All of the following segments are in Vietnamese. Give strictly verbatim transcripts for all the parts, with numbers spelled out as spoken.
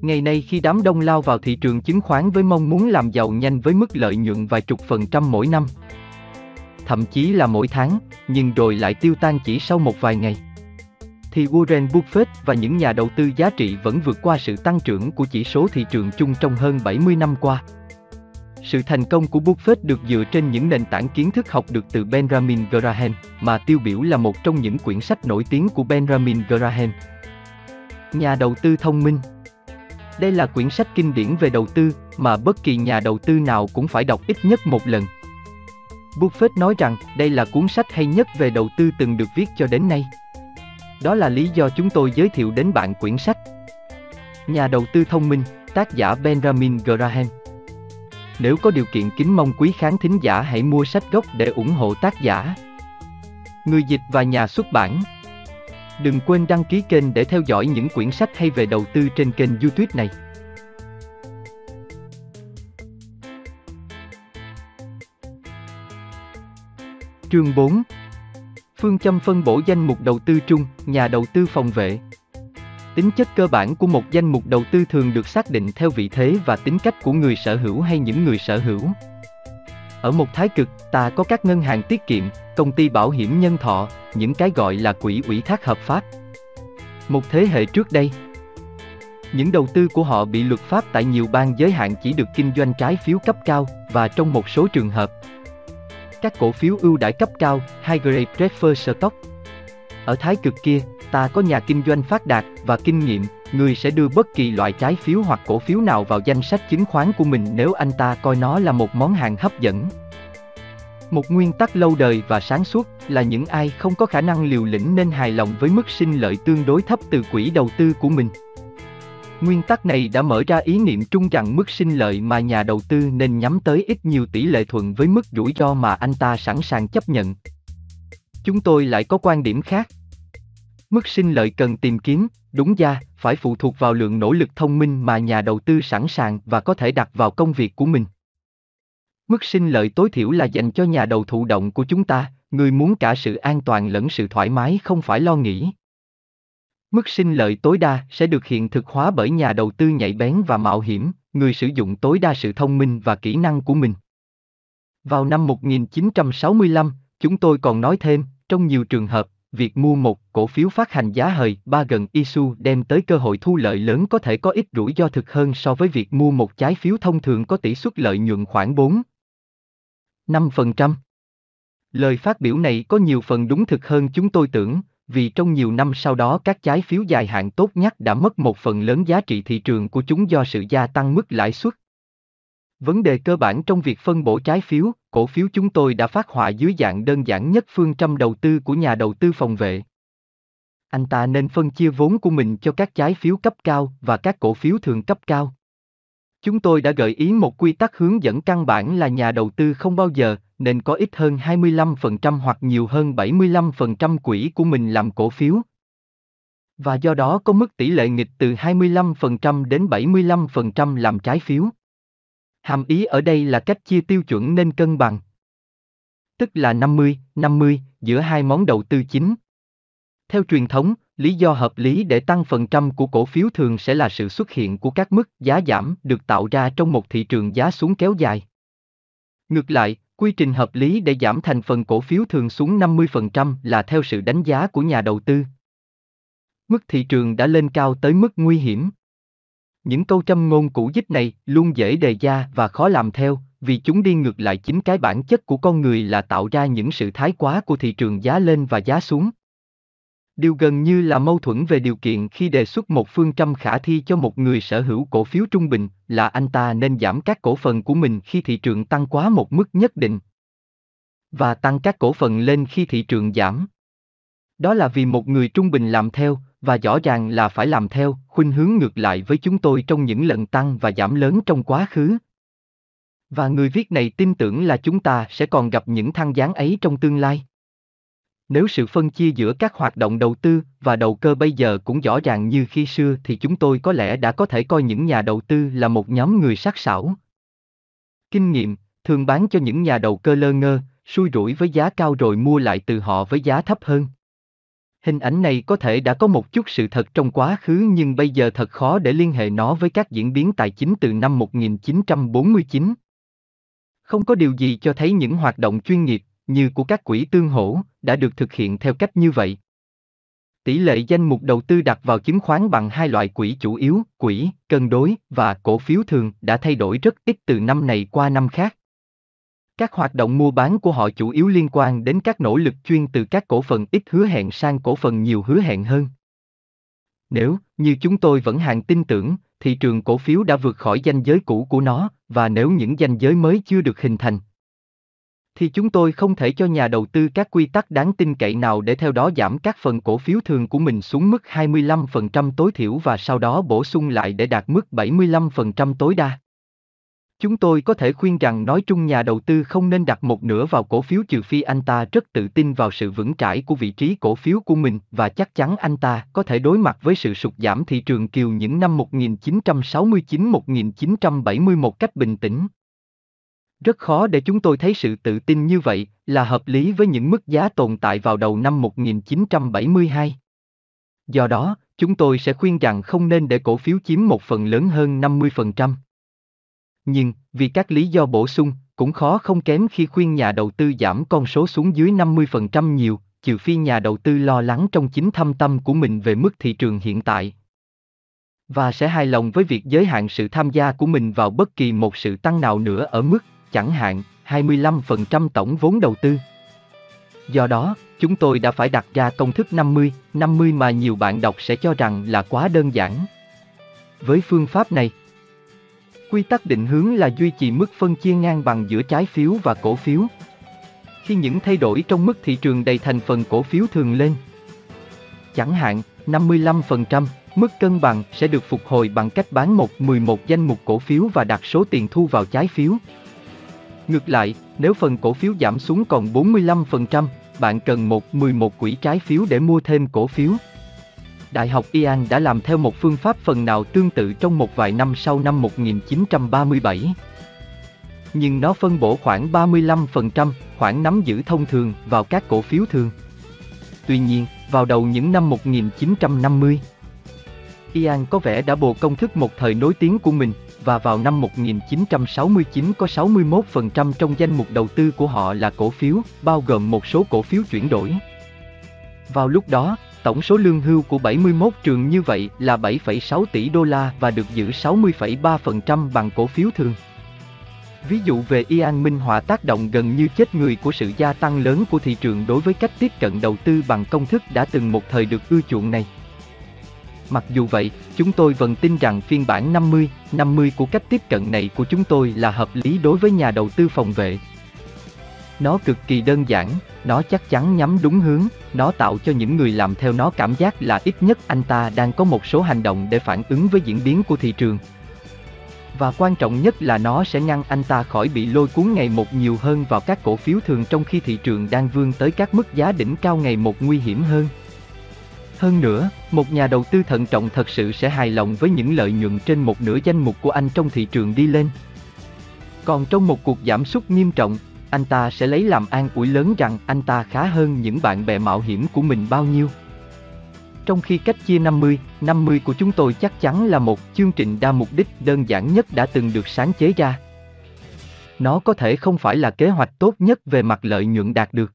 Ngày nay khi đám đông lao vào thị trường chứng khoán với mong muốn làm giàu nhanh với mức lợi nhuận vài chục phần trăm mỗi năm, thậm chí là mỗi tháng, nhưng rồi lại tiêu tan chỉ sau một vài ngày, thì Warren Buffett và những nhà đầu tư giá trị vẫn vượt qua sự tăng trưởng của chỉ số thị trường chung trong hơn bảy mươi năm qua. Sự thành công của Buffett được dựa trên những nền tảng kiến thức học được từ Benjamin Graham, mà tiêu biểu là một trong những quyển sách nổi tiếng của Benjamin Graham, Nhà đầu tư thông minh. Đây là quyển sách kinh điển về đầu tư mà bất kỳ nhà đầu tư nào cũng phải đọc ít nhất một lần. Buffett nói rằng đây là cuốn sách hay nhất về đầu tư từng được viết cho đến nay. Đó là lý do chúng tôi giới thiệu đến bạn quyển sách Nhà đầu tư thông minh, tác giả Benjamin Graham. Nếu có điều kiện, kính mong quý khán thính giả hãy mua sách gốc để ủng hộ tác giả, người dịch và nhà xuất bản. Đừng quên đăng ký kênh để theo dõi những quyển sách hay về đầu tư trên kênh YouTube này. Chương bốn. Phương châm phân bổ danh mục đầu tư trung, nhà đầu tư phòng vệ. Tính chất cơ bản của một danh mục đầu tư thường được xác định theo vị thế và tính cách của người sở hữu hay những người sở hữu. Ở một thái cực, ta có các ngân hàng tiết kiệm, công ty bảo hiểm nhân thọ, những cái gọi là quỹ ủy thác hợp pháp. Một thế hệ trước đây, những đầu tư của họ bị luật pháp tại nhiều bang giới hạn chỉ được kinh doanh trái phiếu cấp cao, và trong một số trường hợp, các cổ phiếu ưu đãi cấp cao, high grade preferred stock. Ở thái cực kia, ta có nhà kinh doanh phát đạt và kinh nghiệm, người sẽ đưa bất kỳ loại trái phiếu hoặc cổ phiếu nào vào danh sách chứng khoán của mình nếu anh ta coi nó là một món hàng hấp dẫn. Một nguyên tắc lâu đời và sáng suốt là những ai không có khả năng liều lĩnh nên hài lòng với mức sinh lợi tương đối thấp từ quỹ đầu tư của mình. Nguyên tắc này đã mở ra ý niệm chung rằng mức sinh lợi mà nhà đầu tư nên nhắm tới ít nhiều tỷ lệ thuận với mức rủi ro mà anh ta sẵn sàng chấp nhận. Chúng tôi lại có quan điểm khác. Mức sinh lợi cần tìm kiếm, đúng ra, phải phụ thuộc vào lượng nỗ lực thông minh mà nhà đầu tư sẵn sàng và có thể đặt vào công việc của mình. Mức sinh lợi tối thiểu là dành cho nhà đầu thụ động của chúng ta, người muốn cả sự an toàn lẫn sự thoải mái không phải lo nghĩ. Mức sinh lợi tối đa sẽ được hiện thực hóa bởi nhà đầu tư nhạy bén và mạo hiểm, người sử dụng tối đa sự thông minh và kỹ năng của mình. Vào năm một nghìn chín trăm sáu mươi lăm, chúng tôi còn nói thêm, trong nhiều trường hợp, việc mua một cổ phiếu phát hành giá hời ba gần issue đem tới cơ hội thu lợi lớn có thể có ít rủi ro thực hơn so với việc mua một trái phiếu thông thường có tỷ suất lợi nhuận khoảng bốn đến năm phần trăm. Lời phát biểu này có nhiều phần đúng thực hơn chúng tôi tưởng, vì trong nhiều năm sau đó các trái phiếu dài hạn tốt nhắc đã mất một phần lớn giá trị thị trường của chúng do sự gia tăng mức lãi suất. Vấn đề cơ bản trong việc phân bổ trái phiếu, cổ phiếu chúng tôi đã phát họa dưới dạng đơn giản nhất phương châm đầu tư của nhà đầu tư phòng vệ. Anh ta nên phân chia vốn của mình cho các trái phiếu cấp cao và các cổ phiếu thường cấp cao. Chúng tôi đã gợi ý một quy tắc hướng dẫn căn bản là nhà đầu tư không bao giờ nên có ít hơn hai mươi lăm phần trăm hoặc nhiều hơn bảy mươi lăm phần trăm quỹ của mình làm cổ phiếu. Và do đó có mức tỷ lệ nghịch từ hai mươi lăm phần trăm đến bảy mươi lăm phần trăm làm trái phiếu. Hàm ý ở đây là cách chia tiêu chuẩn nên cân bằng. Tức là năm mươi năm mươi giữa hai món đầu tư chính. Theo truyền thống, lý do hợp lý để tăng phần trăm của cổ phiếu thường sẽ là sự xuất hiện của các mức giá giảm được tạo ra trong một thị trường giá xuống kéo dài. Ngược lại, quy trình hợp lý để giảm thành phần cổ phiếu thường xuống năm mươi phần trăm là theo sự đánh giá của nhà đầu tư. Mức thị trường đã lên cao tới mức nguy hiểm. Những câu châm ngôn cũ dích này luôn dễ đề ra và khó làm theo, vì chúng đi ngược lại chính cái bản chất của con người là tạo ra những sự thái quá của thị trường giá lên và giá xuống. Điều gần như là mâu thuẫn về điều kiện khi đề xuất một phương châm khả thi cho một người sở hữu cổ phiếu trung bình là anh ta nên giảm các cổ phần của mình khi thị trường tăng quá một mức nhất định và tăng các cổ phần lên khi thị trường giảm. Đó là vì một người trung bình làm theo, và rõ ràng là phải làm theo, khuynh hướng ngược lại với chúng tôi trong những lần tăng và giảm lớn trong quá khứ. Và người viết này tin tưởng là chúng ta sẽ còn gặp những thăng giáng ấy trong tương lai. Nếu sự phân chia giữa các hoạt động đầu tư và đầu cơ bây giờ cũng rõ ràng như khi xưa thì chúng tôi có lẽ đã có thể coi những nhà đầu tư là một nhóm người sắc sảo, kinh nghiệm, thường bán cho những nhà đầu cơ lơ ngơ, xui rủi với giá cao rồi mua lại từ họ với giá thấp hơn. Hình ảnh này có thể đã có một chút sự thật trong quá khứ nhưng bây giờ thật khó để liên hệ nó với các diễn biến tài chính từ năm một nghìn chín trăm bốn mươi chín. Không có điều gì cho thấy những hoạt động chuyên nghiệp, như của các quỹ tương hỗ, đã được thực hiện theo cách như vậy. Tỷ lệ danh mục đầu tư đặt vào chứng khoán bằng hai loại quỹ chủ yếu, quỹ cân đối và cổ phiếu thường đã thay đổi rất ít từ năm này qua năm khác. Các hoạt động mua bán của họ chủ yếu liên quan đến các nỗ lực chuyên từ các cổ phần ít hứa hẹn sang cổ phần nhiều hứa hẹn hơn. Nếu, như chúng tôi vẫn hàng tin tưởng, thị trường cổ phiếu đã vượt khỏi ranh giới cũ của nó, và nếu những ranh giới mới chưa được hình thành, thì chúng tôi không thể cho nhà đầu tư các quy tắc đáng tin cậy nào để theo đó giảm các phần cổ phiếu thường của mình xuống mức hai mươi lăm phần trăm tối thiểu và sau đó bổ sung lại để đạt mức bảy mươi lăm phần trăm tối đa. Chúng tôi có thể khuyên rằng nói chung nhà đầu tư không nên đặt một nửa vào cổ phiếu trừ phi anh ta rất tự tin vào sự vững chãi của vị trí cổ phiếu của mình và chắc chắn anh ta có thể đối mặt với sự sụt giảm thị trường kiều những năm một nghìn chín trăm sáu mươi chín đến một nghìn chín trăm bảy mươi một cách bình tĩnh. Rất khó để chúng tôi thấy sự tự tin như vậy là hợp lý với những mức giá tồn tại vào đầu năm một nghìn chín trăm bảy mươi hai. Do đó, chúng tôi sẽ khuyên rằng không nên để cổ phiếu chiếm một phần lớn hơn năm mươi phần trăm. Nhưng, vì các lý do bổ sung, cũng khó không kém khi khuyên nhà đầu tư giảm con số xuống dưới năm mươi phần trăm nhiều, trừ phi nhà đầu tư lo lắng trong chính thâm tâm của mình về mức thị trường hiện tại, và sẽ hài lòng với việc giới hạn sự tham gia của mình vào bất kỳ một sự tăng nào nữa ở mức, chẳng hạn, hai mươi lăm phần trăm tổng vốn đầu tư. Do đó, chúng tôi đã phải đặt ra công thức năm mươi năm mươi mà nhiều bạn đọc sẽ cho rằng là quá đơn giản. Với phương pháp này, quy tắc định hướng là duy trì mức phân chia ngang bằng giữa trái phiếu và cổ phiếu. Khi những thay đổi trong mức thị trường đẩy thành phần cổ phiếu thường lên, chẳng hạn, năm mươi lăm phần trăm, mức cân bằng sẽ được phục hồi bằng cách bán một phần mười một danh mục cổ phiếu và đặt số tiền thu vào trái phiếu. Ngược lại, nếu phần cổ phiếu giảm xuống còn bốn mươi lăm phần trăm, bạn cần một phần mười một quỹ trái phiếu để mua thêm cổ phiếu. Đại học Ian đã làm theo một phương pháp phần nào tương tự trong một vài năm sau năm một nghìn chín trăm ba mươi bảy. Nhưng nó phân bổ khoảng ba mươi lăm phần trăm, khoản nắm giữ thông thường, vào các cổ phiếu thường. Tuy nhiên, vào đầu những năm một nghìn chín trăm năm mươi, Ian có vẻ đã bồ công thức một thời nổi tiếng của mình, và vào năm một nghìn chín trăm sáu mươi chín có sáu mươi mốt phần trăm trong danh mục đầu tư của họ là cổ phiếu, bao gồm một số cổ phiếu chuyển đổi. Vào lúc đó, tổng số lương hưu của bảy mươi mốt trường như vậy là bảy phẩy sáu tỷ đô la và được giữ sáu mươi phẩy ba phần trăm bằng cổ phiếu thường. Ví dụ về Ian minh họa tác động gần như chết người của sự gia tăng lớn của thị trường đối với cách tiếp cận đầu tư bằng công thức đã từng một thời được ưa chuộng này. Mặc dù vậy, chúng tôi vẫn tin rằng phiên bản năm mươi năm mươi của cách tiếp cận này của chúng tôi là hợp lý đối với nhà đầu tư phòng vệ. Nó cực kỳ đơn giản, nó chắc chắn nhắm đúng hướng, nó tạo cho những người làm theo nó cảm giác là ít nhất anh ta đang có một số hành động để phản ứng với diễn biến của thị trường. Và quan trọng nhất là nó sẽ ngăn anh ta khỏi bị lôi cuốn ngày một nhiều hơn vào các cổ phiếu thường trong khi thị trường đang vươn tới các mức giá đỉnh cao ngày một nguy hiểm hơn. Hơn nữa, một nhà đầu tư thận trọng thật sự sẽ hài lòng với những lợi nhuận trên một nửa danh mục của anh trong thị trường đi lên. Còn trong một cuộc giảm sút nghiêm trọng, anh ta sẽ lấy làm an ủi lớn rằng anh ta khá hơn những bạn bè mạo hiểm của mình bao nhiêu. Trong khi cách chia năm mươi năm mươi của chúng tôi chắc chắn là một chương trình đa mục đích đơn giản nhất đã từng được sáng chế ra. Nó có thể không phải là kế hoạch tốt nhất về mặt lợi nhuận đạt được.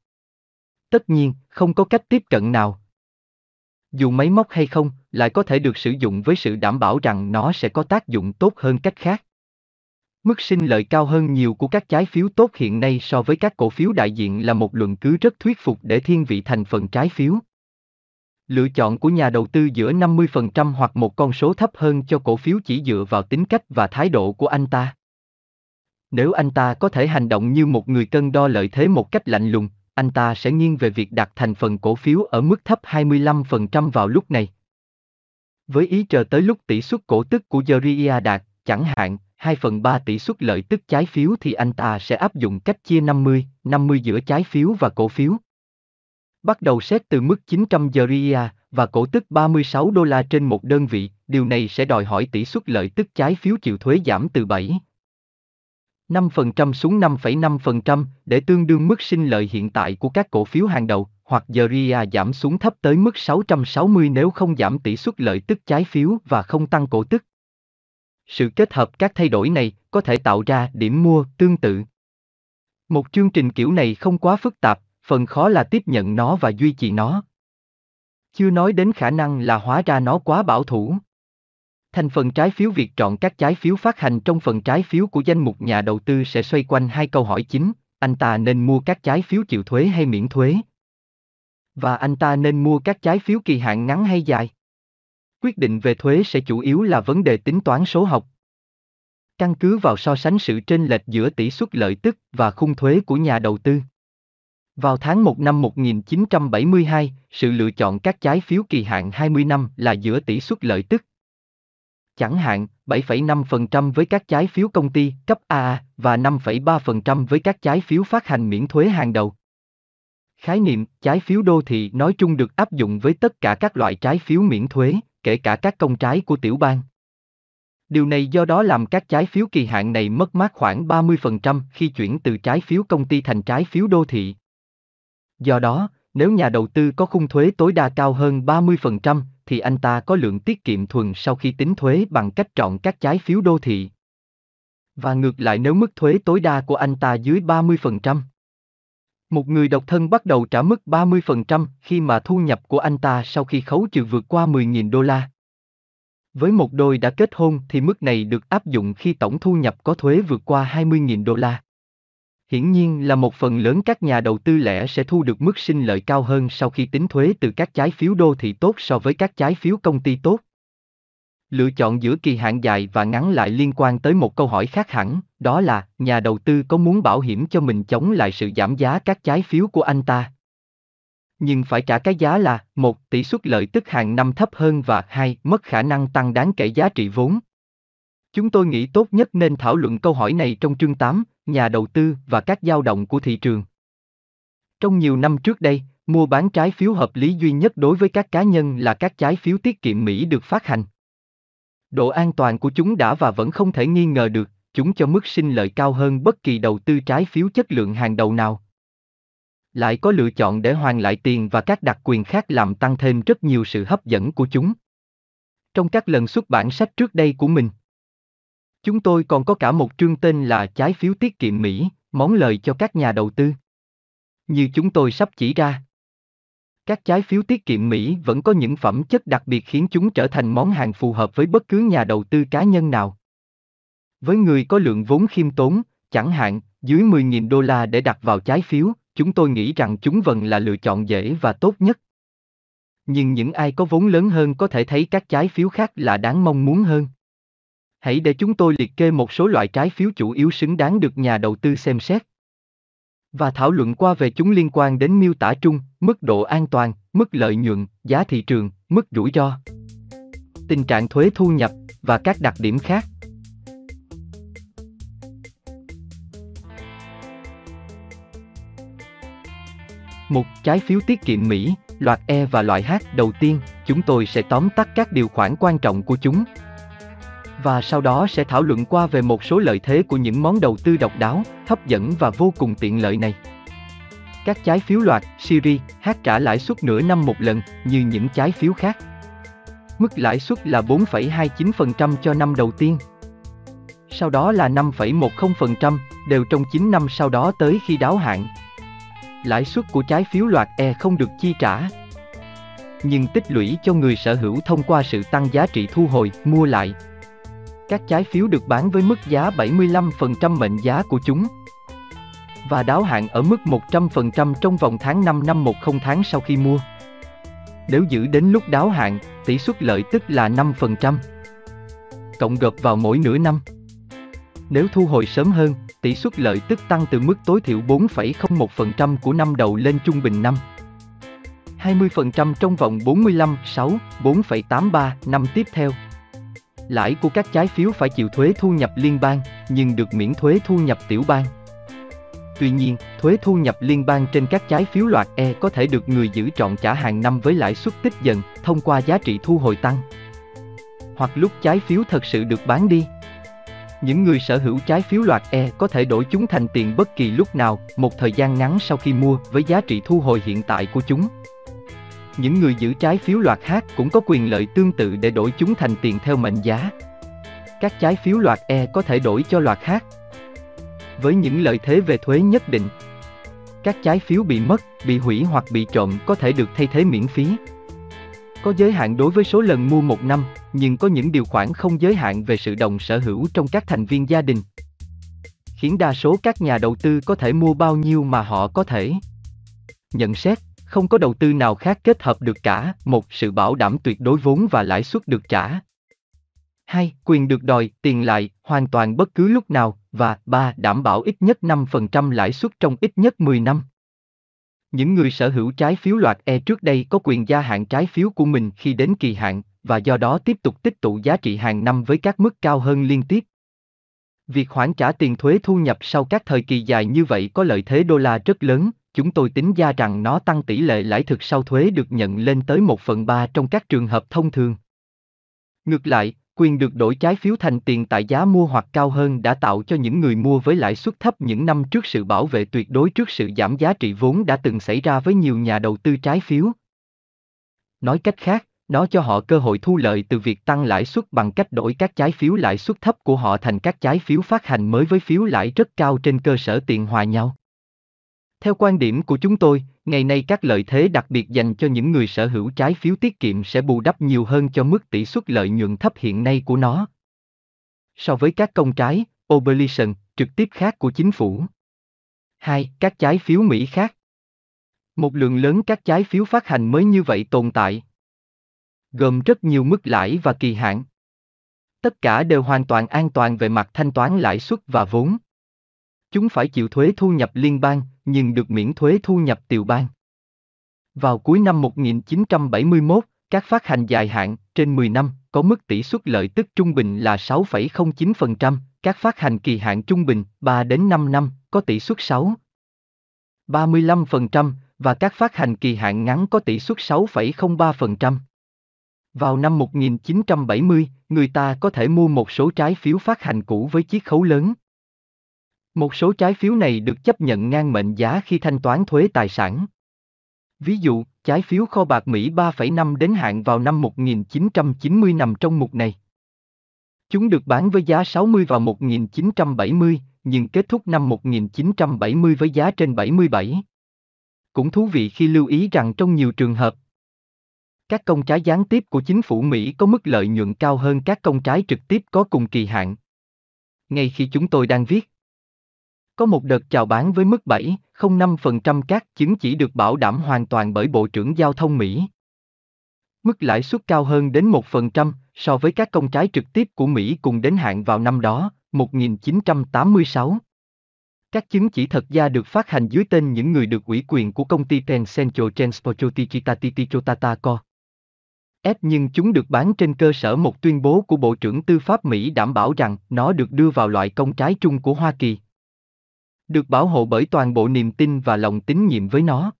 Tất nhiên, không có cách tiếp cận nào, dù máy móc hay không, lại có thể được sử dụng với sự đảm bảo rằng nó sẽ có tác dụng tốt hơn cách khác. Mức sinh lợi cao hơn nhiều của các trái phiếu tốt hiện nay so với các cổ phiếu đại diện là một luận cứ rất thuyết phục để thiên vị thành phần trái phiếu. Lựa chọn của nhà đầu tư giữa năm mươi phần trăm hoặc một con số thấp hơn cho cổ phiếu chỉ dựa vào tính cách và thái độ của anh ta. Nếu anh ta có thể hành động như một người cân đo lợi thế một cách lạnh lùng, anh ta sẽ nghiêng về việc đặt thành phần cổ phiếu ở mức thấp hai mươi lăm phần trăm vào lúc này, với ý chờ tới lúc tỷ suất cổ tức của J R I A đạt, chẳng hạn, hai phần ba tỷ suất lợi tức trái phiếu thì anh ta sẽ áp dụng cách chia năm mươi năm mươi giữa trái phiếu và cổ phiếu. Bắt đầu xét từ mức chín trăm J R I A và cổ tức ba mươi sáu đô la trên một đơn vị, điều này sẽ đòi hỏi tỷ suất lợi tức trái phiếu chịu thuế giảm từ 7. năm phần trăm xuống năm phẩy năm phần trăm để tương đương mức sinh lợi hiện tại của các cổ phiếu hàng đầu, hoặc dờ rờ i a giảm xuống thấp tới mức sáu trăm sáu mươi nếu không giảm tỷ suất lợi tức trái phiếu và không tăng cổ tức. Sự kết hợp các thay đổi này có thể tạo ra điểm mua tương tự. Một chương trình kiểu này không quá phức tạp, phần khó là tiếp nhận nó và duy trì nó. Chưa nói đến khả năng là hóa ra nó quá bảo thủ. Thành phần trái phiếu, việc chọn các trái phiếu phát hành trong phần trái phiếu của danh mục nhà đầu tư sẽ xoay quanh hai câu hỏi chính: anh ta nên mua các trái phiếu chịu thuế hay miễn thuế? Và anh ta nên mua các trái phiếu kỳ hạn ngắn hay dài? Quyết định về thuế sẽ chủ yếu là vấn đề tính toán số học. Căn cứ vào so sánh sự chênh lệch giữa tỷ suất lợi tức và khung thuế của nhà đầu tư. Vào tháng một năm một nghìn chín trăm bảy mươi hai, sự lựa chọn các trái phiếu kỳ hạn hai mươi năm là giữa tỷ suất lợi tức, chẳng hạn, bảy phẩy năm phần trăm với các trái phiếu công ty cấp A A và năm phẩy ba phần trăm với các trái phiếu phát hành miễn thuế hàng đầu. Khái niệm trái phiếu đô thị nói chung được áp dụng với tất cả các loại trái phiếu miễn thuế, kể cả các công trái của tiểu bang. Điều này do đó làm các trái phiếu kỳ hạn này mất mát khoảng ba mươi phần trăm khi chuyển từ trái phiếu công ty thành trái phiếu đô thị. Do đó, nếu nhà đầu tư có khung thuế tối đa cao hơn ba mươi phần trăm, thì anh ta có lượng tiết kiệm thuần sau khi tính thuế bằng cách chọn các trái phiếu đô thị. Và ngược lại, nếu mức thuế tối đa của anh ta dưới ba mươi phần trăm, một người độc thân bắt đầu trả mức ba mươi phần trăm khi mà thu nhập của anh ta sau khi khấu trừ vượt qua mười nghìn đô la. Với một đôi đã kết hôn thì mức này được áp dụng khi tổng thu nhập có thuế vượt qua hai mươi nghìn đô la. Hiển nhiên là một phần lớn các nhà đầu tư lẻ sẽ thu được mức sinh lợi cao hơn sau khi tính thuế từ các trái phiếu đô thị tốt so với các trái phiếu công ty tốt. Lựa chọn giữa kỳ hạn dài và ngắn lại liên quan tới một câu hỏi khác hẳn, đó là nhà đầu tư có muốn bảo hiểm cho mình chống lại sự giảm giá các trái phiếu của anh ta. Nhưng phải trả cái giá là một Tỷ suất lợi tức hàng năm thấp hơn và hai Mất khả năng tăng đáng kể giá trị vốn. Chúng tôi nghĩ tốt nhất nên thảo luận câu hỏi này trong chương tám, nhà đầu tư và các dao động của thị trường. Trong nhiều năm trước đây, mua bán trái phiếu hợp lý duy nhất đối với các cá nhân là các trái phiếu tiết kiệm Mỹ được phát hành. Độ an toàn của chúng đã và vẫn không thể nghi ngờ được, chúng cho mức sinh lợi cao hơn bất kỳ đầu tư trái phiếu chất lượng hàng đầu nào. Lại có lựa chọn để hoàn lại tiền và các đặc quyền khác làm tăng thêm rất nhiều sự hấp dẫn của chúng. Trong các lần xuất bản sách trước đây của mình, chúng tôi còn có cả một chương tên là Trái phiếu tiết kiệm Mỹ, món lời cho các nhà đầu tư. Như chúng tôi sắp chỉ ra, các trái phiếu tiết kiệm Mỹ vẫn có những phẩm chất đặc biệt khiến chúng trở thành món hàng phù hợp với bất cứ nhà đầu tư cá nhân nào. Với người có lượng vốn khiêm tốn, chẳng hạn dưới mười nghìn đô la để đặt vào trái phiếu, chúng tôi nghĩ rằng chúng vẫn là lựa chọn dễ và tốt nhất. Nhưng những ai có vốn lớn hơn có thể thấy các trái phiếu khác là đáng mong muốn hơn. Hãy để chúng tôi liệt kê một số loại trái phiếu chủ yếu xứng đáng được nhà đầu tư xem xét và thảo luận qua về chúng liên quan đến miêu tả chung, mức độ an toàn, mức lợi nhuận, giá thị trường, mức rủi ro, tình trạng thuế thu nhập và các đặc điểm khác. một. Trái phiếu tiết kiệm Mỹ, loại E và loại H. Đầu tiên, chúng tôi sẽ tóm tắt các điều khoản quan trọng của chúng, và sau đó sẽ thảo luận qua về một số lợi thế của những món đầu tư độc đáo, hấp dẫn và vô cùng tiện lợi này. Các trái phiếu loạt Series H trả lãi suất nửa năm một lần, như những trái phiếu khác. Mức lãi suất là bốn phẩy hai chín phần trăm cho năm đầu tiên. Sau đó là năm phẩy mười phần trăm, đều trong chín năm sau đó tới khi đáo hạn. Lãi suất của trái phiếu loạt E không được chi trả, nhưng tích lũy cho người sở hữu thông qua sự tăng giá trị thu hồi, mua lại. Các trái phiếu được bán với mức giá bảy mươi lăm phần trăm mệnh giá của chúng và đáo hạn ở mức một trăm phần trăm trong vòng tháng năm năm mười tháng sau khi mua. Nếu giữ đến lúc đáo hạn, tỷ suất lợi tức là năm phần trăm, cộng gộp vào mỗi nửa năm. Nếu thu hồi sớm hơn, tỷ suất lợi tức tăng từ mức tối thiểu bốn phẩy không một phần trăm của năm đầu lên trung bình năm, hai mươi phần trăm trong vòng bốn mươi lăm, sáu, bốn phẩy tám ba năm tiếp theo. Lãi của các trái phiếu phải chịu thuế thu nhập liên bang, nhưng được miễn thuế thu nhập tiểu bang. Tuy nhiên, thuế thu nhập liên bang trên các trái phiếu loạt E có thể được người giữ trọn trả hàng năm với lãi suất tích dần, thông qua giá trị thu hồi tăng, hoặc lúc trái phiếu thật sự được bán đi. Những người sở hữu trái phiếu loạt E có thể đổi chúng thành tiền bất kỳ lúc nào, một thời gian ngắn sau khi mua với giá trị thu hồi hiện tại của chúng. Những người giữ trái phiếu loạt H cũng có quyền lợi tương tự để đổi chúng thành tiền theo mệnh giá. Các trái phiếu loạt E có thể đổi cho loạt H với những lợi thế về thuế nhất định. Các trái phiếu bị mất, bị hủy hoặc bị trộm có thể được thay thế miễn phí. Có giới hạn đối với số lần mua một năm, nhưng có những điều khoản không giới hạn về sự đồng sở hữu trong các thành viên gia đình, khiến đa số các nhà đầu tư có thể mua bao nhiêu mà họ có thể. Nhận xét, không có đầu tư nào khác kết hợp được cả: một, sự bảo đảm tuyệt đối vốn và lãi suất được trả; hai, quyền được đòi tiền lại hoàn toàn bất cứ lúc nào; và ba, đảm bảo ít nhất năm phần trăm lãi suất trong ít nhất mười năm. Những người sở hữu trái phiếu loạt E trước đây có quyền gia hạn trái phiếu của mình khi đến kỳ hạn, và do đó tiếp tục tích tụ giá trị hàng năm với các mức cao hơn liên tiếp. Việc hoãn trả tiền thuế thu nhập sau các thời kỳ dài như vậy có lợi thế đô la rất lớn. Chúng tôi tính ra rằng nó tăng tỷ lệ lãi thực sau thuế được nhận lên tới một phần ba trong các trường hợp thông thường. Ngược lại, quyền được đổi trái phiếu thành tiền tại giá mua hoặc cao hơn đã tạo cho những người mua với lãi suất thấp những năm trước sự bảo vệ tuyệt đối trước sự giảm giá trị vốn đã từng xảy ra với nhiều nhà đầu tư trái phiếu. Nói cách khác, nó cho họ cơ hội thu lợi từ việc tăng lãi suất bằng cách đổi các trái phiếu lãi suất thấp của họ thành các trái phiếu phát hành mới với phiếu lãi rất cao trên cơ sở tiền hòa nhau. Theo quan điểm của chúng tôi, ngày nay các lợi thế đặc biệt dành cho những người sở hữu trái phiếu tiết kiệm sẽ bù đắp nhiều hơn cho mức tỷ suất lợi nhuận thấp hiện nay của nó, so với các công trái, obligation, trực tiếp khác của chính phủ. hai. Các trái phiếu Mỹ khác. Một lượng lớn các trái phiếu phát hành mới như vậy tồn tại, gồm rất nhiều mức lãi và kỳ hạn. Tất cả đều hoàn toàn an toàn về mặt thanh toán lãi suất và vốn. Chúng phải chịu thuế thu nhập liên bang, nhưng được miễn thuế thu nhập tiểu bang. Vào cuối năm một nghìn chín trăm bảy mươi mốt, các phát hành dài hạn, trên mười năm, có mức tỷ suất lợi tức trung bình là sáu phẩy không chín phần trăm, các phát hành kỳ hạn trung bình, ba đến năm năm, có tỷ suất sáu phẩy ba mươi lăm phần trăm, và các phát hành kỳ hạn ngắn có tỷ suất sáu phẩy không ba phần trăm. Vào năm một nghìn chín trăm bảy mươi, người ta có thể mua một số trái phiếu phát hành cũ với chiết khấu lớn. Một số trái phiếu này được chấp nhận ngang mệnh giá khi thanh toán thuế tài sản. Ví dụ, trái phiếu kho bạc Mỹ ba phẩy năm đến hạn vào năm một nghìn chín trăm chín mươi nằm trong mục này. Chúng được bán với giá sáu mươi vào một nghìn chín trăm bảy mươi, nhưng kết thúc năm một nghìn chín trăm bảy mươi với giá trên bảy mươi bảy. Cũng thú vị khi lưu ý rằng trong nhiều trường hợp, các công trái gián tiếp của chính phủ Mỹ có mức lợi nhuận cao hơn các công trái trực tiếp có cùng kỳ hạn. Ngay khi chúng tôi đang viết, có một đợt chào bán với mức bảy phẩy không năm phần trăm các chứng chỉ được bảo đảm hoàn toàn bởi Bộ trưởng Giao thông Mỹ. Mức lãi suất cao hơn đến một phần trăm so với các công trái trực tiếp của Mỹ cùng đến hạn vào năm đó, một nghìn chín trăm tám mươi sáu. Các chứng chỉ thật ra được phát hành dưới tên những người được ủy quyền của công ty Transcendental Transportation Co. S, nhưng chúng được bán trên cơ sở một tuyên bố của Bộ trưởng Tư pháp Mỹ đảm bảo rằng nó được đưa vào loại công trái chung của Hoa Kỳ, được bảo hộ bởi toàn bộ niềm tin và lòng tín nhiệm với nó.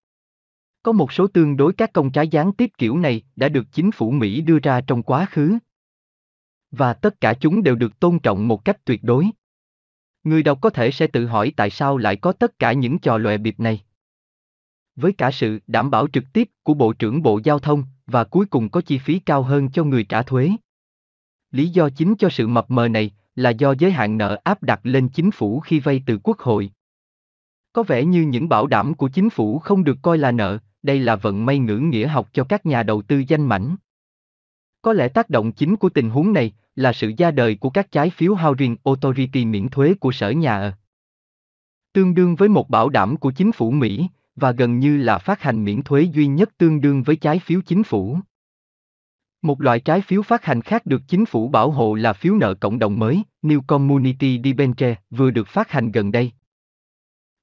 Có một số tương đối các công trái gián tiếp kiểu này đã được chính phủ Mỹ đưa ra trong quá khứ, và tất cả chúng đều được tôn trọng một cách tuyệt đối. Người đọc có thể sẽ tự hỏi tại sao lại có tất cả những trò lòe bịp này, với cả sự đảm bảo trực tiếp của Bộ trưởng Bộ Giao thông, và cuối cùng có chi phí cao hơn cho người trả thuế. Lý do chính cho sự mập mờ này là do giới hạn nợ áp đặt lên chính phủ khi vay từ Quốc hội. Có vẻ như những bảo đảm của chính phủ không được coi là nợ, đây là vận may ngữ nghĩa học cho các nhà đầu tư danh mãnh. Có lẽ tác động chính của tình huống này là sự ra đời của các trái phiếu Housing Authority miễn thuế của Sở Nhà ở, tương đương với một bảo đảm của chính phủ Mỹ, và gần như là phát hành miễn thuế duy nhất tương đương với trái phiếu chính phủ. Một loại trái phiếu phát hành khác được chính phủ bảo hộ là phiếu nợ cộng đồng mới, New Community Debenture, vừa được phát hành gần đây,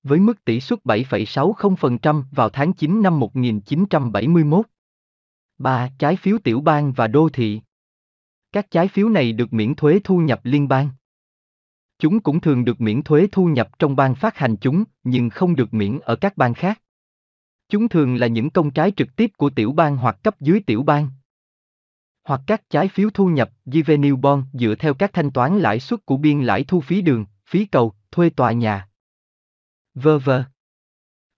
với mức tỷ suất bảy phẩy sáu không phần trăm vào tháng chín năm một nghìn chín trăm bảy mươi mốt. ba. Trái phiếu tiểu bang và đô thị. Các trái phiếu này được miễn thuế thu nhập liên bang. Chúng cũng thường được miễn thuế thu nhập trong bang phát hành chúng, nhưng không được miễn ở các bang khác. Chúng thường là những công trái trực tiếp của tiểu bang hoặc cấp dưới tiểu bang. hoặc các trái phiếu thu nhập Revenue Bond dựa theo các thanh toán lãi suất của biên lãi thu phí đường, phí cầu, thuê tòa nhà. vân vân.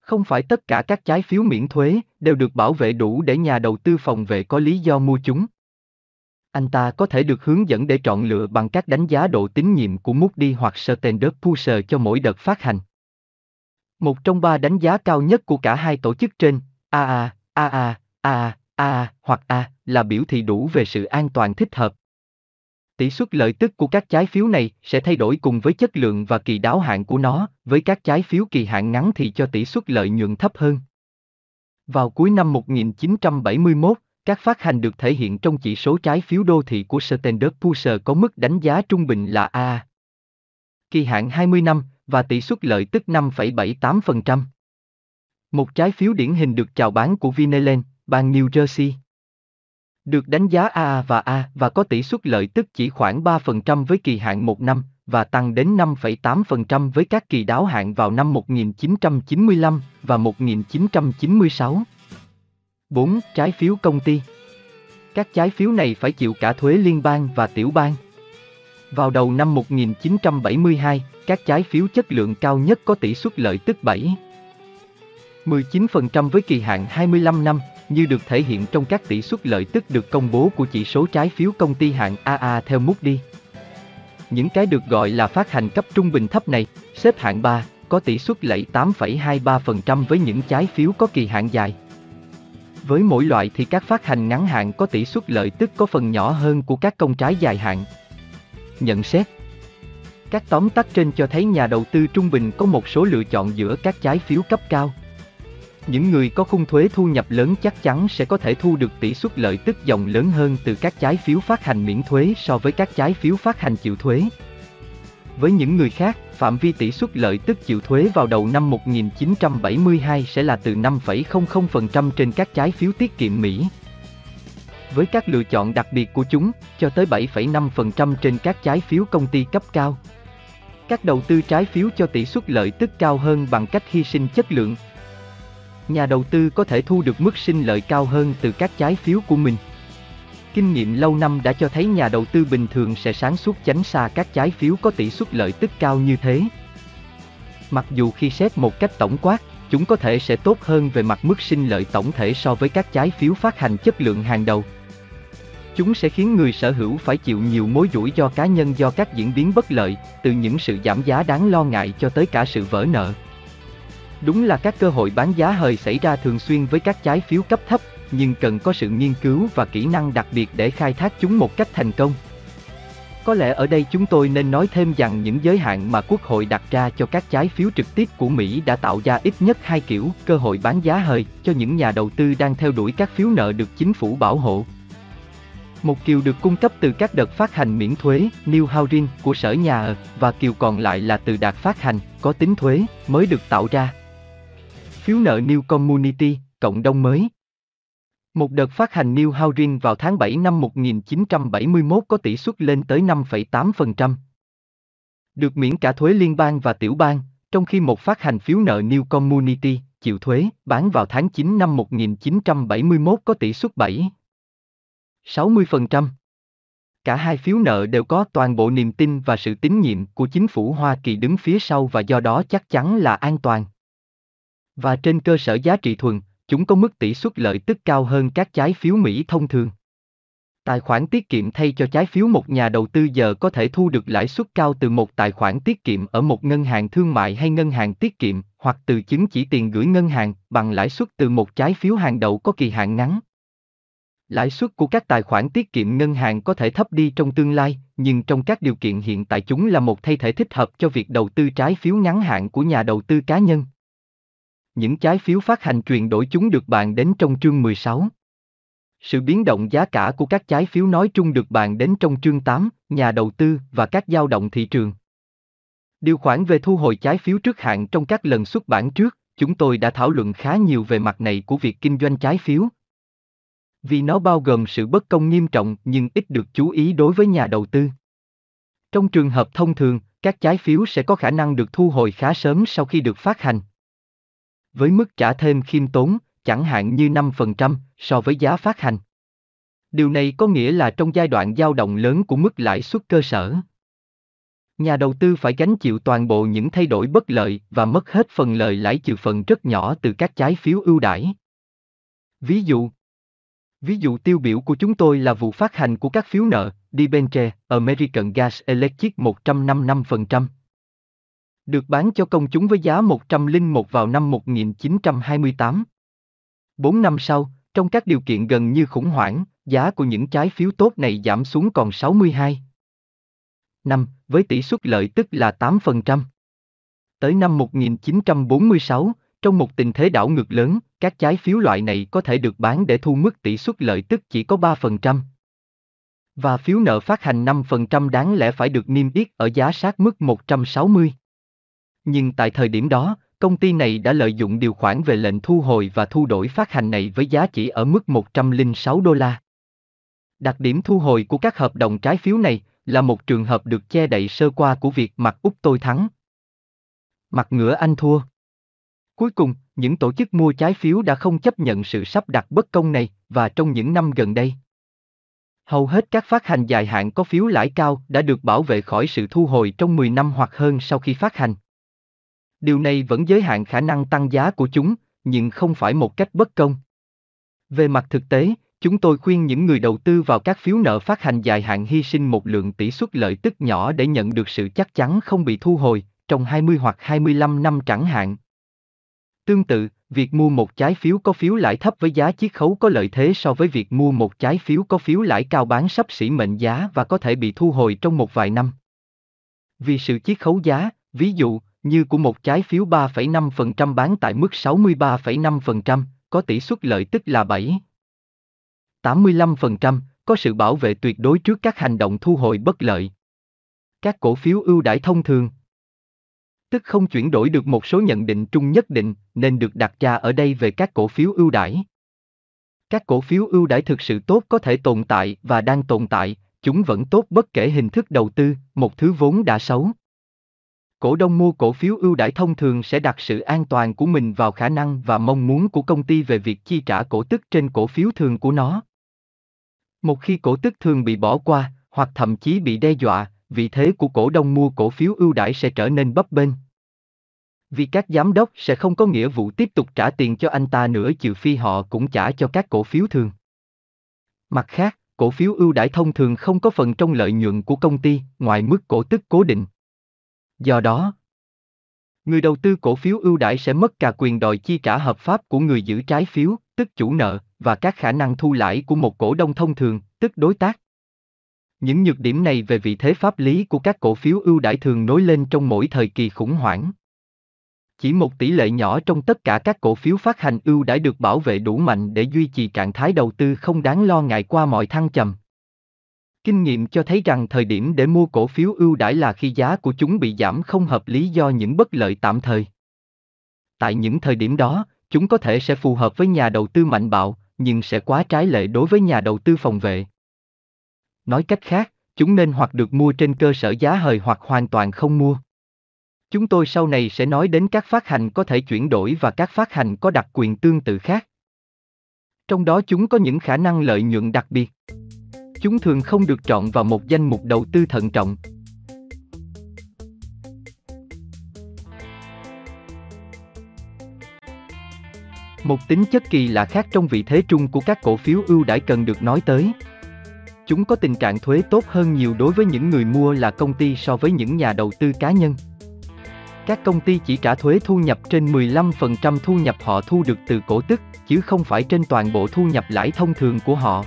Không phải tất cả các trái phiếu miễn thuế đều được bảo vệ đủ để nhà đầu tư phòng vệ có lý do mua chúng. Anh ta có thể được hướng dẫn để chọn lựa bằng các đánh giá độ tín nhiệm của Moody hoặc Standard and Poor's cho mỗi đợt phát hành. Một trong ba đánh giá cao nhất của cả hai tổ chức trên, A A, A A, A A, A A hoặc A, là biểu thị đủ về sự an toàn thích hợp. Tỷ suất lợi tức của các trái phiếu này sẽ thay đổi cùng với chất lượng và kỳ đáo hạn của nó, với các trái phiếu kỳ hạn ngắn thì cho tỷ suất lợi nhuận thấp hơn. Vào cuối năm một nghìn chín trăm bảy mươi mốt, các phát hành được thể hiện trong chỉ số trái phiếu đô thị của Standard and Poor's có mức đánh giá trung bình là A A, kỳ hạn hai mươi năm và tỷ suất lợi tức năm phẩy bảy tám phần trăm. Một trái phiếu điển hình được chào bán của Vineland, bang New Jersey, được đánh giá A A và A và có tỷ suất lợi tức chỉ khoảng ba phần trăm với kỳ hạn một năm và tăng đến năm phẩy tám phần trăm với các kỳ đáo hạn vào năm một nghìn chín trăm chín mươi lăm và một nghìn chín trăm chín mươi sáu. bốn. Trái phiếu công ty. Các trái phiếu này phải chịu cả thuế liên bang và tiểu bang. Vào đầu năm một nghìn chín trăm bảy mươi hai, các trái phiếu chất lượng cao nhất có tỷ suất lợi tức bảy phẩy mười chín phần trăm với kỳ hạn hai mươi lăm năm, như được thể hiện trong các tỷ suất lợi tức được công bố của chỉ số trái phiếu công ty hạng A A theo Moody. Những cái được gọi là phát hành cấp trung bình thấp này, xếp hạng ba, có tỷ suất lợi tám phẩy hai ba phần trăm với những trái phiếu có kỳ hạn dài. Với mỗi loại thì các phát hành ngắn hạn có tỷ suất lợi tức có phần nhỏ hơn của các công trái dài hạn. Nhận xét. Các tóm tắt trên cho thấy nhà đầu tư trung bình có một số lựa chọn giữa các trái phiếu cấp cao. Những người có khung thuế thu nhập lớn chắc chắn sẽ có thể thu được tỷ suất lợi tức dòng lớn hơn từ các trái phiếu phát hành miễn thuế so với các trái phiếu phát hành chịu thuế. Với những người khác, phạm vi tỷ suất lợi tức chịu thuế vào đầu năm một nghìn chín trăm bảy mươi hai sẽ là từ năm phẩy không không phần trăm trên các trái phiếu tiết kiệm Mỹ, với các lựa chọn đặc biệt của chúng, cho tới bảy phẩy năm phần trăm trên các trái phiếu công ty cấp cao. Các đầu tư trái phiếu cho tỷ suất lợi tức cao hơn bằng cách hy sinh chất lượng. Nhà đầu tư có thể thu được mức sinh lợi cao hơn từ các trái phiếu của mình. Kinh nghiệm lâu năm đã cho thấy nhà đầu tư bình thường sẽ sáng suốt tránh xa các trái phiếu có tỷ suất lợi tức cao như thế. Mặc dù khi xét một cách tổng quát, chúng có thể sẽ tốt hơn về mặt mức sinh lợi tổng thể so với các trái phiếu phát hành chất lượng hàng đầu. Chúng sẽ khiến người sở hữu phải chịu nhiều mối rủi ro cá nhân do các diễn biến bất lợi, từ những sự giảm giá đáng lo ngại cho tới cả sự vỡ nợ. Đúng là các cơ hội bán giá hời xảy ra thường xuyên với các trái phiếu cấp thấp, nhưng cần có sự nghiên cứu và kỹ năng đặc biệt để khai thác chúng một cách thành công. Có lẽ ở đây chúng tôi nên nói thêm rằng những giới hạn mà Quốc hội đặt ra cho các trái phiếu trực tiếp của Mỹ đã tạo ra ít nhất hai kiểu cơ hội bán giá hời cho những nhà đầu tư đang theo đuổi các phiếu nợ được chính phủ bảo hộ. Một kiều được cung cấp từ các đợt phát hành miễn thuế New Housing của Sở Nhà ở và kiều còn lại là từ đợt phát hành có tính thuế mới được tạo ra. Phiếu nợ New Community, cộng đồng mới. Một đợt phát hành New Housing vào tháng bảy năm một nghìn chín trăm bảy mươi mốt có tỷ suất lên tới năm phẩy tám phần trăm. Được miễn cả thuế liên bang và tiểu bang, trong khi một phát hành phiếu nợ New Community, chịu thuế, bán vào tháng chín năm một nghìn chín trăm bảy mươi mốt có tỷ suất bảy phẩy sáu mươi phần trăm. Cả hai phiếu nợ đều có toàn bộ niềm tin và sự tín nhiệm của chính phủ Hoa Kỳ đứng phía sau và do đó chắc chắn là an toàn. Và trên cơ sở giá trị thuần, chúng có mức tỷ suất lợi tức cao hơn các trái phiếu Mỹ thông thường. Tài khoản tiết kiệm thay cho trái phiếu, một nhà đầu tư giờ có thể thu được lãi suất cao từ một tài khoản tiết kiệm ở một ngân hàng thương mại hay ngân hàng tiết kiệm, hoặc từ chứng chỉ tiền gửi ngân hàng, bằng lãi suất từ một trái phiếu hàng đầu có kỳ hạn ngắn. Lãi suất của các tài khoản tiết kiệm ngân hàng có thể thấp đi trong tương lai, nhưng trong các điều kiện hiện tại chúng là một thay thế thích hợp cho việc đầu tư trái phiếu ngắn hạn của nhà đầu tư cá nhân. Những trái phiếu phát hành chuyển đổi chúng được bàn đến trong chương mười sáu. Sự biến động giá cả của các trái phiếu nói chung được bàn đến trong chương tám, nhà đầu tư và các dao động thị trường. Điều khoản về thu hồi trái phiếu trước hạn trong các lần xuất bản trước, chúng tôi đã thảo luận khá nhiều về mặt này của việc kinh doanh trái phiếu, vì nó bao gồm sự bất công nghiêm trọng nhưng ít được chú ý đối với nhà đầu tư. Trong trường hợp thông thường, các trái phiếu sẽ có khả năng được thu hồi khá sớm sau khi được phát hành, với mức trả thêm khiêm tốn, chẳng hạn như năm phần trăm so với giá phát hành. Điều này có nghĩa là trong giai đoạn dao động lớn của mức lãi suất cơ sở, nhà đầu tư phải gánh chịu toàn bộ những thay đổi bất lợi và mất hết phần lợi lãi trừ phần rất nhỏ từ các trái phiếu ưu đãi. Ví dụ, ví dụ tiêu biểu của chúng tôi là vụ phát hành của các phiếu nợ, debenture American Gas Electric một trăm năm mươi lăm phần trăm, được bán cho công chúng với giá một trăm lẻ một vào năm một nghìn chín trăm hai mươi tám. Bốn năm sau, trong các điều kiện gần như khủng hoảng, giá của những trái phiếu tốt này giảm xuống còn sáu mươi hai phẩy năm với tỷ suất lợi tức là tám phần trăm. Tới năm một nghìn chín trăm bốn mươi sáu, trong một tình thế đảo ngược lớn, các trái phiếu loại này có thể được bán để thu mức tỷ suất lợi tức chỉ có ba phần trăm. Và phiếu nợ phát hành năm phần trăm đáng lẽ phải được niêm yết ở giá sát mức một trăm sáu mươi. Nhưng tại thời điểm đó, công ty này đã lợi dụng điều khoản về lệnh thu hồi và thu đổi phát hành này với giá chỉ ở mức một trăm lẻ sáu đô la. Đặc điểm thu hồi của các hợp đồng trái phiếu này là một trường hợp được che đậy sơ qua của việc mặt Úc tôi thắng, mặt ngửa Anh thua. Cuối cùng, những tổ chức mua trái phiếu đã không chấp nhận sự sắp đặt bất công này và trong những năm gần đây, hầu hết các phát hành dài hạn có phiếu lãi cao đã được bảo vệ khỏi sự thu hồi trong mười năm hoặc hơn sau khi phát hành. Điều này vẫn giới hạn khả năng tăng giá của chúng, nhưng không phải một cách bất công. Về mặt thực tế, chúng tôi khuyên những người đầu tư vào các phiếu nợ phát hành dài hạn hy sinh một lượng tỷ suất lợi tức nhỏ để nhận được sự chắc chắn không bị thu hồi, trong hai mươi hoặc hai mươi lăm năm chẳng hạn. Tương tự, việc mua một trái phiếu có phiếu lãi thấp với giá chiết khấu có lợi thế so với việc mua một trái phiếu có phiếu lãi cao bán xấp xỉ mệnh giá và có thể bị thu hồi trong một vài năm. Vì sự chiết khấu giá, ví dụ, như của một trái phiếu ba phẩy năm phần trăm bán tại mức sáu mươi ba phẩy năm phần trăm, có tỷ suất lợi tức là bảy phẩy tám mươi lăm phần trăm, có sự bảo vệ tuyệt đối trước các hành động thu hồi bất lợi. Các cổ phiếu ưu đãi thông thường, tức không chuyển đổi được một số nhận định chung nhất định, nên được đặt ra ở đây về các cổ phiếu ưu đãi. Các cổ phiếu ưu đãi thực sự tốt có thể tồn tại và đang tồn tại, chúng vẫn tốt bất kể hình thức đầu tư, một thứ vốn đã xấu. Cổ đông mua cổ phiếu ưu đãi thông thường sẽ đặt sự an toàn của mình vào khả năng và mong muốn của công ty về việc chi trả cổ tức trên cổ phiếu thường của nó. Một khi cổ tức thường bị bỏ qua, hoặc thậm chí bị đe dọa, vị thế của cổ đông mua cổ phiếu ưu đãi sẽ trở nên bấp bênh. Vì các giám đốc sẽ không có nghĩa vụ tiếp tục trả tiền cho anh ta nữa trừ phi họ cũng trả cho các cổ phiếu thường. Mặt khác, cổ phiếu ưu đãi thông thường không có phần trong lợi nhuận của công ty, ngoài mức cổ tức cố định. Do đó, người đầu tư cổ phiếu ưu đãi sẽ mất cả quyền đòi chi trả hợp pháp của người giữ trái phiếu, tức chủ nợ, và các khả năng thu lãi của một cổ đông thông thường, tức đối tác. Những nhược điểm này về vị thế pháp lý của các cổ phiếu ưu đãi thường nối lên trong mỗi thời kỳ khủng hoảng. Chỉ một tỷ lệ nhỏ trong tất cả các cổ phiếu phát hành ưu đãi được bảo vệ đủ mạnh để duy trì trạng thái đầu tư không đáng lo ngại qua mọi thăng trầm. Kinh nghiệm cho thấy rằng thời điểm để mua cổ phiếu ưu đãi là khi giá của chúng bị giảm không hợp lý do những bất lợi tạm thời. Tại những thời điểm đó, chúng có thể sẽ phù hợp với nhà đầu tư mạnh bạo, nhưng sẽ quá trái lệ đối với nhà đầu tư phòng vệ. Nói cách khác, chúng nên hoặc được mua trên cơ sở giá hời hoặc hoàn toàn không mua. Chúng tôi sau này sẽ nói đến các phát hành có thể chuyển đổi và các phát hành có đặc quyền tương tự khác. Trong đó chúng có những khả năng lợi nhuận đặc biệt. Chúng thường không được chọn vào một danh mục đầu tư thận trọng. Một tính chất kỳ lạ khác trong vị thế chung của các cổ phiếu ưu đãi cần được nói tới. Chúng có tình trạng thuế tốt hơn nhiều đối với những người mua là công ty so với những nhà đầu tư cá nhân. Các công ty chỉ trả thuế thu nhập trên mười lăm phần trăm thu nhập họ thu được từ cổ tức, chứ không phải trên toàn bộ thu nhập lãi thông thường của họ.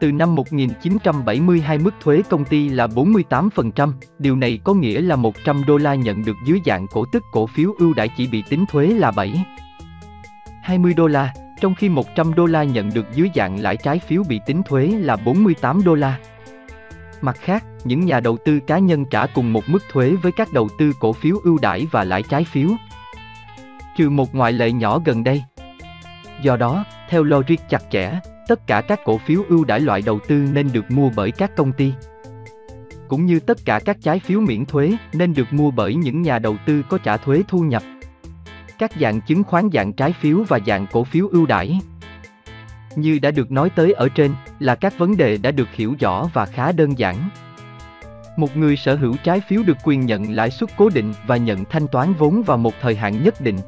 Từ năm một nghìn chín trăm bảy mươi hai mức thuế công ty là bốn mươi tám phần trăm, điều này có nghĩa là một trăm đô la nhận được dưới dạng cổ tức cổ phiếu ưu đãi chỉ bị tính thuế là bảy phẩy hai mươi đô la, trong khi một trăm đô la nhận được dưới dạng lãi trái phiếu bị tính thuế là bốn mươi tám đô la. Mặt khác, những nhà đầu tư cá nhân trả cùng một mức thuế với các đầu tư cổ phiếu ưu đãi và lãi trái phiếu, trừ một ngoại lệ nhỏ gần đây. Do đó, theo logic chặt chẽ, tất cả các cổ phiếu ưu đãi loại đầu tư nên được mua bởi các công ty, cũng như tất cả các trái phiếu miễn thuế nên được mua bởi những nhà đầu tư có trả thuế thu nhập. Các dạng chứng khoán, dạng trái phiếu và dạng cổ phiếu ưu đãi. Như đã được nói tới ở trên, là các vấn đề đã được hiểu rõ và khá đơn giản. Một người sở hữu trái phiếu được quyền nhận lãi suất cố định và nhận thanh toán vốn vào một thời hạn nhất định.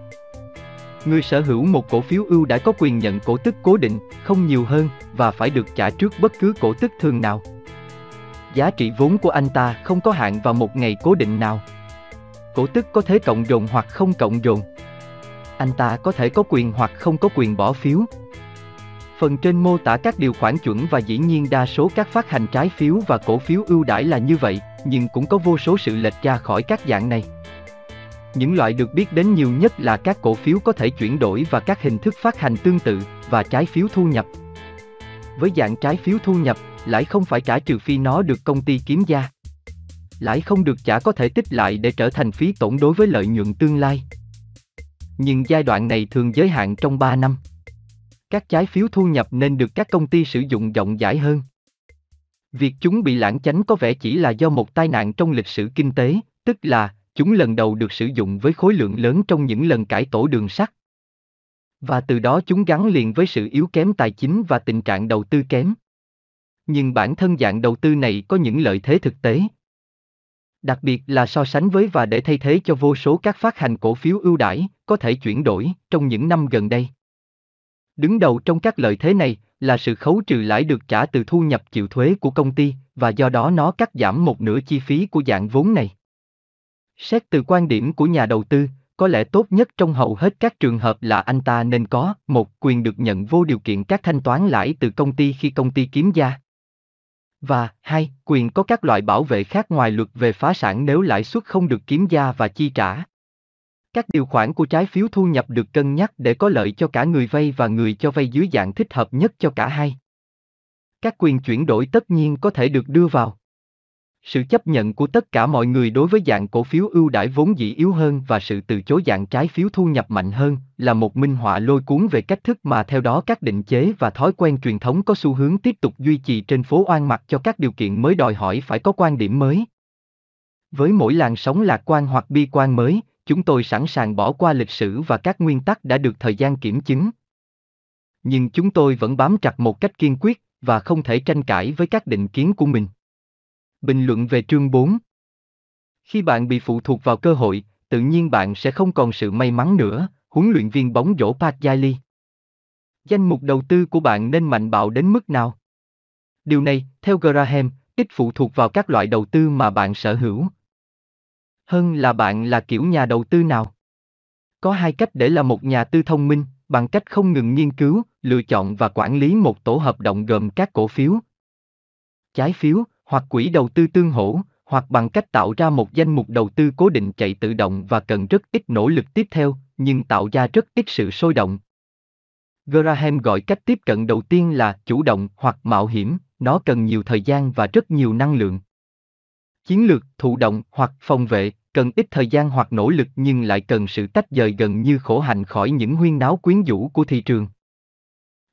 Người sở hữu một cổ phiếu ưu đãi có quyền nhận cổ tức cố định, không nhiều hơn, và phải được trả trước bất cứ cổ tức thường nào. Giá trị vốn của anh ta không có hạn vào một ngày cố định nào. Cổ tức có thể cộng dồn hoặc không cộng dồn. Anh ta có thể có quyền hoặc không có quyền bỏ phiếu. Phần trên mô tả các điều khoản chuẩn và dĩ nhiên đa số các phát hành trái phiếu và cổ phiếu ưu đãi là như vậy, nhưng cũng có vô số sự lệch ra khỏi các dạng này. Những loại được biết đến nhiều nhất là các cổ phiếu có thể chuyển đổi và các hình thức phát hành tương tự, và trái phiếu thu nhập. Với dạng trái phiếu thu nhập, lãi không phải trả trừ phi nó được công ty kiếm ra. Lãi không được trả có thể tích lại để trở thành phí tổn đối với lợi nhuận tương lai. Nhưng giai đoạn này thường giới hạn trong ba năm. Các trái phiếu thu nhập nên được các công ty sử dụng rộng rãi hơn. Việc chúng bị lảng tránh có vẻ chỉ là do một tai nạn trong lịch sử kinh tế, tức là chúng lần đầu được sử dụng với khối lượng lớn trong những lần cải tổ đường sắt. Và từ đó chúng gắn liền với sự yếu kém tài chính và tình trạng đầu tư kém. Nhưng bản thân dạng đầu tư này có những lợi thế thực tế. Đặc biệt là so sánh với và để thay thế cho vô số các phát hành cổ phiếu ưu đãi, có thể chuyển đổi trong những năm gần đây. Đứng đầu trong các lợi thế này là sự khấu trừ lãi được trả từ thu nhập chịu thuế của công ty và do đó nó cắt giảm một nửa chi phí của dạng vốn này. Xét từ quan điểm của nhà đầu tư, có lẽ tốt nhất trong hầu hết các trường hợp là anh ta nên có một quyền được nhận vô điều kiện các thanh toán lãi từ công ty khi công ty kiếm ra. Và hai, quyền có các loại bảo vệ khác ngoài luật về phá sản nếu lãi suất không được kiếm ra và chi trả. Các điều khoản của trái phiếu thu nhập được cân nhắc để có lợi cho cả người vay và người cho vay dưới dạng thích hợp nhất cho cả hai. Các quyền chuyển đổi tất nhiên có thể được đưa vào. Sự chấp nhận của tất cả mọi người đối với dạng cổ phiếu ưu đãi vốn dĩ yếu hơn và sự từ chối dạng trái phiếu thu nhập mạnh hơn là một minh họa lôi cuốn về cách thức mà theo đó các định chế và thói quen truyền thống có xu hướng tiếp tục duy trì trên phố oan mặc cho các điều kiện mới đòi hỏi phải có quan điểm mới. Với mỗi làn sóng lạc quan hoặc bi quan mới, chúng tôi sẵn sàng bỏ qua lịch sử và các nguyên tắc đã được thời gian kiểm chứng. Nhưng chúng tôi vẫn bám chặt một cách kiên quyết và không thể tranh cãi với các định kiến của mình. Bình luận về chương bốn. Khi bạn bị phụ thuộc vào cơ hội, tự nhiên bạn sẽ không còn sự may mắn nữa, huấn luyện viên bóng rổ Pat Riley. Danh mục đầu tư của bạn nên mạnh bạo đến mức nào? Điều này, theo Graham, ít phụ thuộc vào các loại đầu tư mà bạn sở hữu. Hơn là bạn là kiểu nhà đầu tư nào. Có hai cách để là một nhà tư thông minh, bằng cách không ngừng nghiên cứu, lựa chọn và quản lý một tổ hợp động gồm các cổ phiếu, trái phiếu, hoặc quỹ đầu tư tương hỗ, hoặc bằng cách tạo ra một danh mục đầu tư cố định chạy tự động và cần rất ít nỗ lực tiếp theo, nhưng tạo ra rất ít sự sôi động. Graham gọi cách tiếp cận đầu tiên là chủ động hoặc mạo hiểm, nó cần nhiều thời gian và rất nhiều năng lượng. Chiến lược, thụ động hoặc phòng vệ, cần ít thời gian hoặc nỗ lực nhưng lại cần sự tách rời gần như khổ hạnh khỏi những huyên náo quyến rũ của thị trường.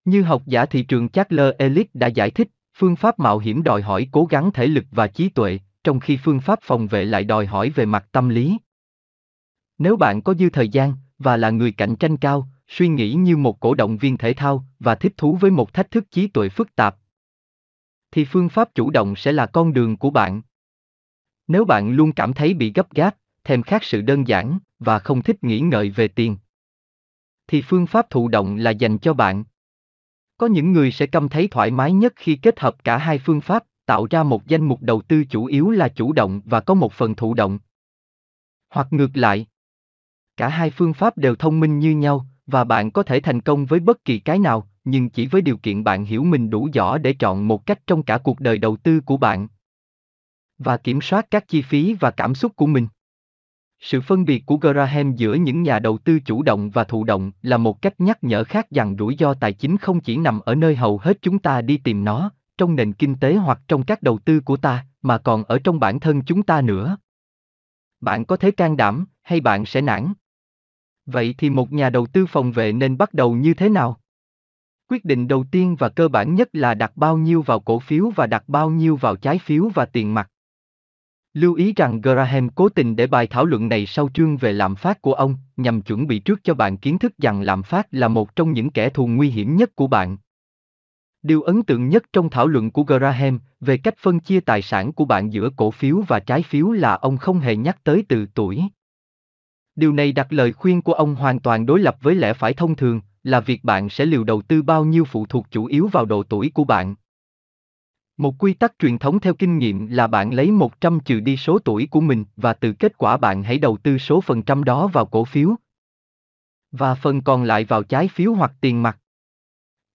Như học giả thị trường Charles Ellis đã giải thích, phương pháp mạo hiểm đòi hỏi cố gắng thể lực và trí tuệ, trong khi phương pháp phòng vệ lại đòi hỏi về mặt tâm lý. Nếu bạn có dư thời gian, và là người cạnh tranh cao, suy nghĩ như một cổ động viên thể thao, và thích thú với một thách thức trí tuệ phức tạp, thì phương pháp chủ động sẽ là con đường của bạn. Nếu bạn luôn cảm thấy bị gấp gáp, thèm khát sự đơn giản, và không thích nghĩ ngợi về tiền, thì phương pháp thụ động là dành cho bạn. Có những người sẽ cảm thấy thoải mái nhất khi kết hợp cả hai phương pháp, tạo ra một danh mục đầu tư chủ yếu là chủ động và có một phần thụ động. Hoặc ngược lại, cả hai phương pháp đều thông minh như nhau, và bạn có thể thành công với bất kỳ cái nào, nhưng chỉ với điều kiện bạn hiểu mình đủ rõ để chọn một cách trong cả cuộc đời đầu tư của bạn. Và kiểm soát các chi phí và cảm xúc của mình. Sự phân biệt của Graham giữa những nhà đầu tư chủ động và thụ động là một cách nhắc nhở khác rằng rủi ro tài chính không chỉ nằm ở nơi hầu hết chúng ta đi tìm nó, trong nền kinh tế hoặc trong các đầu tư của ta, mà còn ở trong bản thân chúng ta nữa. Bạn có thể can đảm, hay bạn sẽ nản. Vậy thì một nhà đầu tư phòng vệ nên bắt đầu như thế nào? Quyết định đầu tiên và cơ bản nhất là đặt bao nhiêu vào cổ phiếu và đặt bao nhiêu vào trái phiếu và tiền mặt. Lưu ý rằng Graham cố tình để bài thảo luận này sau chương về lạm phát của ông, nhằm chuẩn bị trước cho bạn kiến thức rằng lạm phát là một trong những kẻ thù nguy hiểm nhất của bạn. Điều ấn tượng nhất trong thảo luận của Graham về cách phân chia tài sản của bạn giữa cổ phiếu và trái phiếu là ông không hề nhắc tới từ tuổi. Điều này đặt lời khuyên của ông hoàn toàn đối lập với lẽ phải thông thường, là việc bạn sẽ liều đầu tư bao nhiêu phụ thuộc chủ yếu vào độ tuổi của bạn. Một quy tắc truyền thống theo kinh nghiệm là bạn lấy một trăm trừ đi số tuổi của mình và từ kết quả bạn hãy đầu tư số phần trăm đó vào cổ phiếu và phần còn lại vào trái phiếu hoặc tiền mặt.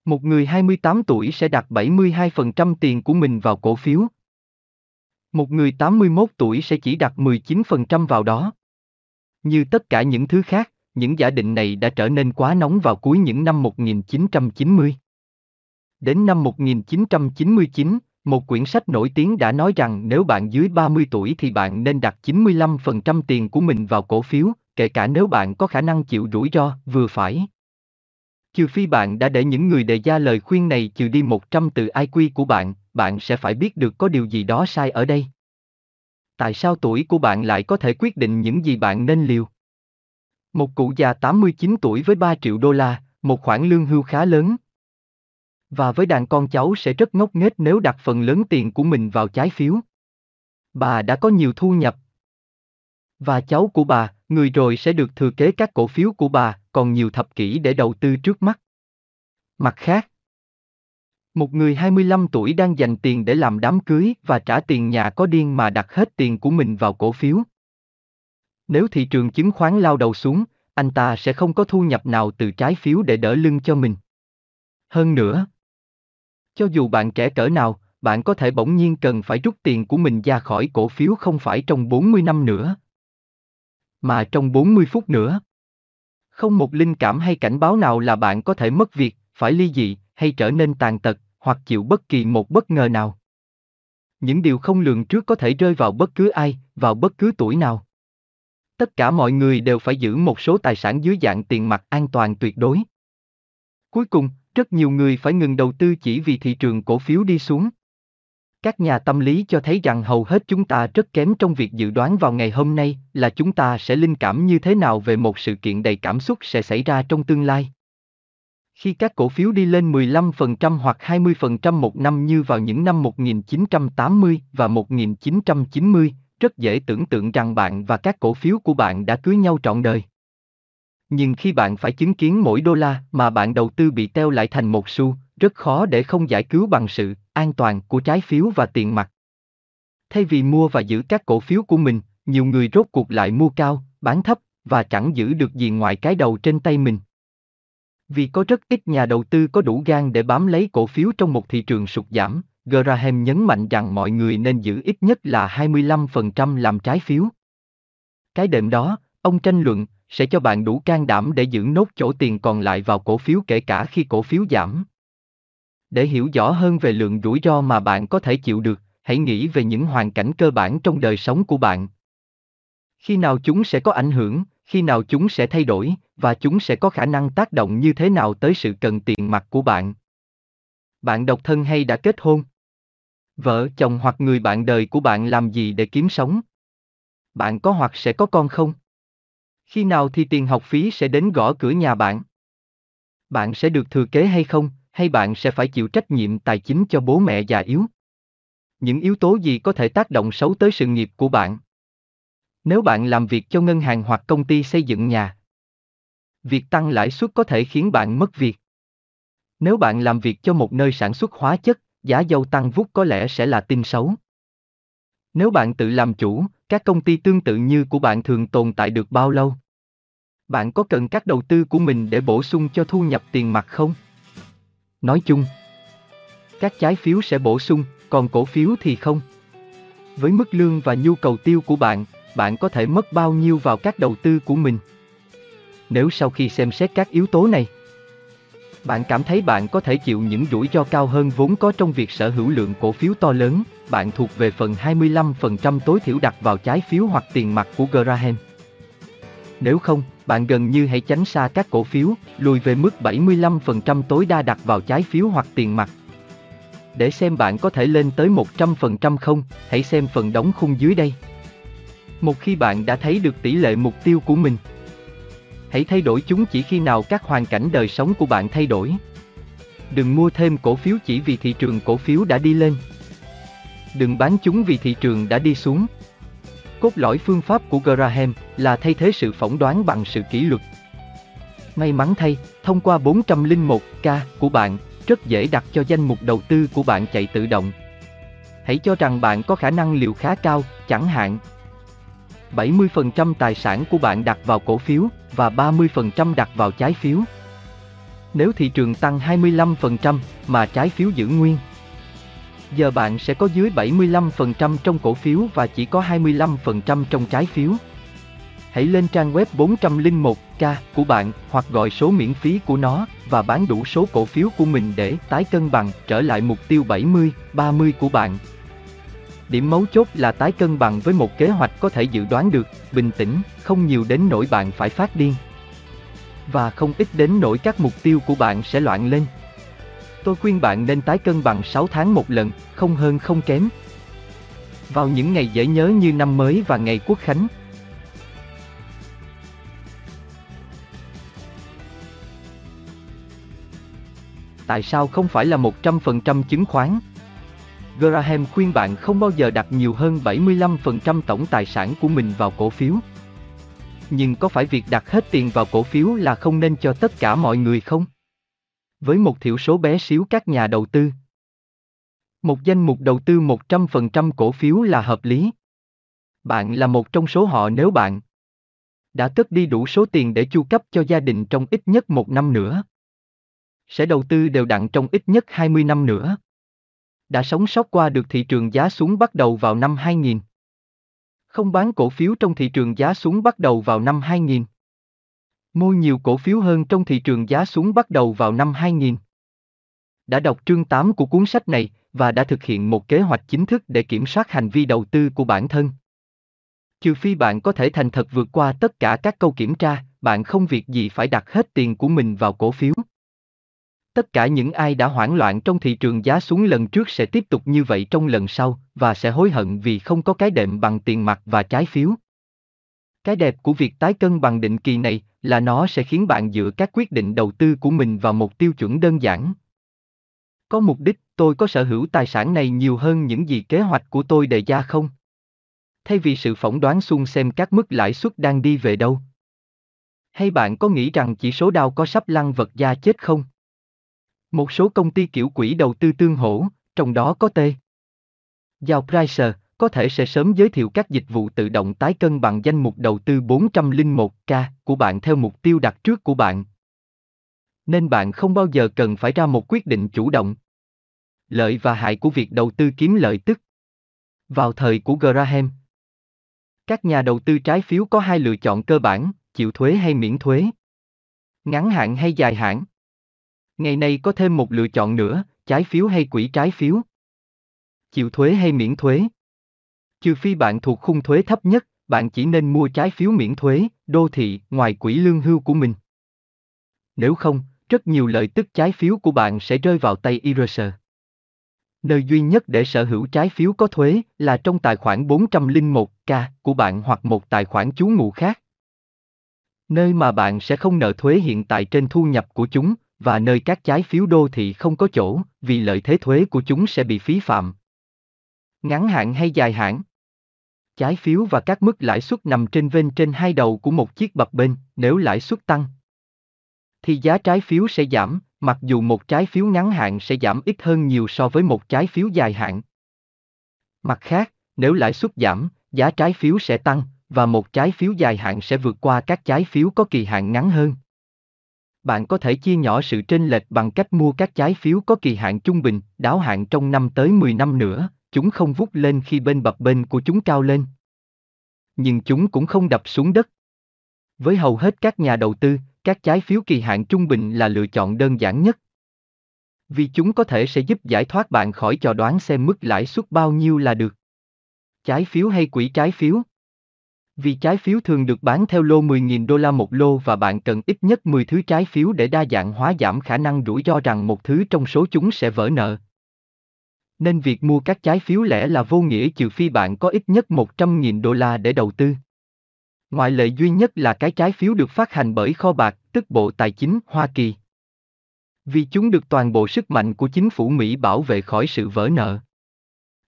Một người hai mươi tám tuổi sẽ đặt bảy mươi hai phần trăm tiền của mình vào cổ phiếu. Một người tám mươi mốt tuổi sẽ chỉ đặt mười chín phần trăm vào đó. Như tất cả những thứ khác, những giả định này đã trở nên quá nóng vào cuối những năm một nghìn chín trăm chín mươi. Đến năm một nghìn chín trăm chín mươi chín, một quyển sách nổi tiếng đã nói rằng nếu bạn dưới ba mươi tuổi thì bạn nên đặt chín mươi lăm phần trăm tiền của mình vào cổ phiếu, kể cả nếu bạn có khả năng chịu rủi ro vừa phải. Trừ phi bạn đã để những người đề ra lời khuyên này trừ đi một trăm từ i kiu của bạn, bạn sẽ phải biết được có điều gì đó sai ở đây. Tại sao tuổi của bạn lại có thể quyết định những gì bạn nên liều? Một cụ già tám mươi chín tuổi với ba triệu đô la, một khoản lương hưu khá lớn, và với đàn con cháu sẽ rất ngốc nghếch nếu đặt phần lớn tiền của mình vào trái phiếu. Bà đã có nhiều thu nhập, và cháu của bà, người rồi sẽ được thừa kế các cổ phiếu của bà, còn nhiều thập kỷ để đầu tư trước mắt. Mặt khác, một người hai mươi lăm tuổi đang dành tiền để làm đám cưới và trả tiền nhà có điên mà đặt hết tiền của mình vào cổ phiếu. Nếu thị trường chứng khoán lao đầu xuống, anh ta sẽ không có thu nhập nào từ trái phiếu để đỡ lưng cho mình. Hơn nữa, cho dù bạn trẻ cỡ nào, bạn có thể bỗng nhiên cần phải rút tiền của mình ra khỏi cổ phiếu không phải trong bốn mươi năm nữa, mà trong bốn mươi phút nữa. Không một linh cảm hay cảnh báo nào là bạn có thể mất việc, phải ly dị, hay trở nên tàn tật, hoặc chịu bất kỳ một bất ngờ nào. Những điều không lường trước có thể rơi vào bất cứ ai, vào bất cứ tuổi nào. Tất cả mọi người đều phải giữ một số tài sản dưới dạng tiền mặt an toàn tuyệt đối. Cuối cùng, rất nhiều người phải ngừng đầu tư chỉ vì thị trường cổ phiếu đi xuống. Các nhà tâm lý cho thấy rằng hầu hết chúng ta rất kém trong việc dự đoán vào ngày hôm nay là chúng ta sẽ linh cảm như thế nào về một sự kiện đầy cảm xúc sẽ xảy ra trong tương lai. Khi các cổ phiếu đi lên mười lăm phần trăm hoặc hai mươi phần trăm một năm như vào những năm một nghìn chín trăm tám mươi và một nghìn chín trăm chín mươi, rất dễ tưởng tượng rằng bạn và các cổ phiếu của bạn đã cưới nhau trọn đời. Nhưng khi bạn phải chứng kiến mỗi đô la mà bạn đầu tư bị teo lại thành một xu, rất khó để không giải cứu bằng sự an toàn của trái phiếu và tiền mặt. Thay vì mua và giữ các cổ phiếu của mình, nhiều người rốt cuộc lại mua cao, bán thấp và chẳng giữ được gì ngoài cái đầu trên tay mình. Vì có rất ít nhà đầu tư có đủ gan để bám lấy cổ phiếu trong một thị trường sụt giảm, Graham nhấn mạnh rằng mọi người nên giữ ít nhất là hai mươi lăm phần trăm làm trái phiếu. Cái đệm đó, ông tranh luận, sẽ cho bạn đủ can đảm để giữ nốt chỗ tiền còn lại vào cổ phiếu kể cả khi cổ phiếu giảm. Để hiểu rõ hơn về lượng rủi ro mà bạn có thể chịu được, hãy nghĩ về những hoàn cảnh cơ bản trong đời sống của bạn. Khi nào chúng sẽ có ảnh hưởng, khi nào chúng sẽ thay đổi, và chúng sẽ có khả năng tác động như thế nào tới sự cần tiền mặt của bạn. Bạn độc thân hay đã kết hôn? Vợ, chồng hoặc người bạn đời của bạn làm gì để kiếm sống? Bạn có hoặc sẽ có con không? Khi nào thì tiền học phí sẽ đến gõ cửa nhà bạn? Bạn sẽ được thừa kế hay không? Hay bạn sẽ phải chịu trách nhiệm tài chính cho bố mẹ già yếu? Những yếu tố gì có thể tác động xấu tới sự nghiệp của bạn? Nếu bạn làm việc cho ngân hàng hoặc công ty xây dựng nhà, việc tăng lãi suất có thể khiến bạn mất việc. Nếu bạn làm việc cho một nơi sản xuất hóa chất, giá dầu tăng vút có lẽ sẽ là tin xấu. Nếu bạn tự làm chủ, các công ty tương tự như của bạn thường tồn tại được bao lâu? Bạn có cần các đầu tư của mình để bổ sung cho thu nhập tiền mặt không? Nói chung, các trái phiếu sẽ bổ sung, còn cổ phiếu thì không. Với mức lương và nhu cầu tiêu của bạn, bạn có thể mất bao nhiêu vào các đầu tư của mình? Nếu sau khi xem xét các yếu tố này, bạn cảm thấy bạn có thể chịu những rủi ro cao hơn vốn có trong việc sở hữu lượng cổ phiếu to lớn, bạn thuộc về phần hai mươi lăm phần trăm tối thiểu đặt vào trái phiếu hoặc tiền mặt của Graham. Nếu không, bạn gần như hãy tránh xa các cổ phiếu, lùi về mức bảy mươi lăm phần trăm tối đa đặt vào trái phiếu hoặc tiền mặt. Để xem bạn có thể lên tới một trăm phần trăm không, hãy xem phần đóng khung dưới đây. Một khi bạn đã thấy được tỷ lệ mục tiêu của mình, hãy thay đổi chúng chỉ khi nào các hoàn cảnh đời sống của bạn thay đổi. Đừng mua thêm cổ phiếu chỉ vì thị trường cổ phiếu đã đi lên. Đừng bán chúng vì thị trường đã đi xuống. Cốt lõi phương pháp của Graham là thay thế sự phỏng đoán bằng sự kỷ luật. May mắn thay, thông qua bốn không một k của bạn, rất dễ đặt cho danh mục đầu tư của bạn chạy tự động. Hãy cho rằng bạn có khả năng liều khá cao, chẳng hạn bảy mươi phần trăm tài sản của bạn đặt vào cổ phiếu và ba mươi phần trăm đặt vào trái phiếu. Nếu thị trường tăng hai mươi lăm phần trăm mà trái phiếu giữ nguyên, giờ bạn sẽ có dưới bảy mươi lăm phần trăm trong cổ phiếu và chỉ có hai mươi lăm phần trăm trong trái phiếu. Hãy lên trang web bốn không một k của bạn hoặc gọi số miễn phí của nó và bán đủ số cổ phiếu của mình để tái cân bằng trở lại mục tiêu bảy mươi ba mươi của bạn. Điểm mấu chốt là tái cân bằng với một kế hoạch có thể dự đoán được, bình tĩnh, không nhiều đến nỗi bạn phải phát điên, và không ít đến nỗi các mục tiêu của bạn sẽ loạn lên. Tôi khuyên bạn nên tái cân bằng sáu tháng một lần, không hơn không kém, vào những ngày dễ nhớ như năm mới và ngày Quốc khánh. Tại sao không phải là một trăm phần trăm chứng khoán? Graham khuyên bạn không bao giờ đặt nhiều hơn bảy mươi lăm phần trăm tổng tài sản của mình vào cổ phiếu. Nhưng có phải việc đặt hết tiền vào cổ phiếu là không nên cho tất cả mọi người không? Với một thiểu số bé xíu các nhà đầu tư, một danh mục đầu tư một trăm phần trăm cổ phiếu là hợp lý. Bạn là một trong số họ nếu bạn đã cất đi đủ số tiền để chu cấp cho gia đình trong ít nhất một năm nữa, sẽ đầu tư đều đặn trong ít nhất hai mươi năm nữa, đã sống sót qua được thị trường giá xuống bắt đầu vào năm hai nghìn, không bán cổ phiếu trong thị trường giá xuống bắt đầu vào năm hai nghìn, mua nhiều cổ phiếu hơn trong thị trường giá xuống bắt đầu vào năm hai nghìn. Đã đọc chương tám của cuốn sách này và đã thực hiện một kế hoạch chính thức để kiểm soát hành vi đầu tư của bản thân. Trừ phi bạn có thể thành thật vượt qua tất cả các câu kiểm tra, bạn không việc gì phải đặt hết tiền của mình vào cổ phiếu. Tất cả những ai đã hoảng loạn trong thị trường giá xuống lần trước sẽ tiếp tục như vậy trong lần sau và sẽ hối hận vì không có cái đệm bằng tiền mặt và trái phiếu. Cái đẹp của việc tái cân bằng định kỳ này là nó sẽ khiến bạn dựa các quyết định đầu tư của mình vào một tiêu chuẩn đơn giản. Có mục đích, tôi có sở hữu tài sản này nhiều hơn những gì kế hoạch của tôi đề ra không? Thay vì sự phỏng đoán suông xem các mức lãi suất đang đi về đâu. Hay bạn có nghĩ rằng chỉ số Dow có sắp lăn vật da chết không? Một số công ty kiểu quỹ đầu tư tương hỗ, trong đó có T. Rowe Price, có thể sẽ sớm giới thiệu các dịch vụ tự động tái cân bằng danh mục đầu tư bốn không một k của bạn theo mục tiêu đặt trước của bạn. Nên bạn không bao giờ cần phải ra một quyết định chủ động. Lợi và hại của việc đầu tư kiếm lợi tức. Vào thời của Graham, các nhà đầu tư trái phiếu có hai lựa chọn cơ bản, chịu thuế hay miễn thuế, ngắn hạn hay dài hạn. Ngày nay có thêm một lựa chọn nữa, trái phiếu hay quỹ trái phiếu, chịu thuế hay miễn thuế. Trừ phi bạn thuộc khung thuế thấp nhất, bạn chỉ nên mua trái phiếu miễn thuế, đô thị, ngoài quỹ lương hưu của mình. Nếu không, rất nhiều lợi tức trái phiếu của bạn sẽ rơi vào tay I R S. Nơi duy nhất để sở hữu trái phiếu có thuế là trong tài khoản bốn không một k của bạn hoặc một tài khoản trú ngụ khác, nơi mà bạn sẽ không nợ thuế hiện tại trên thu nhập của chúng, và nơi các trái phiếu đô thị không có chỗ vì lợi thế thuế của chúng sẽ bị phí phạm. Ngắn hạn hay dài hạn? Trái phiếu và các mức lãi suất nằm trên vênh trên hai đầu của một chiếc bập bênh, nếu lãi suất tăng thì giá trái phiếu sẽ giảm, mặc dù một trái phiếu ngắn hạn sẽ giảm ít hơn nhiều so với một trái phiếu dài hạn. Mặt khác, nếu lãi suất giảm, giá trái phiếu sẽ tăng và một trái phiếu dài hạn sẽ vượt qua các trái phiếu có kỳ hạn ngắn hơn. Bạn có thể chia nhỏ sự chênh lệch bằng cách mua các trái phiếu có kỳ hạn trung bình, đáo hạn trong năm tới mười năm nữa. Chúng không vút lên khi bên bập bên của chúng cao lên, nhưng chúng cũng không đập xuống đất. Với hầu hết các nhà đầu tư, các trái phiếu kỳ hạn trung bình là lựa chọn đơn giản nhất, vì chúng có thể sẽ giúp giải thoát bạn khỏi trò đoán xem mức lãi suất bao nhiêu là được. Trái phiếu hay quỹ trái phiếu? Vì trái phiếu thường được bán theo lô mười nghìn đô la một lô và bạn cần ít nhất mười thứ trái phiếu để đa dạng hóa giảm khả năng rủi ro rằng một thứ trong số chúng sẽ vỡ nợ. Nên việc mua các trái phiếu lẻ là vô nghĩa trừ phi bạn có ít nhất một trăm nghìn đô la để đầu tư. Ngoại lệ duy nhất là cái trái phiếu được phát hành bởi kho bạc, tức Bộ Tài chính Hoa Kỳ. vì chúng được toàn bộ sức mạnh của chính phủ Mỹ bảo vệ khỏi sự vỡ nợ.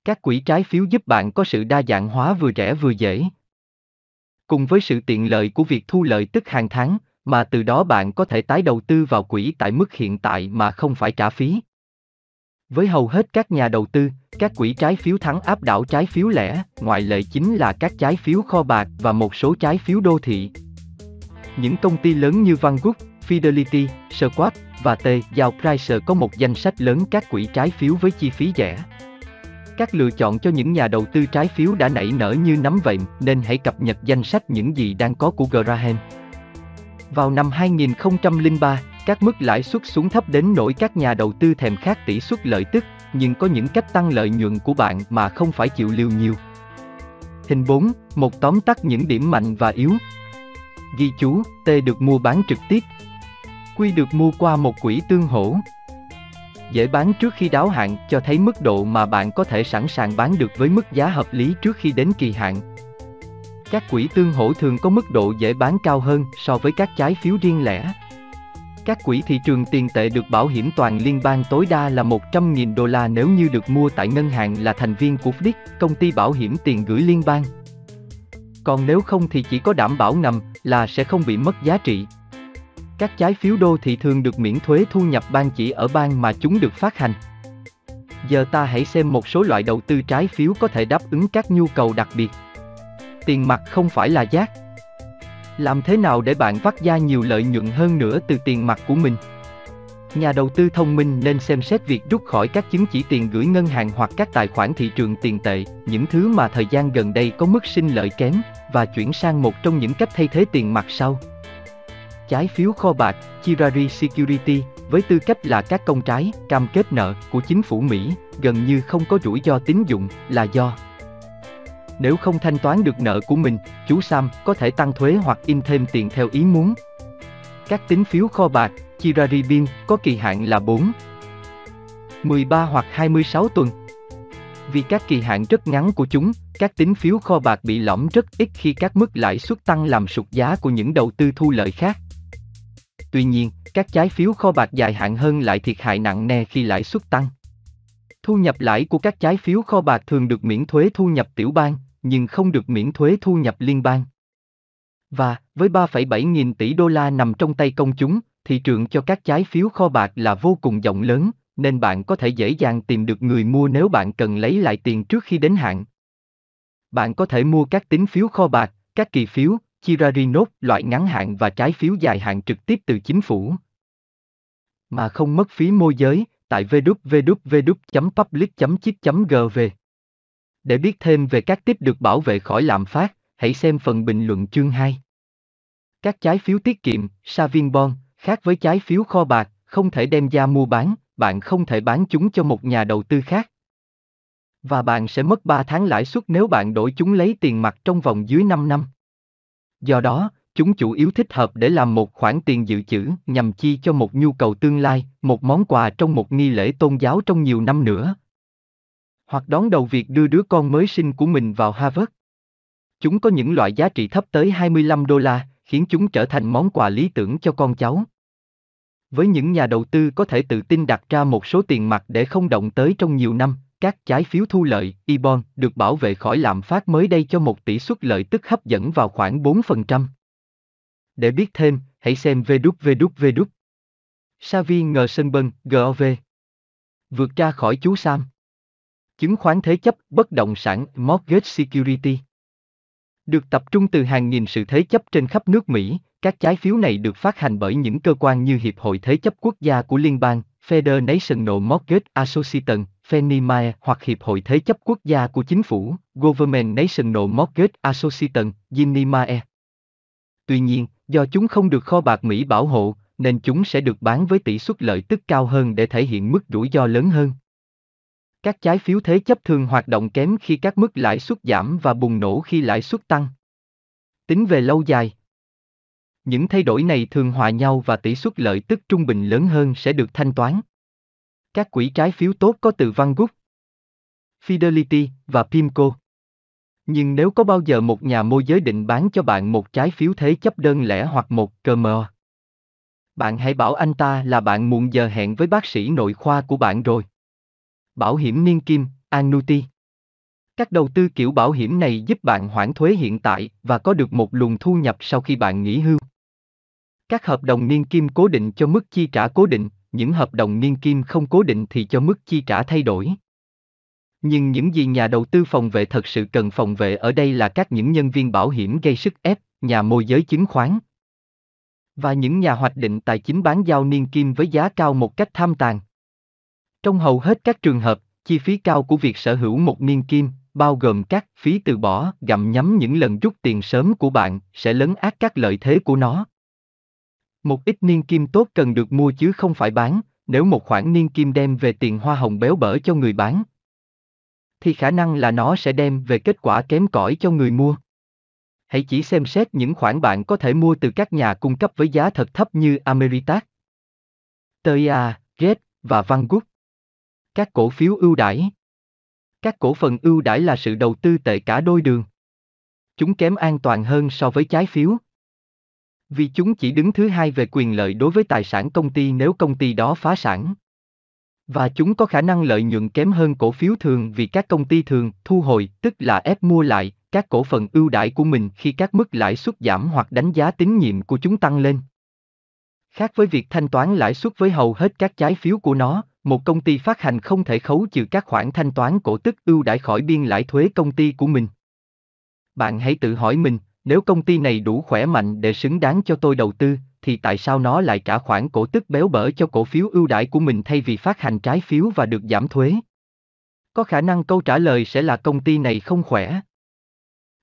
Các quỹ trái phiếu giúp bạn có sự đa dạng hóa vừa rẻ vừa dễ. Cùng với sự tiện lợi của việc thu lợi tức hàng tháng, mà từ đó bạn có thể tái đầu tư vào quỹ tại mức hiện tại mà không phải trả phí. Với hầu hết các nhà đầu tư, các quỹ trái phiếu thắng áp đảo trái phiếu lẻ, ngoại lệ chính là các trái phiếu kho bạc và một số trái phiếu đô thị. Những công ty lớn như Vanguard, Fidelity, Schwab và T. Rowe Price có một danh sách lớn các quỹ trái phiếu với chi phí rẻ. Các lựa chọn cho những nhà đầu tư trái phiếu đã nảy nở như nấm vậy, nên hãy cập nhật danh sách những gì đang có của Graham. Vào năm hai nghìn không trăm lẻ ba, các mức lãi suất xuống thấp đến nỗi các nhà đầu tư thèm khát tỷ suất lợi tức, nhưng có những cách tăng lợi nhuận của bạn mà không phải chịu liều nhiều. Hình bốn, một tóm tắt những điểm mạnh và yếu. Ghi chú, T được mua bán trực tiếp, Q được mua qua một quỹ tương hỗ. Dễ bán trước khi đáo hạn cho thấy mức độ mà bạn có thể sẵn sàng bán được với mức giá hợp lý trước khi đến kỳ hạn. Các quỹ tương hỗ thường có mức độ dễ bán cao hơn so với các trái phiếu riêng lẻ. Các quỹ thị trường tiền tệ được bảo hiểm toàn liên bang tối đa là một trăm nghìn đô la nếu như được mua tại ngân hàng là thành viên của F D I C, công ty bảo hiểm tiền gửi liên bang. Còn nếu không thì chỉ có đảm bảo ngầm là sẽ không bị mất giá trị. Các trái phiếu đô thị thường được miễn thuế thu nhập ban chỉ ở bang mà chúng được phát hành. Giờ ta hãy xem một số loại đầu tư trái phiếu có thể đáp ứng các nhu cầu đặc biệt. Tiền mặt không phải là giác. Làm thế nào để bạn vắt ra nhiều lợi nhuận hơn nữa từ tiền mặt của mình? Nhà đầu tư thông minh nên xem xét việc rút khỏi các chứng chỉ tiền gửi ngân hàng hoặc các tài khoản thị trường tiền tệ, những thứ mà thời gian gần đây có mức sinh lợi kém, và chuyển sang một trong những cách thay thế tiền mặt sau. Trái phiếu kho bạc, Treasury Security, với tư cách là các công trái, cam kết nợ của chính phủ Mỹ, gần như không có rủi ro tín dụng, là do nếu không thanh toán được nợ của mình, chú Sam có thể tăng thuế hoặc in thêm tiền theo ý muốn. Các tín phiếu kho bạc, Treasury Bill, có kỳ hạn là bốn, mười ba hoặc hai mươi sáu tuần. Vì các kỳ hạn rất ngắn của chúng, các tín phiếu kho bạc bị lõm rất ít khi các mức lãi suất tăng làm sụt giá của những đầu tư thu lợi khác. Tuy nhiên, các trái phiếu kho bạc dài hạn hơn lại thiệt hại nặng nề khi lãi suất tăng. Thu nhập lãi của các trái phiếu kho bạc thường được miễn thuế thu nhập tiểu bang, nhưng không được miễn thuế thu nhập liên bang. Và, với ba phẩy bảy nghìn tỷ đô la nằm trong tay công chúng, thị trường cho các trái phiếu kho bạc là vô cùng rộng lớn, nên bạn có thể dễ dàng tìm được người mua nếu bạn cần lấy lại tiền trước khi đến hạn. Bạn có thể mua các tín phiếu kho bạc, các kỳ phiếu, Treasury Note, loại ngắn hạn và trái phiếu dài hạn trực tiếp từ chính phủ, mà không mất phí môi giới, tại w w w chấm public chấm chit chấm gov. Để biết thêm về các tip được bảo vệ khỏi lạm phát, hãy xem phần bình luận chương hai. Các trái phiếu tiết kiệm, saving bond, khác với trái phiếu kho bạc, không thể đem ra mua bán, bạn không thể bán chúng cho một nhà đầu tư khác. Và bạn sẽ mất ba tháng lãi suất nếu bạn đổi chúng lấy tiền mặt trong vòng dưới năm năm. Do đó, chúng chủ yếu thích hợp để làm một khoản tiền dự trữ nhằm chi cho một nhu cầu tương lai, một món quà trong một nghi lễ tôn giáo trong nhiều năm nữa, hoặc đón đầu việc đưa đứa con mới sinh của mình vào Harvard. Chúng có những loại giá trị thấp tới hai mươi lăm đô la, khiến chúng trở thành món quà lý tưởng cho con cháu. Với những nhà đầu tư có thể tự tin đặt ra một số tiền mặt để không động tới trong nhiều năm, các trái phiếu thu lợi, e-bond, được bảo vệ khỏi lạm phát mới đây cho một tỷ suất lợi tức hấp dẫn vào khoảng bốn phần trăm. Để biết thêm, hãy xem w w w chấm saving chấm gov. Vượt ra khỏi chú Sam. Chứng khoán thế chấp, bất động sản, mortgage security. Được tập trung từ hàng nghìn sự thế chấp trên khắp nước Mỹ, các trái phiếu này được phát hành bởi những cơ quan như Hiệp hội Thế chấp Quốc gia của Liên bang, Federal Mortgage Association, Fannie Mae, hoặc Hiệp hội Thế chấp Quốc gia của Chính phủ, Government National Mortgage Association, Ginnie Mae. Tuy nhiên, do chúng không được kho bạc Mỹ bảo hộ, nên chúng sẽ được bán với tỷ suất lợi tức cao hơn để thể hiện mức rủi ro lớn hơn. Các trái phiếu thế chấp thường hoạt động kém khi các mức lãi suất giảm và bùng nổ khi lãi suất tăng. Tính về lâu dài, những thay đổi này thường hòa nhau và tỷ suất lợi tức trung bình lớn hơn sẽ được thanh toán. Các quỹ trái phiếu tốt có từ Vanguard, Fidelity và Pimco. Nhưng nếu có bao giờ một nhà môi giới định bán cho bạn một trái phiếu thế chấp đơn lẻ hoặc một C M O, Bạn hãy bảo anh ta là bạn muộn giờ hẹn với bác sĩ nội khoa của bạn rồi. Bảo hiểm niên kim, annuity. Các đầu tư kiểu bảo hiểm này giúp bạn hoãn thuế hiện tại và có được một luồng thu nhập sau khi bạn nghỉ hưu. Các hợp đồng niên kim cố định cho mức chi trả cố định, những hợp đồng niên kim không cố định thì cho mức chi trả thay đổi. Nhưng những gì nhà đầu tư phòng vệ thật sự cần phòng vệ ở đây là các những nhân viên bảo hiểm gây sức ép, nhà môi giới chứng khoán và những nhà hoạch định tài chính bán giao niên kim với giá cao một cách tham tàn. Trong hầu hết các trường hợp, chi phí cao của việc sở hữu một niên kim, bao gồm các phí từ bỏ, gặm nhấm những lần rút tiền sớm của bạn, sẽ lấn át các lợi thế của nó. Một ít niên kim tốt cần được mua chứ không phải bán. Nếu một khoản niên kim đem về tiền hoa hồng béo bở cho người bán, thì khả năng là nó sẽ đem về kết quả kém cỏi cho người mua. Hãy chỉ xem xét những khoản bạn có thể mua từ các nhà cung cấp với giá thật thấp như Ameritas, tê i a, Jet và Vanguard. Các cổ phiếu ưu đãi. Các cổ phần ưu đãi là sự đầu tư tệ cả đôi đường. Chúng kém an toàn hơn so với trái phiếu, vì chúng chỉ đứng thứ hai về quyền lợi đối với tài sản công ty nếu công ty đó phá sản. Và chúng có khả năng lợi nhuận kém hơn cổ phiếu thường vì các công ty thường thu hồi, tức là ép mua lại, các cổ phần ưu đãi của mình khi các mức lãi suất giảm hoặc đánh giá tín nhiệm của chúng tăng lên. Khác với việc thanh toán lãi suất với hầu hết các trái phiếu của nó, một công ty phát hành không thể khấu trừ các khoản thanh toán cổ tức ưu đãi khỏi biên lãi thuế công ty của mình. Bạn hãy tự hỏi mình, nếu công ty này đủ khỏe mạnh để xứng đáng cho tôi đầu tư, thì tại sao nó lại trả khoản cổ tức béo bở cho cổ phiếu ưu đãi của mình thay vì phát hành trái phiếu và được giảm thuế? Có khả năng câu trả lời sẽ là công ty này không khỏe.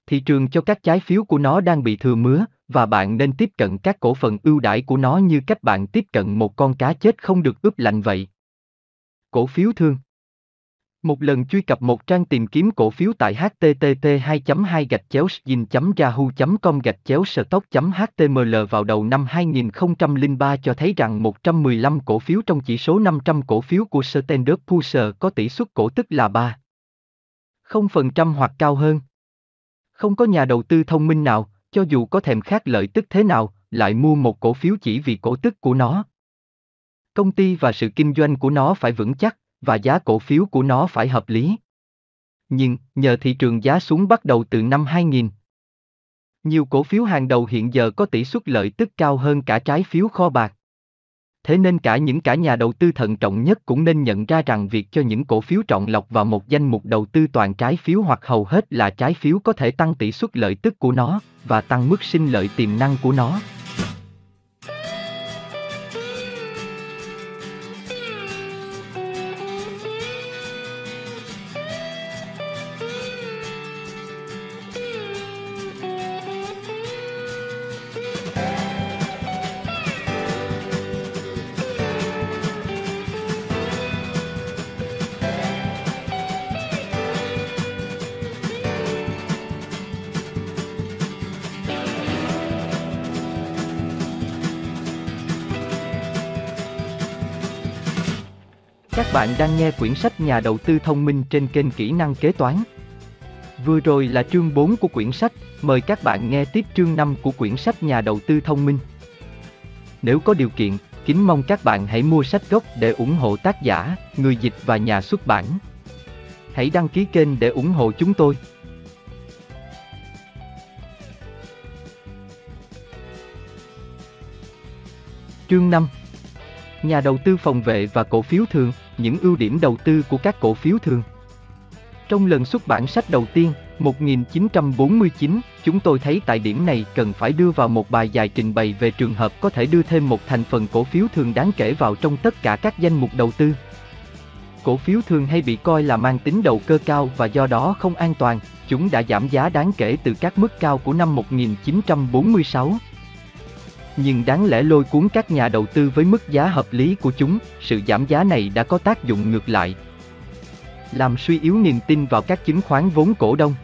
Thị trường cho các trái phiếu của nó đang bị thừa mứa, và bạn nên tiếp cận các cổ phần ưu đãi của nó như cách bạn tiếp cận một con cá chết không được ướp lạnh vậy. Cổ phiếu thương. Một lần truy cập một trang tìm kiếm cổ phiếu tại http hai hai gạch chéo gin yahoo com gạch chéo stock html vào đầu năm hai nghìn không trăm lẻ ba cho thấy rằng một trăm mười lăm cổ phiếu trong chỉ số năm trăm cổ phiếu của Standard and Poor's có tỷ suất cổ tức là ba phẩy không phần trăm hoặc cao hơn. Không có nhà đầu tư thông minh nào, cho dù có thèm khát lợi tức thế nào, lại mua một cổ phiếu chỉ vì cổ tức của nó. Công ty và sự kinh doanh của nó phải vững chắc, và giá cổ phiếu của nó phải hợp lý. Nhưng, nhờ thị trường giá xuống bắt đầu từ năm hai nghìn, nhiều cổ phiếu hàng đầu hiện giờ có tỷ suất lợi tức cao hơn cả trái phiếu kho bạc. Thế nên cả những cả nhà đầu tư thận trọng nhất cũng nên nhận ra rằng việc cho những cổ phiếu chọn lọc vào một danh mục đầu tư toàn trái phiếu hoặc hầu hết là trái phiếu có thể tăng tỷ suất lợi tức của nó và tăng mức sinh lợi tiềm năng của nó. Các bạn đang nghe quyển sách Nhà đầu tư thông minh trên kênh Kỹ năng kế toán. Vừa rồi là chương bốn của quyển sách, mời các bạn nghe tiếp chương năm của quyển sách Nhà đầu tư thông minh. Nếu có điều kiện, kính mong các bạn hãy mua sách gốc để ủng hộ tác giả, người dịch và nhà xuất bản. Hãy đăng ký kênh để ủng hộ chúng tôi. Chương năm. Nhà đầu tư phòng vệ và cổ phiếu thường, những ưu điểm đầu tư của các cổ phiếu thường. Trong lần xuất bản sách đầu tiên, một nghìn chín trăm bốn mươi chín, chúng tôi thấy tại điểm này cần phải đưa vào một bài dài trình bày về trường hợp có thể đưa thêm một thành phần cổ phiếu thường đáng kể vào trong tất cả các danh mục đầu tư. Cổ phiếu thường hay bị coi là mang tính đầu cơ cao và do đó không an toàn, chúng đã giảm giá đáng kể từ các mức cao của năm một nghìn chín trăm bốn mươi sáu. Nhưng đáng lẽ lôi cuốn các nhà đầu tư với mức giá hợp lý của chúng, sự giảm giá này đã có tác dụng ngược lại, làm suy yếu niềm tin vào các chứng khoán vốn cổ đông.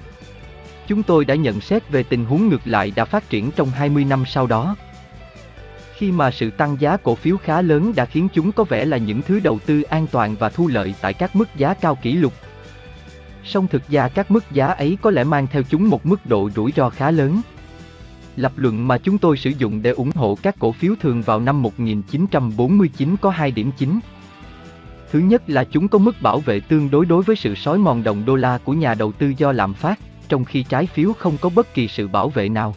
Chúng tôi đã nhận xét về tình huống ngược lại đã phát triển trong hai mươi năm sau đó, khi mà sự tăng giá cổ phiếu khá lớn đã khiến chúng có vẻ là những thứ đầu tư an toàn và thu lợi tại các mức giá cao kỷ lục. Song thực ra các mức giá ấy có lẽ mang theo chúng một mức độ rủi ro khá lớn. Lập luận mà chúng tôi sử dụng để ủng hộ các cổ phiếu thường vào năm một nghìn chín trăm bốn mươi chín có hai điểm chính. Thứ nhất là chúng có mức bảo vệ tương đối đối với sự xói mòn đồng đô la của nhà đầu tư do lạm phát, trong khi trái phiếu không có bất kỳ sự bảo vệ nào.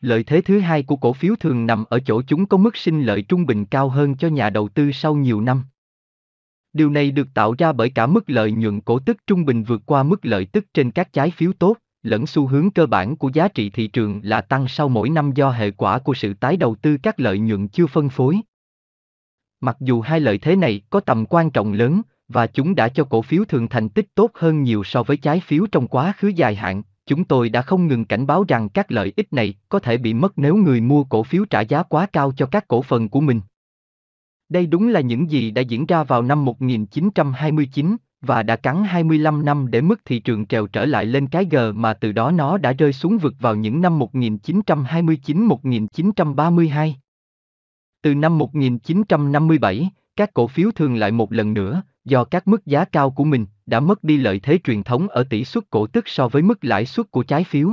Lợi thế thứ hai của cổ phiếu thường nằm ở chỗ chúng có mức sinh lợi trung bình cao hơn cho nhà đầu tư sau nhiều năm. Điều này được tạo ra bởi cả mức lợi nhuận cổ tức trung bình vượt qua mức lợi tức trên các trái phiếu tốt, lẫn xu hướng cơ bản của giá trị thị trường là tăng sau mỗi năm do hệ quả của sự tái đầu tư các lợi nhuận chưa phân phối. Mặc dù hai lợi thế này có tầm quan trọng lớn, và chúng đã cho cổ phiếu thường thành tích tốt hơn nhiều so với trái phiếu trong quá khứ dài hạn, chúng tôi đã không ngừng cảnh báo rằng các lợi ích này có thể bị mất nếu người mua cổ phiếu trả giá quá cao cho các cổ phần của mình. Đây đúng là những gì đã diễn ra vào năm một nghìn chín trăm hai mươi chín, và đã cắn hai mươi lăm năm để mức thị trường trèo trở lại lên cái G mà từ đó nó đã rơi xuống vực vào những năm một nghìn chín trăm hai mươi chín đến một nghìn chín trăm ba mươi hai. Từ năm một nghìn chín trăm năm mươi bảy, các cổ phiếu thường lại một lần nữa, do các mức giá cao của mình, đã mất đi lợi thế truyền thống ở tỷ suất cổ tức so với mức lãi suất của trái phiếu.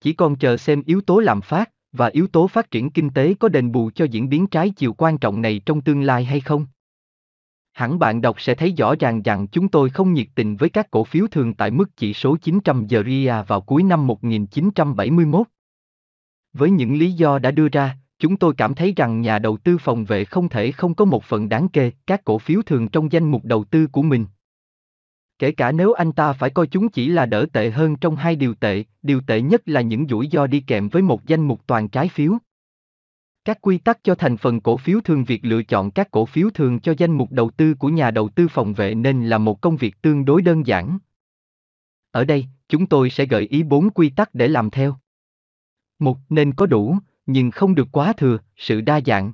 Chỉ còn chờ xem yếu tố lạm phát và yếu tố phát triển kinh tế có đền bù cho diễn biến trái chiều quan trọng này trong tương lai hay không. Hẳn bạn đọc sẽ thấy rõ ràng rằng chúng tôi không nhiệt tình với các cổ phiếu thường tại mức chỉ số chín trăm gi e rờ i a vào cuối năm một nghìn chín trăm bảy mươi mốt. Với những lý do đã đưa ra, chúng tôi cảm thấy rằng nhà đầu tư phòng vệ không thể không có một phần đáng kể các cổ phiếu thường trong danh mục đầu tư của mình. Kể cả nếu anh ta phải coi chúng chỉ là đỡ tệ hơn trong hai điều tệ, điều tệ nhất là những rủi ro đi kèm với một danh mục toàn trái phiếu. Các quy tắc cho thành phần cổ phiếu thường việc lựa chọn các cổ phiếu thường cho danh mục đầu tư của nhà đầu tư phòng vệ nên là một công việc tương đối đơn giản. Ở đây, chúng tôi sẽ gợi ý bốn quy tắc để làm theo. một. Nên có đủ, nhưng không được quá thừa, sự đa dạng.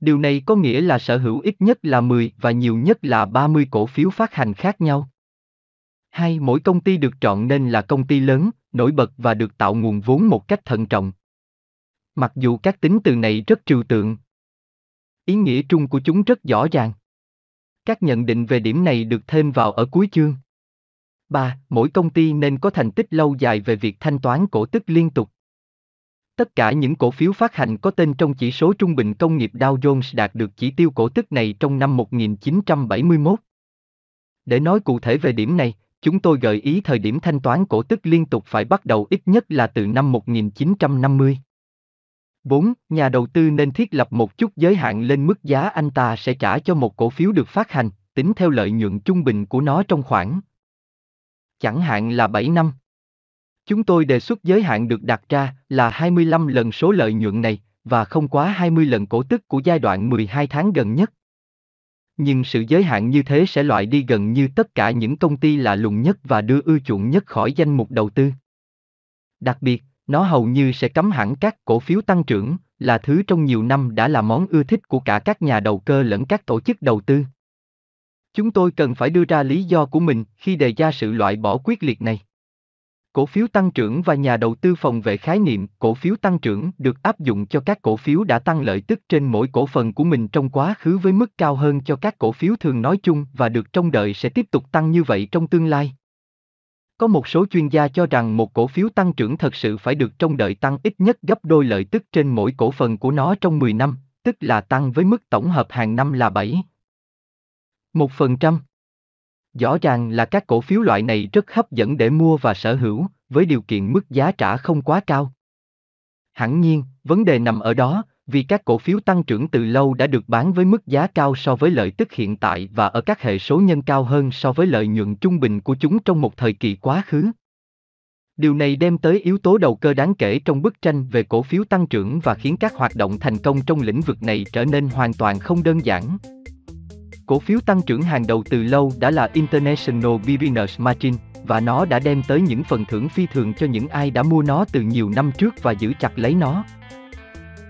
Điều này có nghĩa là sở hữu ít nhất là mười và nhiều nhất là ba mươi cổ phiếu phát hành khác nhau. hai. Mỗi công ty được chọn nên là công ty lớn, nổi bật và được tạo nguồn vốn một cách thận trọng. Mặc dù các tính từ này rất trừu tượng, ý nghĩa chung của chúng rất rõ ràng. Các nhận định về điểm này được thêm vào ở cuối chương. ba. Mỗi công ty nên có thành tích lâu dài về việc thanh toán cổ tức liên tục. Tất cả những cổ phiếu phát hành có tên trong chỉ số trung bình công nghiệp Dow Jones đạt được chỉ tiêu cổ tức này trong năm một nghìn chín trăm bảy mươi mốt. Để nói cụ thể về điểm này, chúng tôi gợi ý thời điểm thanh toán cổ tức liên tục phải bắt đầu ít nhất là từ năm một nghìn chín trăm năm mươi. bốn. Nhà đầu tư nên thiết lập một chút giới hạn lên mức giá anh ta sẽ trả cho một cổ phiếu được phát hành, tính theo lợi nhuận trung bình của nó trong khoảng, chẳng hạn là bảy năm. Chúng tôi đề xuất giới hạn được đặt ra là hai mươi lăm lần số lợi nhuận này và không quá hai mươi lần cổ tức của giai đoạn mười hai tháng gần nhất. Nhưng sự giới hạn như thế sẽ loại đi gần như tất cả những công ty lạ lùng nhất và đưa ưa chuộng nhất khỏi danh mục đầu tư. Đặc biệt, nó hầu như sẽ cấm hẳn các cổ phiếu tăng trưởng, là thứ trong nhiều năm đã là món ưa thích của cả các nhà đầu cơ lẫn các tổ chức đầu tư. Chúng tôi cần phải đưa ra lý do của mình khi đề ra sự loại bỏ quyết liệt này. Cổ phiếu tăng trưởng và nhà đầu tư phòng vệ. Khái niệm cổ phiếu tăng trưởng được áp dụng cho các cổ phiếu đã tăng lợi tức trên mỗi cổ phần của mình trong quá khứ với mức cao hơn cho các cổ phiếu thường nói chung và được trông đợi sẽ tiếp tục tăng như vậy trong tương lai. Có một số chuyên gia cho rằng một cổ phiếu tăng trưởng thật sự phải được trông đợi tăng ít nhất gấp đôi lợi tức trên mỗi cổ phần của nó trong mười năm, tức là tăng với mức tổng hợp hàng năm là bảy phẩy một phần trăm. Rõ ràng là các cổ phiếu loại này rất hấp dẫn để mua và sở hữu, với điều kiện mức giá trả không quá cao. Hẳn nhiên, vấn đề nằm ở đó, vì các cổ phiếu tăng trưởng từ lâu đã được bán với mức giá cao so với lợi tức hiện tại và ở các hệ số nhân cao hơn so với lợi nhuận trung bình của chúng trong một thời kỳ quá khứ. Điều này đem tới yếu tố đầu cơ đáng kể trong bức tranh về cổ phiếu tăng trưởng và khiến các hoạt động thành công trong lĩnh vực này trở nên hoàn toàn không đơn giản. Cổ phiếu tăng trưởng hàng đầu từ lâu đã là International Business Machine, và nó đã đem tới những phần thưởng phi thường cho những ai đã mua nó từ nhiều năm trước và giữ chặt lấy nó.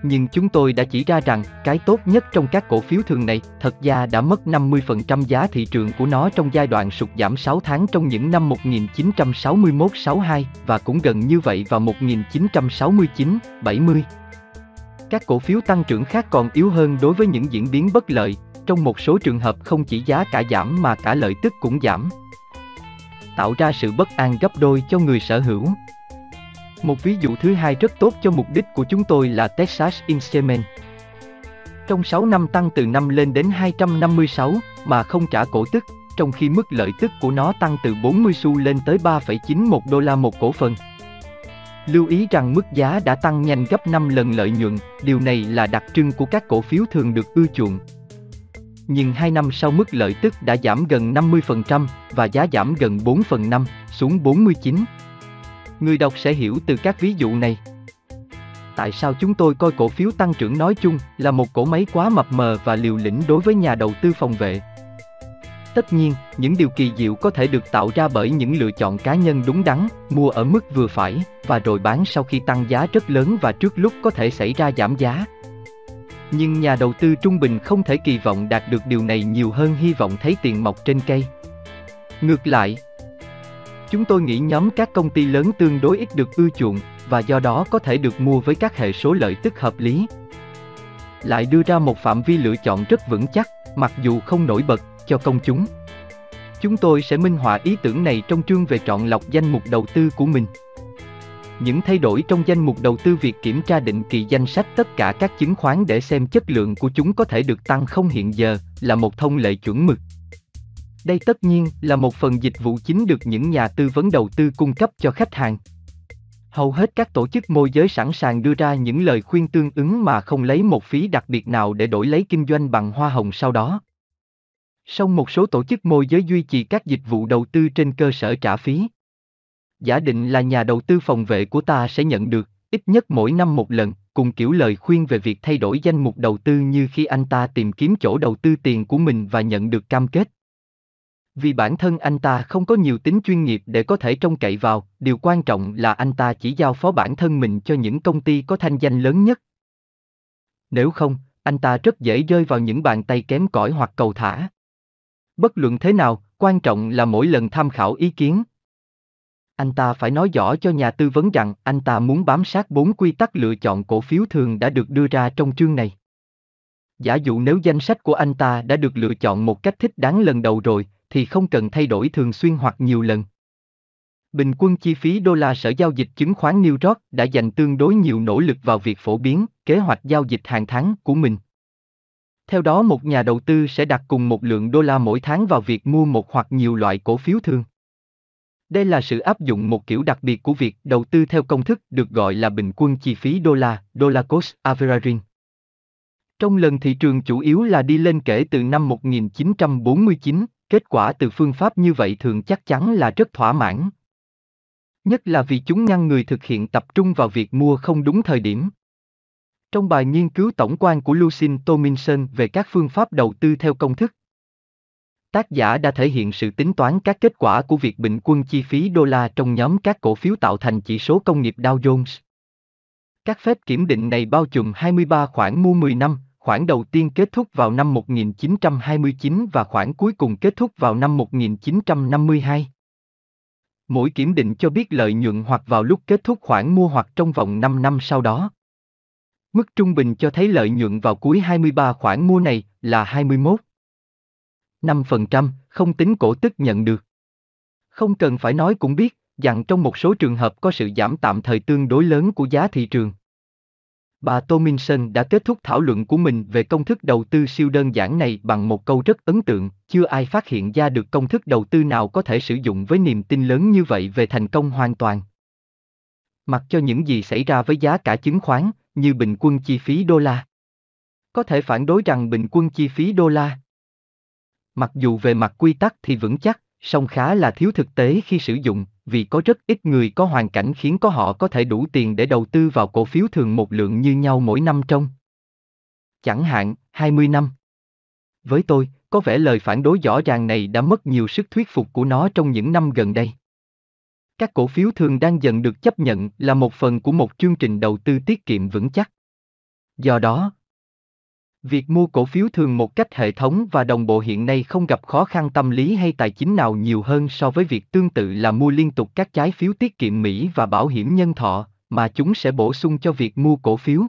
Nhưng chúng tôi đã chỉ ra rằng, cái tốt nhất trong các cổ phiếu thường này, thật ra đã mất năm mươi phần trăm giá thị trường của nó trong giai đoạn sụt giảm sáu tháng trong những năm một nghìn chín trăm sáu mươi mốt sáu mươi hai, và cũng gần như vậy vào một nghìn chín trăm sáu mươi chín bảy mươi. Các cổ phiếu tăng trưởng khác còn yếu hơn đối với những diễn biến bất lợi. Trong một số trường hợp không chỉ giá cả giảm mà cả lợi tức cũng giảm, tạo ra sự bất an gấp đôi cho người sở hữu. Một ví dụ thứ hai rất tốt cho mục đích của chúng tôi là Texas Instruments. Trong sáu năm tăng từ năm lên đến hai trăm năm mươi sáu mà không trả cổ tức, trong khi mức lợi tức của nó tăng từ bốn mươi xu lên tới ba phẩy chín mốt đô la một cổ phần. Lưu ý rằng mức giá đã tăng nhanh gấp năm lần lợi nhuận, điều này là đặc trưng của các cổ phiếu thường được ưa chuộng. Nhưng hai năm sau mức lợi tức đã giảm gần năm mươi phần trăm và giá giảm gần bốn phần năm, xuống bốn mươi chín. Người đọc sẽ hiểu từ các ví dụ này tại sao chúng tôi coi cổ phiếu tăng trưởng nói chung là một cỗ máy quá mập mờ và liều lĩnh đối với nhà đầu tư phòng vệ. Tất nhiên, những điều kỳ diệu có thể được tạo ra bởi những lựa chọn cá nhân đúng đắn, mua ở mức vừa phải, và rồi bán sau khi tăng giá rất lớn và trước lúc có thể xảy ra giảm giá. Nhưng nhà đầu tư trung bình không thể kỳ vọng đạt được điều này nhiều hơn hy vọng thấy tiền mọc trên cây. Ngược lại, chúng tôi nghĩ nhóm các công ty lớn tương đối ít được ưa chuộng, và do đó có thể được mua với các hệ số lợi tức hợp lý. Lại đưa ra một phạm vi lựa chọn rất vững chắc, mặc dù không nổi bật, cho công chúng. Chúng tôi sẽ minh họa ý tưởng này trong chương về chọn lọc danh mục đầu tư của mình. Những thay đổi trong danh mục đầu tư, việc kiểm tra định kỳ danh sách tất cả các chứng khoán để xem chất lượng của chúng có thể được tăng không hiện giờ, là một thông lệ chuẩn mực. Đây tất nhiên là một phần dịch vụ chính được những nhà tư vấn đầu tư cung cấp cho khách hàng. Hầu hết các tổ chức môi giới sẵn sàng đưa ra những lời khuyên tương ứng mà không lấy một phí đặc biệt nào để đổi lấy kinh doanh bằng hoa hồng sau đó. Song một số tổ chức môi giới duy trì các dịch vụ đầu tư trên cơ sở trả phí. Giả định là nhà đầu tư phòng vệ của ta sẽ nhận được, ít nhất mỗi năm một lần, cùng kiểu lời khuyên về việc thay đổi danh mục đầu tư như khi anh ta tìm kiếm chỗ đầu tư tiền của mình và nhận được cam kết. Vì bản thân anh ta không có nhiều tính chuyên nghiệp để có thể trông cậy vào, điều quan trọng là anh ta chỉ giao phó bản thân mình cho những công ty có thanh danh lớn nhất. Nếu không, anh ta rất dễ rơi vào những bàn tay kém cỏi hoặc cầu thả. Bất luận thế nào, quan trọng là mỗi lần tham khảo ý kiến, anh ta phải nói rõ cho nhà tư vấn rằng anh ta muốn bám sát bốn quy tắc lựa chọn cổ phiếu thường đã được đưa ra trong chương này. Giả dụ nếu danh sách của anh ta đã được lựa chọn một cách thích đáng lần đầu rồi, thì không cần thay đổi thường xuyên hoặc nhiều lần. Bình quân chi phí đô la sở giao dịch chứng khoán New York đã dành tương đối nhiều nỗ lực vào việc phổ biến kế hoạch giao dịch hàng tháng của mình. Theo đó, một nhà đầu tư sẽ đặt cùng một lượng đô la mỗi tháng vào việc mua một hoặc nhiều loại cổ phiếu thường. Đây là sự áp dụng một kiểu đặc biệt của việc đầu tư theo công thức được gọi là bình quân chi phí đô la, đô la cost averaging. Trong lần thị trường chủ yếu là đi lên kể từ năm một nghìn chín trăm bốn mươi chín, kết quả từ phương pháp như vậy thường chắc chắn là rất thỏa mãn. Nhất là vì chúng ngăn người thực hiện tập trung vào việc mua không đúng thời điểm. Trong bài nghiên cứu tổng quan của Lucian Tomlinson về các phương pháp đầu tư theo công thức, tác giả đã thể hiện sự tính toán các kết quả của việc bình quân chi phí đô la trong nhóm các cổ phiếu tạo thành chỉ số công nghiệp Dow Jones. Các phép kiểm định này bao trùm hai mươi ba khoản mua mười năm, khoản đầu tiên kết thúc vào năm một nghìn chín trăm hai mươi chín và khoản cuối cùng kết thúc vào năm một nghìn chín trăm năm mươi hai. Mỗi kiểm định cho biết lợi nhuận hoặc vào lúc kết thúc khoản mua hoặc trong vòng năm năm sau đó. Mức trung bình cho thấy lợi nhuận vào cuối hai mươi ba khoản mua này là hai mươi mốt phẩy năm phần trăm, không tính cổ tức nhận được. Không cần phải nói cũng biết rằng trong một số trường hợp có sự giảm tạm thời tương đối lớn của giá thị trường. Bà Tomlinson đã kết thúc thảo luận của mình về công thức đầu tư siêu đơn giản này bằng một câu rất ấn tượng: chưa ai phát hiện ra được công thức đầu tư nào có thể sử dụng với niềm tin lớn như vậy về thành công hoàn toàn. Mặc cho những gì xảy ra với giá cả chứng khoán, như bình quân chi phí đô la, có thể phản đối rằng bình quân chi phí đô la, mặc dù về mặt quy tắc thì vững chắc, song khá là thiếu thực tế khi sử dụng, vì có rất ít người có hoàn cảnh khiến có họ có thể đủ tiền để đầu tư vào cổ phiếu thường một lượng như nhau mỗi năm trong, chẳng hạn, hai mươi năm. Với tôi, có vẻ lời phản đối rõ ràng này đã mất nhiều sức thuyết phục của nó trong những năm gần đây. Các cổ phiếu thường đang dần được chấp nhận là một phần của một chương trình đầu tư tiết kiệm vững chắc. Do đó, việc mua cổ phiếu thường một cách hệ thống và đồng bộ hiện nay không gặp khó khăn tâm lý hay tài chính nào nhiều hơn so với việc tương tự là mua liên tục các trái phiếu tiết kiệm Mỹ và bảo hiểm nhân thọ, mà chúng sẽ bổ sung cho việc mua cổ phiếu.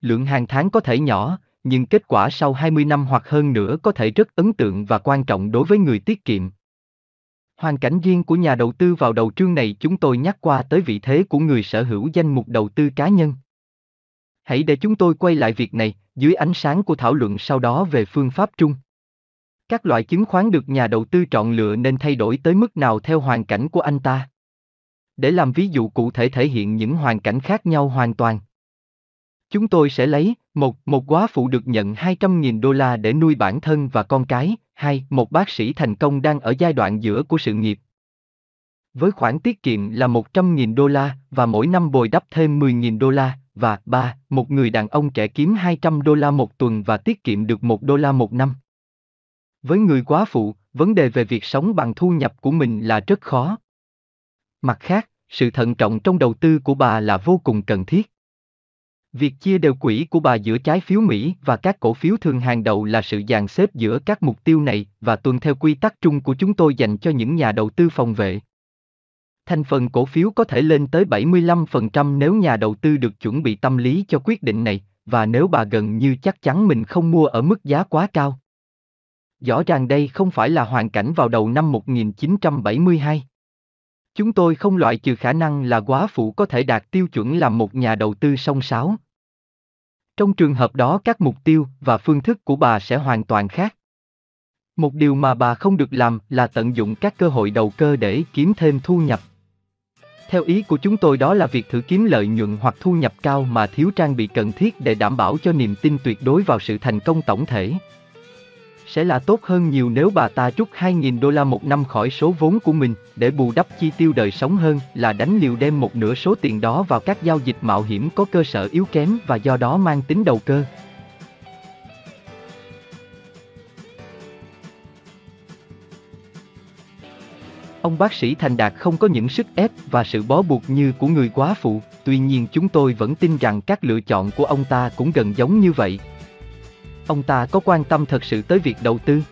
Lượng hàng tháng có thể nhỏ, nhưng kết quả sau hai mươi năm hoặc hơn nữa có thể rất ấn tượng và quan trọng đối với người tiết kiệm. Hoàn cảnh riêng của nhà đầu tư vào đầu chương này chúng tôi nhắc qua tới vị thế của người sở hữu danh mục đầu tư cá nhân. Hãy để chúng tôi quay lại việc này dưới ánh sáng của thảo luận sau đó về phương pháp trung. Các loại chứng khoán được nhà đầu tư chọn lựa nên thay đổi tới mức nào theo hoàn cảnh của anh ta. Để làm ví dụ cụ thể thể hiện những hoàn cảnh khác nhau hoàn toàn. Chúng tôi sẽ lấy một một góa phụ được nhận hai trăm nghìn đô la để nuôi bản thân và con cái, hai một bác sĩ thành công đang ở giai đoạn giữa của sự nghiệp. Với khoản tiết kiệm là một trăm nghìn đô la và mỗi năm bồi đắp thêm mười nghìn đô la, và ba một người đàn ông trẻ kiếm hai trăm đô la một tuần và tiết kiệm được một đô la một năm. Với người quá phụ, vấn đề về việc sống bằng thu nhập của mình là rất khó. Mặt khác, sự thận trọng trong đầu tư của bà là vô cùng cần thiết. Việc chia đều quỹ của bà giữa trái phiếu Mỹ và các cổ phiếu thường hàng đầu là sự dàn xếp giữa các mục tiêu này và tuân theo quy tắc chung của chúng tôi dành cho những nhà đầu tư phòng vệ. Thành phần cổ phiếu có thể lên tới bảy mươi lăm phần trăm nếu nhà đầu tư được chuẩn bị tâm lý cho quyết định này và nếu bà gần như chắc chắn mình không mua ở mức giá quá cao. Rõ ràng đây không phải là hoàn cảnh vào đầu năm một nghìn chín trăm bảy mươi hai. Chúng tôi không loại trừ khả năng là góa phụ có thể đạt tiêu chuẩn làm một nhà đầu tư song sáo. Trong trường hợp đó các mục tiêu và phương thức của bà sẽ hoàn toàn khác. Một điều mà bà không được làm là tận dụng các cơ hội đầu cơ để kiếm thêm thu nhập. Theo ý của chúng tôi đó là việc thử kiếm lợi nhuận hoặc thu nhập cao mà thiếu trang bị cần thiết để đảm bảo cho niềm tin tuyệt đối vào sự thành công tổng thể. Sẽ là tốt hơn nhiều nếu bà ta rút hai nghìn đô la một năm khỏi số vốn của mình để bù đắp chi tiêu đời sống hơn là đánh liều đem một nửa số tiền đó vào các giao dịch mạo hiểm có cơ sở yếu kém và do đó mang tính đầu cơ. Ông bác sĩ thành đạt không có những sức ép và sự bó buộc như của người quá phụ, tuy nhiên chúng tôi vẫn tin rằng các lựa chọn của ông ta cũng gần giống như vậy. Ông ta có quan tâm thật sự tới việc đầu tư.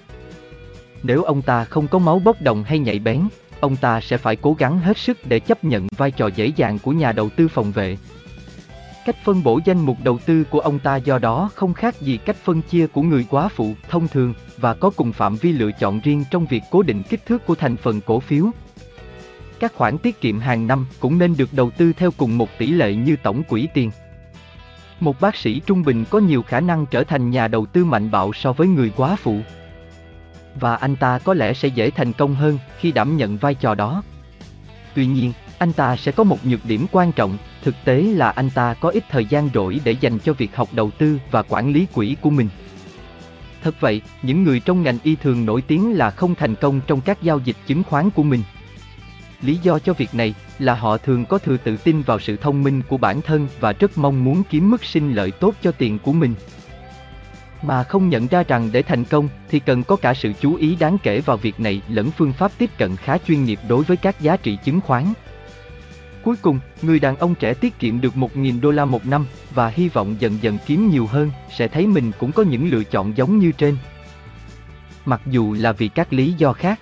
Nếu ông ta không có máu bốc đồng hay nhạy bén, ông ta sẽ phải cố gắng hết sức để chấp nhận vai trò dễ dàng của nhà đầu tư phòng vệ. Cách phân bổ danh mục đầu tư của ông ta do đó không khác gì cách phân chia của người quá phụ thông thường và có cùng phạm vi lựa chọn riêng trong việc cố định kích thước của thành phần cổ phiếu. Các khoản tiết kiệm hàng năm cũng nên được đầu tư theo cùng một tỷ lệ như tổng quỹ tiền. Một bác sĩ trung bình có nhiều khả năng trở thành nhà đầu tư mạnh bạo so với người quá phụ. Và anh ta có lẽ sẽ dễ thành công hơn khi đảm nhận vai trò đó. Tuy nhiên, anh ta sẽ có một nhược điểm quan trọng, thực tế là anh ta có ít thời gian rỗi để dành cho việc học đầu tư và quản lý quỹ của mình. Thật vậy, những người trong ngành y thường nổi tiếng là không thành công trong các giao dịch chứng khoán của mình. Lý do cho việc này là họ thường có thừa tự tin vào sự thông minh của bản thân và rất mong muốn kiếm mức sinh lợi tốt cho tiền của mình. Mà không nhận ra rằng để thành công thì cần có cả sự chú ý đáng kể vào việc này lẫn phương pháp tiếp cận khá chuyên nghiệp đối với các giá trị chứng khoán. Cuối cùng, người đàn ông trẻ tiết kiệm được một nghìn đô la một năm và hy vọng dần dần kiếm nhiều hơn sẽ thấy mình cũng có những lựa chọn giống như trên. Mặc dù là vì các lý do khác.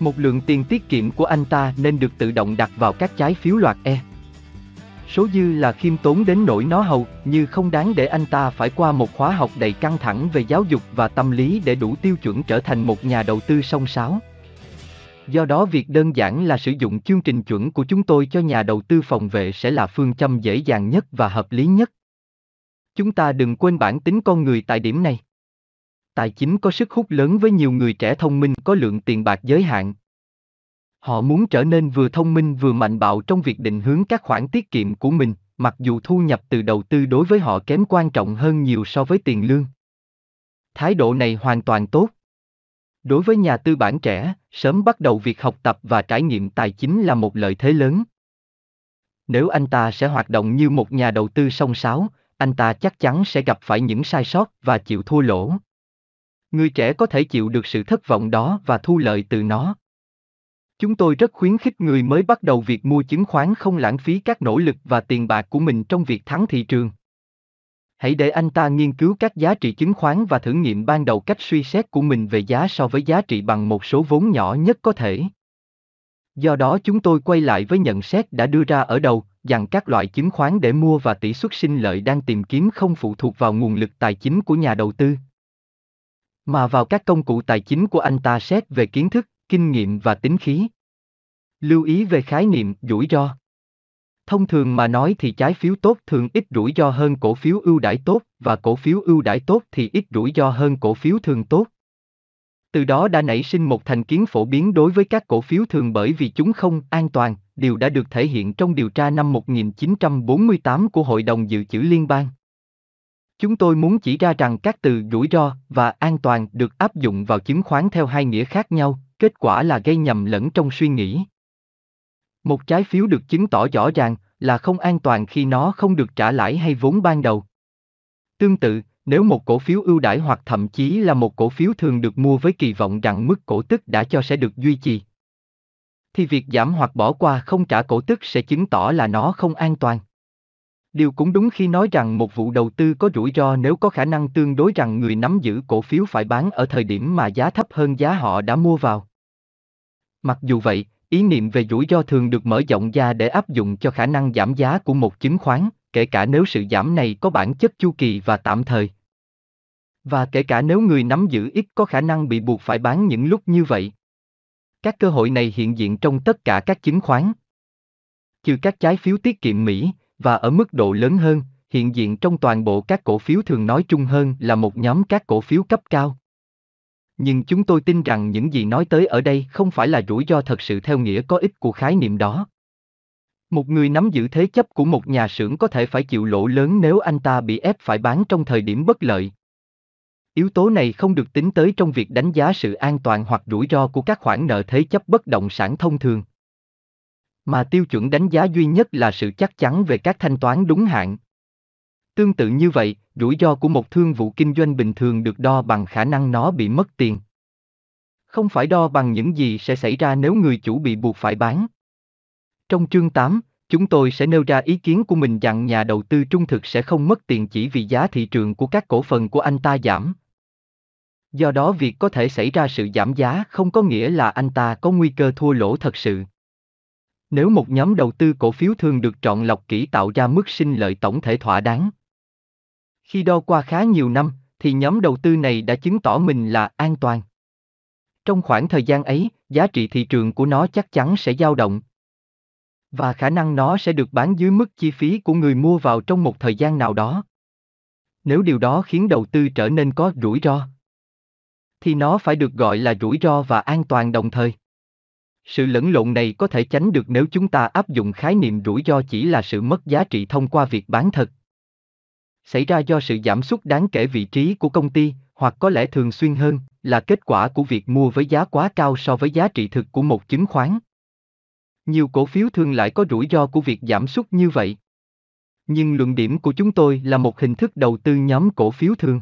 Một lượng tiền tiết kiệm của anh ta nên được tự động đặt vào các trái phiếu loạt E. Số dư là khiêm tốn đến nỗi nó hầu như không đáng để anh ta phải qua một khóa học đầy căng thẳng về giáo dục và tâm lý để đủ tiêu chuẩn trở thành một nhà đầu tư song sáo. Do đó việc đơn giản là sử dụng chương trình chuẩn của chúng tôi cho nhà đầu tư phòng vệ sẽ là phương châm dễ dàng nhất và hợp lý nhất. Chúng ta đừng quên bản tính con người tại điểm này. Tài chính có sức hút lớn với nhiều người trẻ thông minh có lượng tiền bạc giới hạn. Họ muốn trở nên vừa thông minh vừa mạnh bạo trong việc định hướng các khoản tiết kiệm của mình, mặc dù thu nhập từ đầu tư đối với họ kém quan trọng hơn nhiều so với tiền lương. Thái độ này hoàn toàn tốt. Đối với nhà tư bản trẻ, sớm bắt đầu việc học tập và trải nghiệm tài chính là một lợi thế lớn. Nếu anh ta sẽ hoạt động như một nhà đầu tư song sáo, anh ta chắc chắn sẽ gặp phải những sai sót và chịu thua lỗ. Người trẻ có thể chịu được sự thất vọng đó và thu lợi từ nó. Chúng tôi rất khuyến khích người mới bắt đầu việc mua chứng khoán không lãng phí các nỗ lực và tiền bạc của mình trong việc thắng thị trường. Hãy để anh ta nghiên cứu các giá trị chứng khoán và thử nghiệm ban đầu cách suy xét của mình về giá so với giá trị bằng một số vốn nhỏ nhất có thể. Do đó chúng tôi quay lại với nhận xét đã đưa ra ở đầu, rằng các loại chứng khoán để mua và tỷ suất sinh lợi đang tìm kiếm không phụ thuộc vào nguồn lực tài chính của nhà đầu tư, mà vào các công cụ tài chính của anh ta xét về kiến thức, kinh nghiệm và tính khí. Lưu ý về khái niệm rủi ro. Thông thường mà nói thì trái phiếu tốt thường ít rủi ro hơn cổ phiếu ưu đãi tốt và cổ phiếu ưu đãi tốt thì ít rủi ro hơn cổ phiếu thường tốt. Từ đó đã nảy sinh một thành kiến phổ biến đối với các cổ phiếu thường bởi vì chúng không an toàn, điều đã được thể hiện trong điều tra năm một nghìn chín trăm bốn mươi tám của Hội đồng Dự trữ Liên bang. Chúng tôi muốn chỉ ra rằng các từ rủi ro và an toàn được áp dụng vào chứng khoán theo hai nghĩa khác nhau, kết quả là gây nhầm lẫn trong suy nghĩ. Một trái phiếu được chứng tỏ rõ ràng là không an toàn khi nó không được trả lãi hay vốn ban đầu. Tương tự, nếu một cổ phiếu ưu đãi hoặc thậm chí là một cổ phiếu thường được mua với kỳ vọng rằng mức cổ tức đã cho sẽ được duy trì, thì việc giảm hoặc bỏ qua không trả cổ tức sẽ chứng tỏ là nó không an toàn. Điều cũng đúng khi nói rằng một vụ đầu tư có rủi ro nếu có khả năng tương đối rằng người nắm giữ cổ phiếu phải bán ở thời điểm mà giá thấp hơn giá họ đã mua vào. Mặc dù vậy, ý niệm về rủi ro thường được mở rộng ra để áp dụng cho khả năng giảm giá của một chứng khoán, kể cả nếu sự giảm này có bản chất chu kỳ và tạm thời. Và kể cả nếu người nắm giữ ít có khả năng bị buộc phải bán những lúc như vậy. Các cơ hội này hiện diện trong tất cả các chứng khoán, trừ các trái phiếu tiết kiệm Mỹ, và ở mức độ lớn hơn, hiện diện trong toàn bộ các cổ phiếu thường nói chung hơn là một nhóm các cổ phiếu cấp cao. Nhưng chúng tôi tin rằng những gì nói tới ở đây không phải là rủi ro thật sự theo nghĩa có ích của khái niệm đó. Một người nắm giữ thế chấp của một nhà xưởng có thể phải chịu lỗ lớn nếu anh ta bị ép phải bán trong thời điểm bất lợi. Yếu tố này không được tính tới trong việc đánh giá sự an toàn hoặc rủi ro của các khoản nợ thế chấp bất động sản thông thường, mà tiêu chuẩn đánh giá duy nhất là sự chắc chắn về các thanh toán đúng hạn. Tương tự như vậy, rủi ro của một thương vụ kinh doanh bình thường được đo bằng khả năng nó bị mất tiền, không phải đo bằng những gì sẽ xảy ra nếu người chủ bị buộc phải bán. Trong chương tám, chúng tôi sẽ nêu ra ý kiến của mình rằng nhà đầu tư trung thực sẽ không mất tiền chỉ vì giá thị trường của các cổ phần của anh ta giảm. Do đó việc có thể xảy ra sự giảm giá không có nghĩa là anh ta có nguy cơ thua lỗ thật sự. Nếu một nhóm đầu tư cổ phiếu thường được chọn lọc kỹ tạo ra mức sinh lợi tổng thể thỏa đáng. Khi đo qua khá nhiều năm, thì nhóm đầu tư này đã chứng tỏ mình là an toàn. Trong khoảng thời gian ấy, giá trị thị trường của nó chắc chắn sẽ dao động. Và khả năng nó sẽ được bán dưới mức chi phí của người mua vào trong một thời gian nào đó. Nếu điều đó khiến đầu tư trở nên có rủi ro, thì nó phải được gọi là rủi ro và an toàn đồng thời. Sự lẫn lộn này có thể tránh được nếu chúng ta áp dụng khái niệm rủi ro chỉ là sự mất giá trị thông qua việc bán thật xảy ra do sự giảm sút đáng kể vị trí của công ty, hoặc có lẽ thường xuyên hơn, là kết quả của việc mua với giá quá cao so với giá trị thực của một chứng khoán. Nhiều cổ phiếu thường lại có rủi ro của việc giảm sút như vậy. Nhưng luận điểm của chúng tôi là một hình thức đầu tư nhóm cổ phiếu thường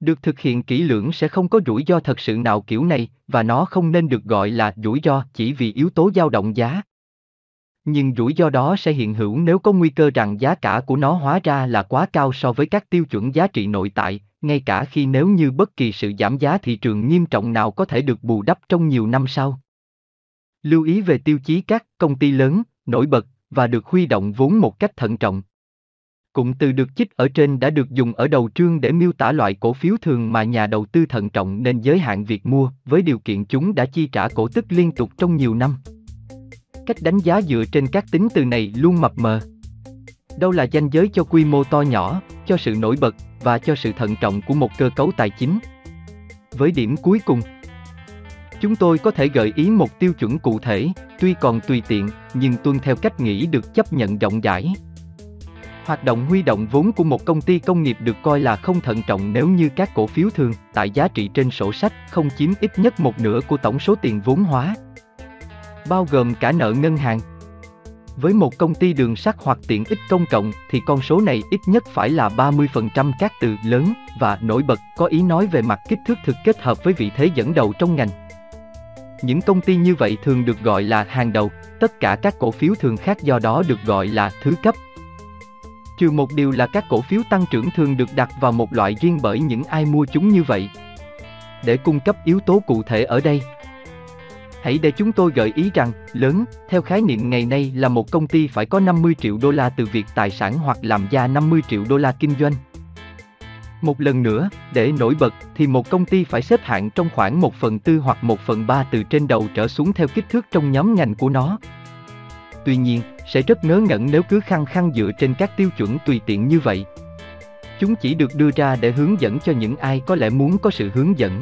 được thực hiện kỹ lưỡng sẽ không có rủi ro thật sự nào kiểu này, và nó không nên được gọi là rủi ro chỉ vì yếu tố dao động giá. Nhưng rủi ro đó sẽ hiện hữu nếu có nguy cơ rằng giá cả của nó hóa ra là quá cao so với các tiêu chuẩn giá trị nội tại, ngay cả khi nếu như bất kỳ sự giảm giá thị trường nghiêm trọng nào có thể được bù đắp trong nhiều năm sau. Lưu ý về tiêu chí các công ty lớn, nổi bật, và được huy động vốn một cách thận trọng. Cụm từ được chích ở trên đã được dùng ở đầu chương để miêu tả loại cổ phiếu thường mà nhà đầu tư thận trọng nên giới hạn việc mua, với điều kiện chúng đã chi trả cổ tức liên tục trong nhiều năm. Cách đánh giá dựa trên các tính từ này luôn mập mờ. Đâu là ranh giới cho quy mô to nhỏ, cho sự nổi bật, và cho sự thận trọng của một cơ cấu tài chính. Với điểm cuối cùng, chúng tôi có thể gợi ý một tiêu chuẩn cụ thể, tuy còn tùy tiện, nhưng tuân theo cách nghĩ được chấp nhận rộng rãi. Hoạt động huy động vốn của một công ty công nghiệp được coi là không thận trọng nếu như các cổ phiếu thường, tại giá trị trên sổ sách, không chiếm ít nhất một nửa của tổng số tiền vốn hóa, bao gồm cả nợ ngân hàng. Với một công ty đường sắt hoặc tiện ích công cộng thì con số này ít nhất phải là ba mươi phần trăm. Các từ lớn và nổi bật có ý nói về mặt kích thước thực kết hợp với vị thế dẫn đầu trong ngành. Những công ty như vậy thường được gọi là hàng đầu, tất cả các cổ phiếu thường khác do đó được gọi là thứ cấp. Trừ một điều là các cổ phiếu tăng trưởng thường được đặt vào một loại riêng bởi những ai mua chúng như vậy. Để cung cấp yếu tố cụ thể ở đây, hãy để chúng tôi gợi ý rằng, lớn, theo khái niệm ngày nay là một công ty phải có năm mươi triệu đô la từ việc tài sản hoặc làm ra năm mươi triệu đô la kinh doanh. Một lần nữa, để nổi bật, thì một công ty phải xếp hạng trong khoảng một phần tư hoặc một phần ba từ trên đầu trở xuống theo kích thước trong nhóm ngành của nó. Tuy nhiên, sẽ rất ngớ ngẩn nếu cứ khăng khăng dựa trên các tiêu chuẩn tùy tiện như vậy. Chúng chỉ được đưa ra để hướng dẫn cho những ai có lẽ muốn có sự hướng dẫn.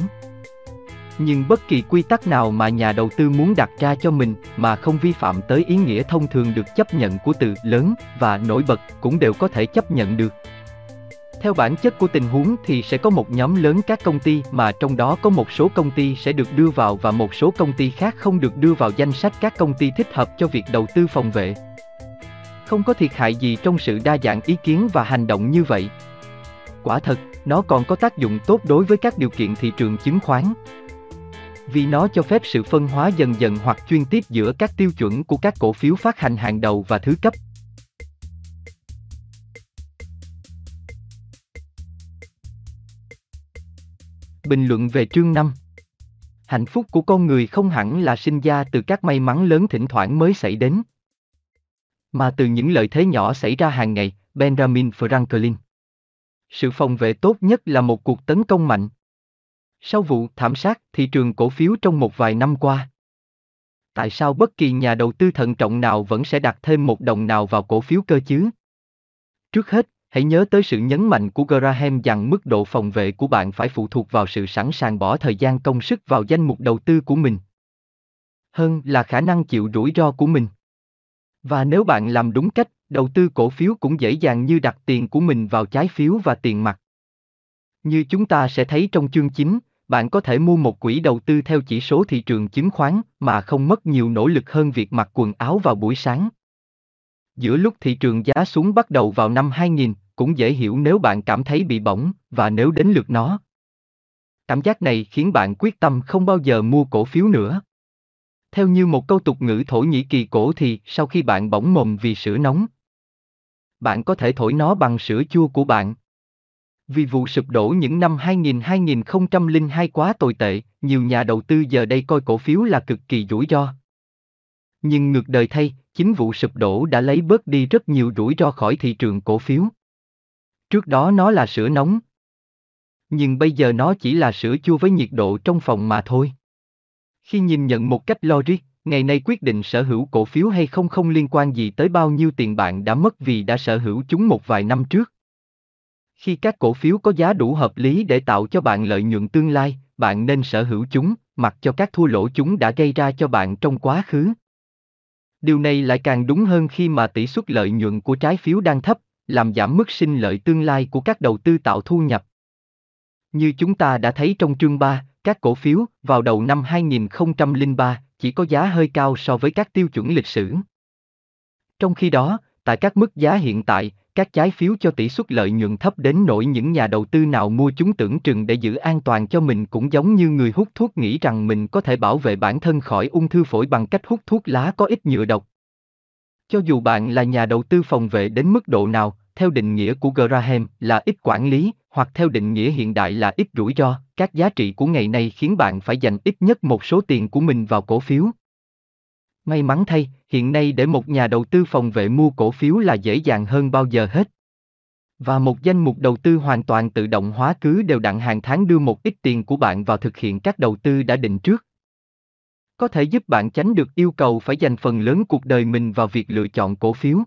Nhưng bất kỳ quy tắc nào mà nhà đầu tư muốn đặt ra cho mình mà không vi phạm tới ý nghĩa thông thường được chấp nhận của từ lớn và nổi bật cũng đều có thể chấp nhận được. Theo bản chất của tình huống thì sẽ có một nhóm lớn các công ty mà trong đó có một số công ty sẽ được đưa vào và một số công ty khác không được đưa vào danh sách các công ty thích hợp cho việc đầu tư phòng vệ. Không có thiệt hại gì trong sự đa dạng ý kiến và hành động như vậy. Quả thật, nó còn có tác dụng tốt đối với các điều kiện thị trường chứng khoán. Vì nó cho phép sự phân hóa dần dần hoặc chuyên tiếp giữa các tiêu chuẩn của các cổ phiếu phát hành hàng đầu và thứ cấp. Bình luận về chương năm. Hạnh phúc của con người không hẳn là sinh ra từ các may mắn lớn thỉnh thoảng mới xảy đến, mà từ những lợi thế nhỏ xảy ra hàng ngày. Benjamin Franklin. Sự phòng vệ tốt nhất là một cuộc tấn công mạnh. Sau vụ thảm sát thị trường cổ phiếu trong một vài năm qua, tại sao bất kỳ nhà đầu tư thận trọng nào vẫn sẽ đặt thêm một đồng nào vào cổ phiếu cơ chứ? Trước hết, hãy nhớ tới sự nhấn mạnh của Graham rằng mức độ phòng vệ của bạn phải phụ thuộc vào sự sẵn sàng bỏ thời gian công sức vào danh mục đầu tư của mình, hơn là khả năng chịu rủi ro của mình. Và nếu bạn làm đúng cách, đầu tư cổ phiếu cũng dễ dàng như đặt tiền của mình vào trái phiếu và tiền mặt. Như chúng ta sẽ thấy trong chương chín, bạn có thể mua một quỹ đầu tư theo chỉ số thị trường chứng khoán mà không mất nhiều nỗ lực hơn việc mặc quần áo vào buổi sáng. Giữa lúc thị trường giá xuống bắt đầu vào năm hai nghìn, cũng dễ hiểu nếu bạn cảm thấy bị bỏng và nếu đến lượt nó, cảm giác này khiến bạn quyết tâm không bao giờ mua cổ phiếu nữa. Theo như một câu tục ngữ Thổ Nhĩ Kỳ cổ thì sau khi bạn bỏng mồm vì sữa nóng, bạn có thể thổi nó bằng sữa chua của bạn. Vì vụ sụp đổ những năm hai nghìn đến hai nghìn không trăm lẻ hai quá tồi tệ, nhiều nhà đầu tư giờ đây coi cổ phiếu là cực kỳ rủi ro. Nhưng ngược đời thay, chính vụ sụp đổ đã lấy bớt đi rất nhiều rủi ro khỏi thị trường cổ phiếu. Trước đó nó là sữa nóng, nhưng bây giờ nó chỉ là sữa chua với nhiệt độ trong phòng mà thôi. Khi nhìn nhận một cách logic, ngày nay quyết định sở hữu cổ phiếu hay không không liên quan gì tới bao nhiêu tiền bạn đã mất vì đã sở hữu chúng một vài năm trước. Khi các cổ phiếu có giá đủ hợp lý để tạo cho bạn lợi nhuận tương lai, bạn nên sở hữu chúng, mặc cho các thua lỗ chúng đã gây ra cho bạn trong quá khứ. Điều này lại càng đúng hơn khi mà tỷ suất lợi nhuận của trái phiếu đang thấp, làm giảm mức sinh lợi tương lai của các đầu tư tạo thu nhập. Như chúng ta đã thấy trong chương ba, các cổ phiếu vào đầu năm hai nghìn không trăm lẻ ba chỉ có giá hơi cao so với các tiêu chuẩn lịch sử. Trong khi đó, tại các mức giá hiện tại, các trái phiếu cho tỷ suất lợi nhuận thấp đến nỗi những nhà đầu tư nào mua chúng tưởng chừng để giữ an toàn cho mình cũng giống như người hút thuốc nghĩ rằng mình có thể bảo vệ bản thân khỏi ung thư phổi bằng cách hút thuốc lá có ít nhựa độc. Cho dù bạn là nhà đầu tư phòng vệ đến mức độ nào, theo định nghĩa của Graham là ít quản lý, hoặc theo định nghĩa hiện đại là ít rủi ro, các giá trị của ngày nay khiến bạn phải dành ít nhất một số tiền của mình vào cổ phiếu. May mắn thay, hiện nay để một nhà đầu tư phòng vệ mua cổ phiếu là dễ dàng hơn bao giờ hết. Và một danh mục đầu tư hoàn toàn tự động hóa cứ đều đặn hàng tháng đưa một ít tiền của bạn vào thực hiện các đầu tư đã định trước, có thể giúp bạn tránh được yêu cầu phải dành phần lớn cuộc đời mình vào việc lựa chọn cổ phiếu.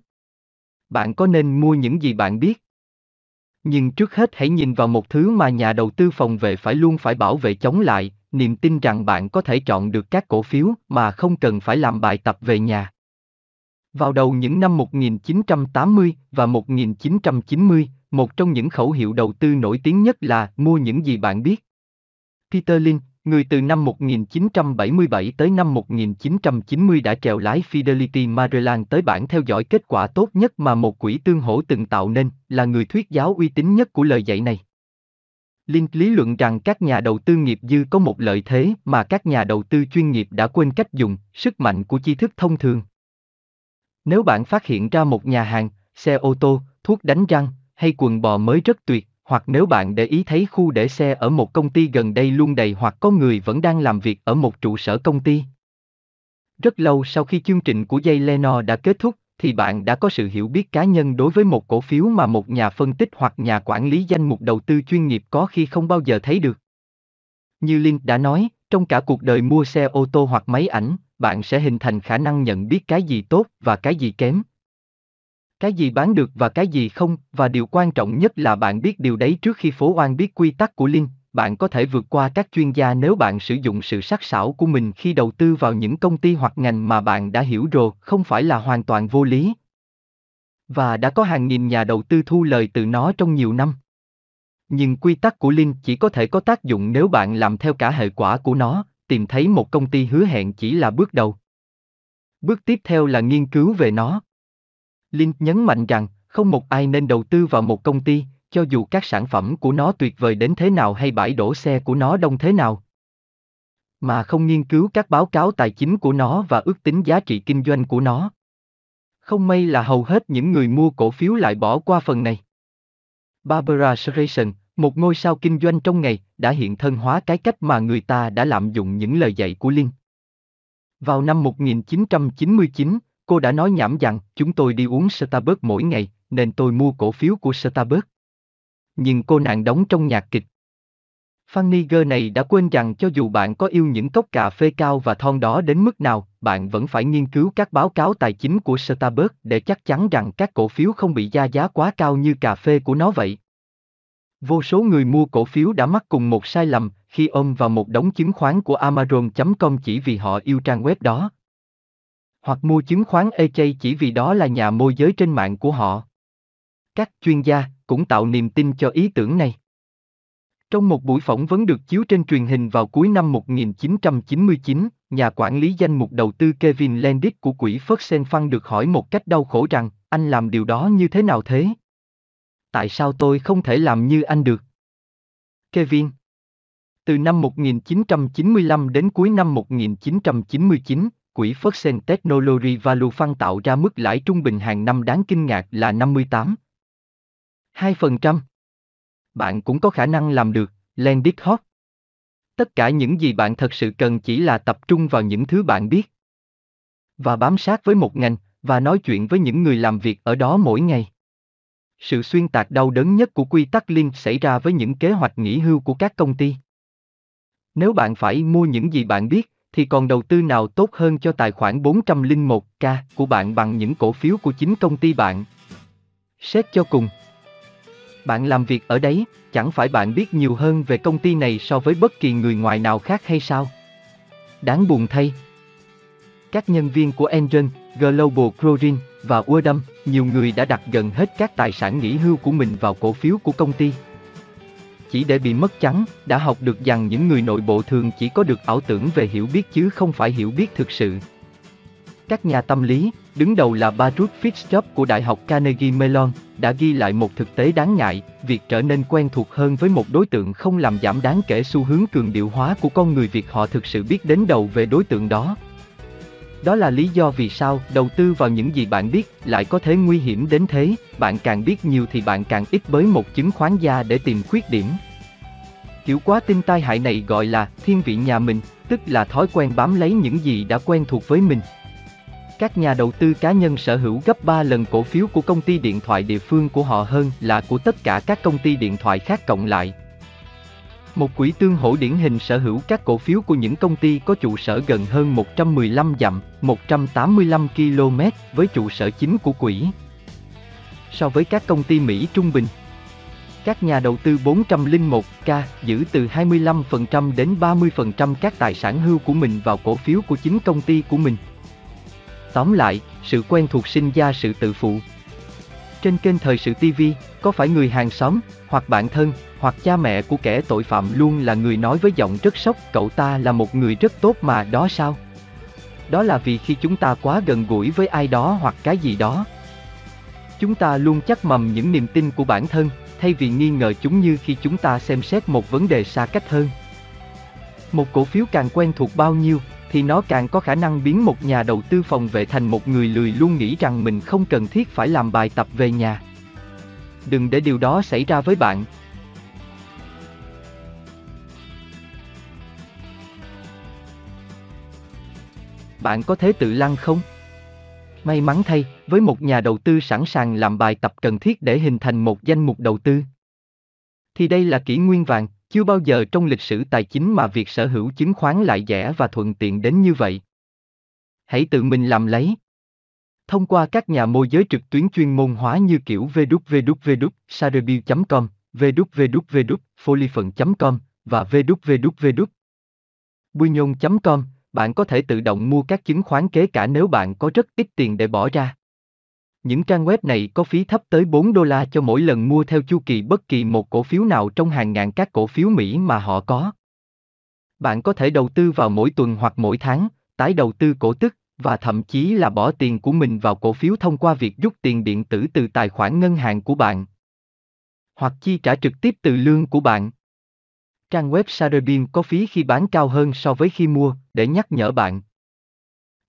Bạn có nên mua những gì bạn biết? Nhưng trước hết hãy nhìn vào một thứ mà nhà đầu tư phòng vệ phải luôn phải bảo vệ chống lại, niềm tin rằng bạn có thể chọn được các cổ phiếu mà không cần phải làm bài tập về nhà. Vào đầu những năm một nghìn chín trăm tám mươi và một nghìn chín trăm chín mươi, một trong những khẩu hiệu đầu tư nổi tiếng nhất là mua những gì bạn biết. Peter Lynch, người từ năm một nghìn chín trăm bảy mươi bảy tới năm một nghìn chín trăm chín mươi đã trèo lái Fidelity Magellan tới bảng theo dõi kết quả tốt nhất mà một quỹ tương hỗ từng tạo nên, là người thuyết giáo uy tín nhất của lời dạy này. Lynch lý luận rằng các nhà đầu tư nghiệp dư có một lợi thế mà các nhà đầu tư chuyên nghiệp đã quên cách dùng, sức mạnh của tri thức thông thường. Nếu bạn phát hiện ra một nhà hàng, xe ô tô, thuốc đánh răng hay quần bò mới rất tuyệt, hoặc nếu bạn để ý thấy khu để xe ở một công ty gần đây luôn đầy hoặc có người vẫn đang làm việc ở một trụ sở công ty. Rất lâu sau khi chương trình của Jay Leno đã kết thúc, thì bạn đã có sự hiểu biết cá nhân đối với một cổ phiếu mà một nhà phân tích hoặc nhà quản lý danh mục đầu tư chuyên nghiệp có khi không bao giờ thấy được. Như Lynch đã nói, trong cả cuộc đời mua xe ô tô hoặc máy ảnh, bạn sẽ hình thành khả năng nhận biết cái gì tốt và cái gì kém, cái gì bán được và cái gì không, và điều quan trọng nhất là bạn biết điều đấy trước khi phố Oan biết quy tắc của Lynch. Bạn có thể vượt qua các chuyên gia nếu bạn sử dụng sự sắc sảo của mình khi đầu tư vào những công ty hoặc ngành mà bạn đã hiểu rồi, không phải là hoàn toàn vô lý. Và đã có hàng nghìn nhà đầu tư thu lời từ nó trong nhiều năm. Nhưng quy tắc của Lynch chỉ có thể có tác dụng nếu bạn làm theo cả hệ quả của nó, tìm thấy một công ty hứa hẹn chỉ là bước đầu. Bước tiếp theo là nghiên cứu về nó. Lynch nhấn mạnh rằng, không một ai nên đầu tư vào một công ty, cho dù các sản phẩm của nó tuyệt vời đến thế nào hay bãi đổ xe của nó đông thế nào, mà không nghiên cứu các báo cáo tài chính của nó và ước tính giá trị kinh doanh của nó. Không may là hầu hết những người mua cổ phiếu lại bỏ qua phần này. Barbra Streisand, một ngôi sao kinh doanh trong ngày, đã hiện thân hóa cái cách mà người ta đã lạm dụng những lời dạy của Lynch. Vào năm một nghìn chín trăm chín mươi chín, cô đã nói nhảm rằng, chúng tôi đi uống Starbucks mỗi ngày, nên tôi mua cổ phiếu của Starbucks. Nhưng cô nàng đóng trong nhạc kịch. Fanny Girl này đã quên rằng cho dù bạn có yêu những cốc cà phê cao và thon đó đến mức nào, bạn vẫn phải nghiên cứu các báo cáo tài chính của Starbucks để chắc chắn rằng các cổ phiếu không bị gia giá quá cao như cà phê của nó vậy. Vô số người mua cổ phiếu đã mắc cùng một sai lầm khi ôm vào một đống chứng khoán của Amazon chấm com chỉ vì họ yêu trang web đó. Hoặc mua chứng khoán e xê chỉ vì đó là nhà môi giới trên mạng của họ. Các chuyên gia cũng tạo niềm tin cho ý tưởng này. Trong một buổi phỏng vấn được chiếu trên truyền hình vào cuối năm một nghìn chín trăm chín mươi chín, nhà quản lý danh mục đầu tư Kevin Landis của quỹ Fox and Fund được hỏi một cách đau khổ rằng, anh làm điều đó như thế nào thế? Tại sao tôi không thể làm như anh được? Kevin, từ năm một nghìn chín trăm chín mươi lăm đến cuối năm một nghìn chín trăm chín mươi chín, quỹ Fox and Technology Value Fund tạo ra mức lãi trung bình hàng năm đáng kinh ngạc là năm mươi tám phẩy hai phần trăm. Bạn cũng có khả năng làm được, Landis Hop. Tất cả những gì bạn thật sự cần chỉ là tập trung vào những thứ bạn biết và bám sát với một ngành và nói chuyện với những người làm việc ở đó mỗi ngày. Sự xuyên tạc đau đớn nhất của quy tắc Lynch xảy ra với những kế hoạch nghỉ hưu của các công ty. Nếu bạn phải mua những gì bạn biết, thì còn đầu tư nào tốt hơn cho tài khoản bốn trăm lẻ một k của bạn bằng những cổ phiếu của chính công ty bạn? Xét cho cùng, bạn làm việc ở đấy, chẳng phải bạn biết nhiều hơn về công ty này so với bất kỳ người ngoài nào khác hay sao? Đáng buồn thay, các nhân viên của Enron, Global Crossing và Wardham, nhiều người đã đặt gần hết các tài sản nghỉ hưu của mình vào cổ phiếu của công ty. Chỉ để bị mất trắng, đã học được rằng những người nội bộ thường chỉ có được ảo tưởng về hiểu biết chứ không phải hiểu biết thực sự. Các nhà tâm lý, đứng đầu là Baruch Fischhoff của Đại học Carnegie Mellon, đã ghi lại một thực tế đáng ngại, việc trở nên quen thuộc hơn với một đối tượng không làm giảm đáng kể xu hướng cường điệu hóa của con người việc họ thực sự biết đến đầu về đối tượng đó. Đó là lý do vì sao đầu tư vào những gì bạn biết lại có thể nguy hiểm đến thế, bạn càng biết nhiều thì bạn càng ít bới một chứng khoán gia để tìm khuyết điểm. Kiểu quá tin tai hại này gọi là thiên vị nhà mình, tức là thói quen bám lấy những gì đã quen thuộc với mình. Các nhà đầu tư cá nhân sở hữu gấp ba lần cổ phiếu của công ty điện thoại địa phương của họ hơn là của tất cả các công ty điện thoại khác cộng lại. Một quỹ tương hỗ điển hình sở hữu các cổ phiếu của những công ty có trụ sở gần hơn một trăm mười lăm dặm, một trăm tám mươi lăm ki lô mét với trụ sở chính của quỹ. So với các công ty Mỹ trung bình, các nhà đầu tư bốn trăm lẻ một k giữ từ hai mươi lăm phần trăm đến ba mươi phần trăm các tài sản hưu của mình vào cổ phiếu của chính công ty của mình. Tóm lại, sự quen thuộc sinh ra sự tự phụ. Trên kênh Thời sự ti vi, có phải người hàng xóm, hoặc bạn thân, hoặc cha mẹ của kẻ tội phạm luôn là người nói với giọng rất sốc, cậu ta là một người rất tốt mà đó sao? Đó là vì khi chúng ta quá gần gũi với ai đó hoặc cái gì đó, chúng ta luôn chắc mầm những niềm tin của bản thân, thay vì nghi ngờ chúng như khi chúng ta xem xét một vấn đề xa cách hơn. Một cổ phiếu càng quen thuộc bao nhiêu, thì nó càng có khả năng biến một nhà đầu tư phòng vệ thành một người lười luôn nghĩ rằng mình không cần thiết phải làm bài tập về nhà. Đừng để điều đó xảy ra với bạn. Bạn có thế tự lăng không? May mắn thay, với một nhà đầu tư sẵn sàng làm bài tập cần thiết để hình thành một danh mục đầu tư, thì đây là kỷ nguyên vàng, chưa bao giờ trong lịch sử tài chính mà việc sở hữu chứng khoán lại rẻ và thuận tiện đến như vậy. Hãy tự mình làm lấy. Thông qua các nhà môi giới trực tuyến chuyên môn hóa như kiểu w w w chấm sarabil chấm com, w w w chấm folifun chấm com và w w w chấm buinon chấm com, bạn có thể tự động mua các chứng khoán kể cả nếu bạn có rất ít tiền để bỏ ra. Những trang web này có phí thấp tới bốn đô la cho mỗi lần mua theo chu kỳ bất kỳ một cổ phiếu nào trong hàng ngàn các cổ phiếu Mỹ mà họ có. Bạn có thể đầu tư vào mỗi tuần hoặc mỗi tháng, tái đầu tư cổ tức, và thậm chí là bỏ tiền của mình vào cổ phiếu thông qua việc rút tiền điện tử từ tài khoản ngân hàng của bạn, hoặc chi trả trực tiếp từ lương của bạn. Trang web Sarabim có phí khi bán cao hơn so với khi mua, để nhắc nhở bạn,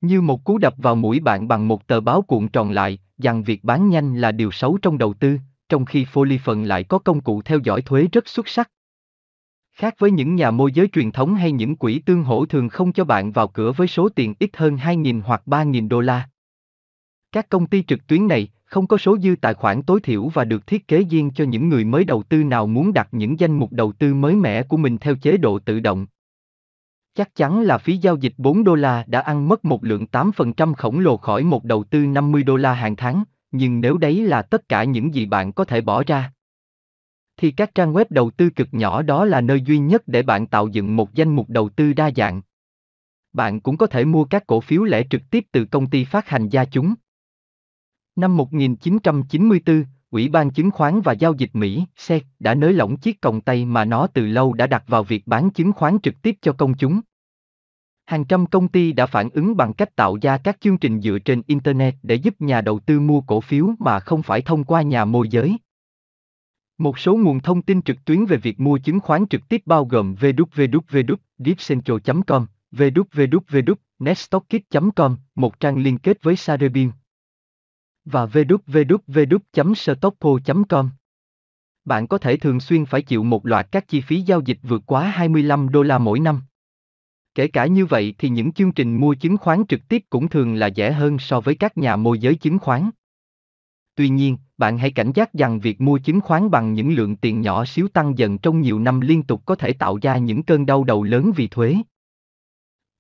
như một cú đập vào mũi bạn bằng một tờ báo cuộn tròn lại, rằng việc bán nhanh là điều xấu trong đầu tư, trong khi Folifun lại có công cụ theo dõi thuế rất xuất sắc. Khác với những nhà môi giới truyền thống hay những quỹ tương hỗ thường không cho bạn vào cửa với số tiền ít hơn hai nghìn hoặc ba nghìn đô la. Các công ty trực tuyến này không có số dư tài khoản tối thiểu và được thiết kế riêng cho những người mới đầu tư nào muốn đặt những danh mục đầu tư mới mẻ của mình theo chế độ tự động. Chắc chắn là phí giao dịch bốn đô la đã ăn mất một lượng tám phần trăm khổng lồ khỏi một đầu tư năm mươi đô la hàng tháng, nhưng nếu đấy là tất cả những gì bạn có thể bỏ ra, thì các trang web đầu tư cực nhỏ đó là nơi duy nhất để bạn tạo dựng một danh mục đầu tư đa dạng. Bạn cũng có thể mua các cổ phiếu lẻ trực tiếp từ công ty phát hành ra chúng. Năm một nghìn chín trăm chín mươi tư, Ủy ban Chứng khoán và Giao dịch Mỹ S E C đã nới lỏng chiếc còng tay mà nó từ lâu đã đặt vào việc bán chứng khoán trực tiếp cho công chúng. Hàng trăm công ty đã phản ứng bằng cách tạo ra các chương trình dựa trên Internet để giúp nhà đầu tư mua cổ phiếu mà không phải thông qua nhà môi giới. Một số nguồn thông tin trực tuyến về việc mua chứng khoán trực tiếp bao gồm w w w chấm deepcentral chấm com, w w w chấm netstockit chấm com, một trang liên kết với Sarabim, và w w w chấm stoppo chấm com. Bạn có thể thường xuyên phải chịu một loạt các chi phí giao dịch vượt quá hai mươi lăm đô la mỗi năm. Kể cả như vậy thì những chương trình mua chứng khoán trực tiếp cũng thường là rẻ hơn so với các nhà môi giới chứng khoán. Tuy nhiên, bạn hãy cảnh giác rằng việc mua chứng khoán bằng những lượng tiền nhỏ xíu tăng dần trong nhiều năm liên tục có thể tạo ra những cơn đau đầu lớn vì thuế,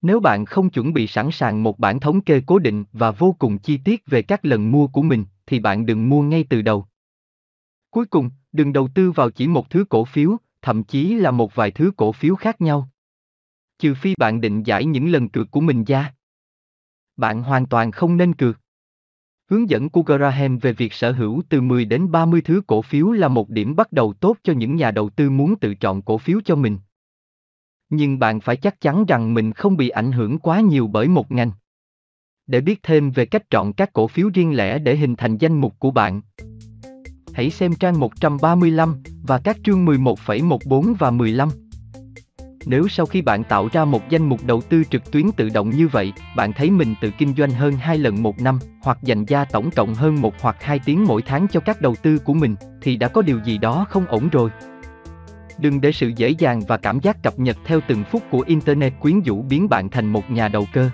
nếu bạn không chuẩn bị sẵn sàng một bản thống kê cố định và vô cùng chi tiết về các lần mua của mình, thì bạn đừng mua ngay từ đầu. Cuối cùng, đừng đầu tư vào chỉ một thứ cổ phiếu, thậm chí là một vài thứ cổ phiếu khác nhau, trừ phi bạn định giải những lần cược của mình ra. Bạn hoàn toàn không nên cược. Hướng dẫn của Graham về việc sở hữu từ mười đến ba mươi thứ cổ phiếu là một điểm bắt đầu tốt cho những nhà đầu tư muốn tự chọn cổ phiếu cho mình. Nhưng bạn phải chắc chắn rằng mình không bị ảnh hưởng quá nhiều bởi một ngành. Để biết thêm về cách chọn các cổ phiếu riêng lẻ để hình thành danh mục của bạn, hãy xem trang một trăm ba mươi lăm và các chương mười một, mười bốn và mười lăm. Nếu sau khi bạn tạo ra một danh mục đầu tư trực tuyến tự động như vậy, bạn thấy mình tự kinh doanh hơn hai lần một năm, hoặc dành ra tổng cộng hơn một hoặc hai tiếng mỗi tháng cho các đầu tư của mình, thì đã có điều gì đó không ổn rồi. Đừng để sự dễ dàng và cảm giác cập nhật theo từng phút của Internet quyến rũ biến bạn thành một nhà đầu cơ,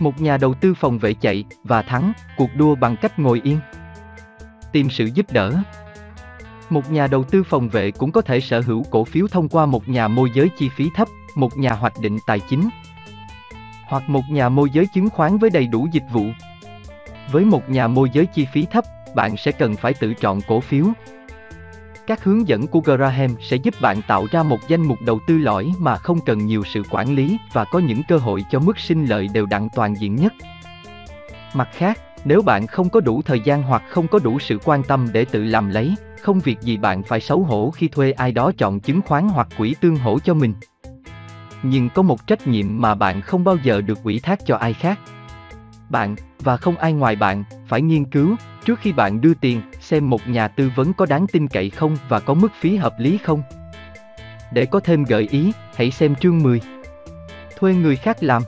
một nhà đầu tư phòng vệ chạy và thắng cuộc đua bằng cách ngồi yên. Tìm sự giúp đỡ. Một nhà đầu tư phòng vệ cũng có thể sở hữu cổ phiếu thông qua một nhà môi giới chi phí thấp, một nhà hoạch định tài chính, hoặc một nhà môi giới chứng khoán với đầy đủ dịch vụ. Với một nhà môi giới chi phí thấp, bạn sẽ cần phải tự chọn cổ phiếu. Các hướng dẫn của Graham sẽ giúp bạn tạo ra một danh mục đầu tư lõi mà không cần nhiều sự quản lý và có những cơ hội cho mức sinh lợi đều đặn toàn diện nhất. Mặt khác, nếu bạn không có đủ thời gian hoặc không có đủ sự quan tâm để tự làm lấy, không việc gì bạn phải xấu hổ khi thuê ai đó chọn chứng khoán hoặc quỹ tương hỗ cho mình. Nhưng có một trách nhiệm mà bạn không bao giờ được ủy thác cho ai khác. Bạn, và không ai ngoài bạn, phải nghiên cứu, trước khi bạn đưa tiền, xem một nhà tư vấn có đáng tin cậy không và có mức phí hợp lý không. Để có thêm gợi ý, hãy xem chương mười. Thuê người khác làm.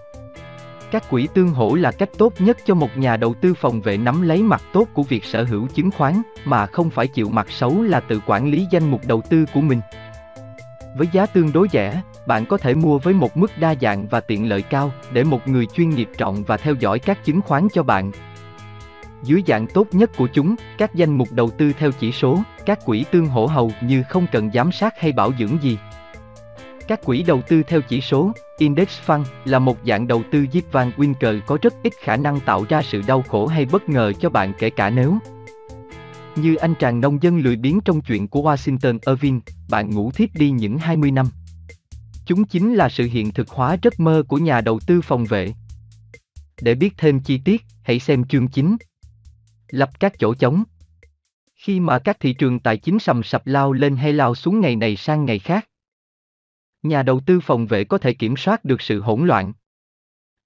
Các quỹ tương hỗ là cách tốt nhất cho một nhà đầu tư phòng vệ nắm lấy mặt tốt của việc sở hữu chứng khoán, mà không phải chịu mặt xấu là tự quản lý danh mục đầu tư của mình. Với giá tương đối rẻ, bạn có thể mua với một mức đa dạng và tiện lợi cao, để một người chuyên nghiệp chọn và theo dõi các chứng khoán cho bạn. Dưới dạng tốt nhất của chúng, các danh mục đầu tư theo chỉ số, các quỹ tương hỗ hầu như không cần giám sát hay bảo dưỡng gì. Các quỹ đầu tư theo chỉ số, Index Fund, là một dạng đầu tư giết van Winker có rất ít khả năng tạo ra sự đau khổ hay bất ngờ cho bạn, kể cả nếu, như anh chàng nông dân lười biếng trong chuyện của Washington Irving, bạn ngủ thiếp đi những hai mươi năm. Chúng chính là sự hiện thực hóa giấc mơ của nhà đầu tư phòng vệ. Để biết thêm chi tiết, hãy xem chương chín. Lấp các chỗ trống. Khi mà các thị trường tài chính sầm sập lao lên hay lao xuống ngày này sang ngày khác, nhà đầu tư phòng vệ có thể kiểm soát được sự hỗn loạn.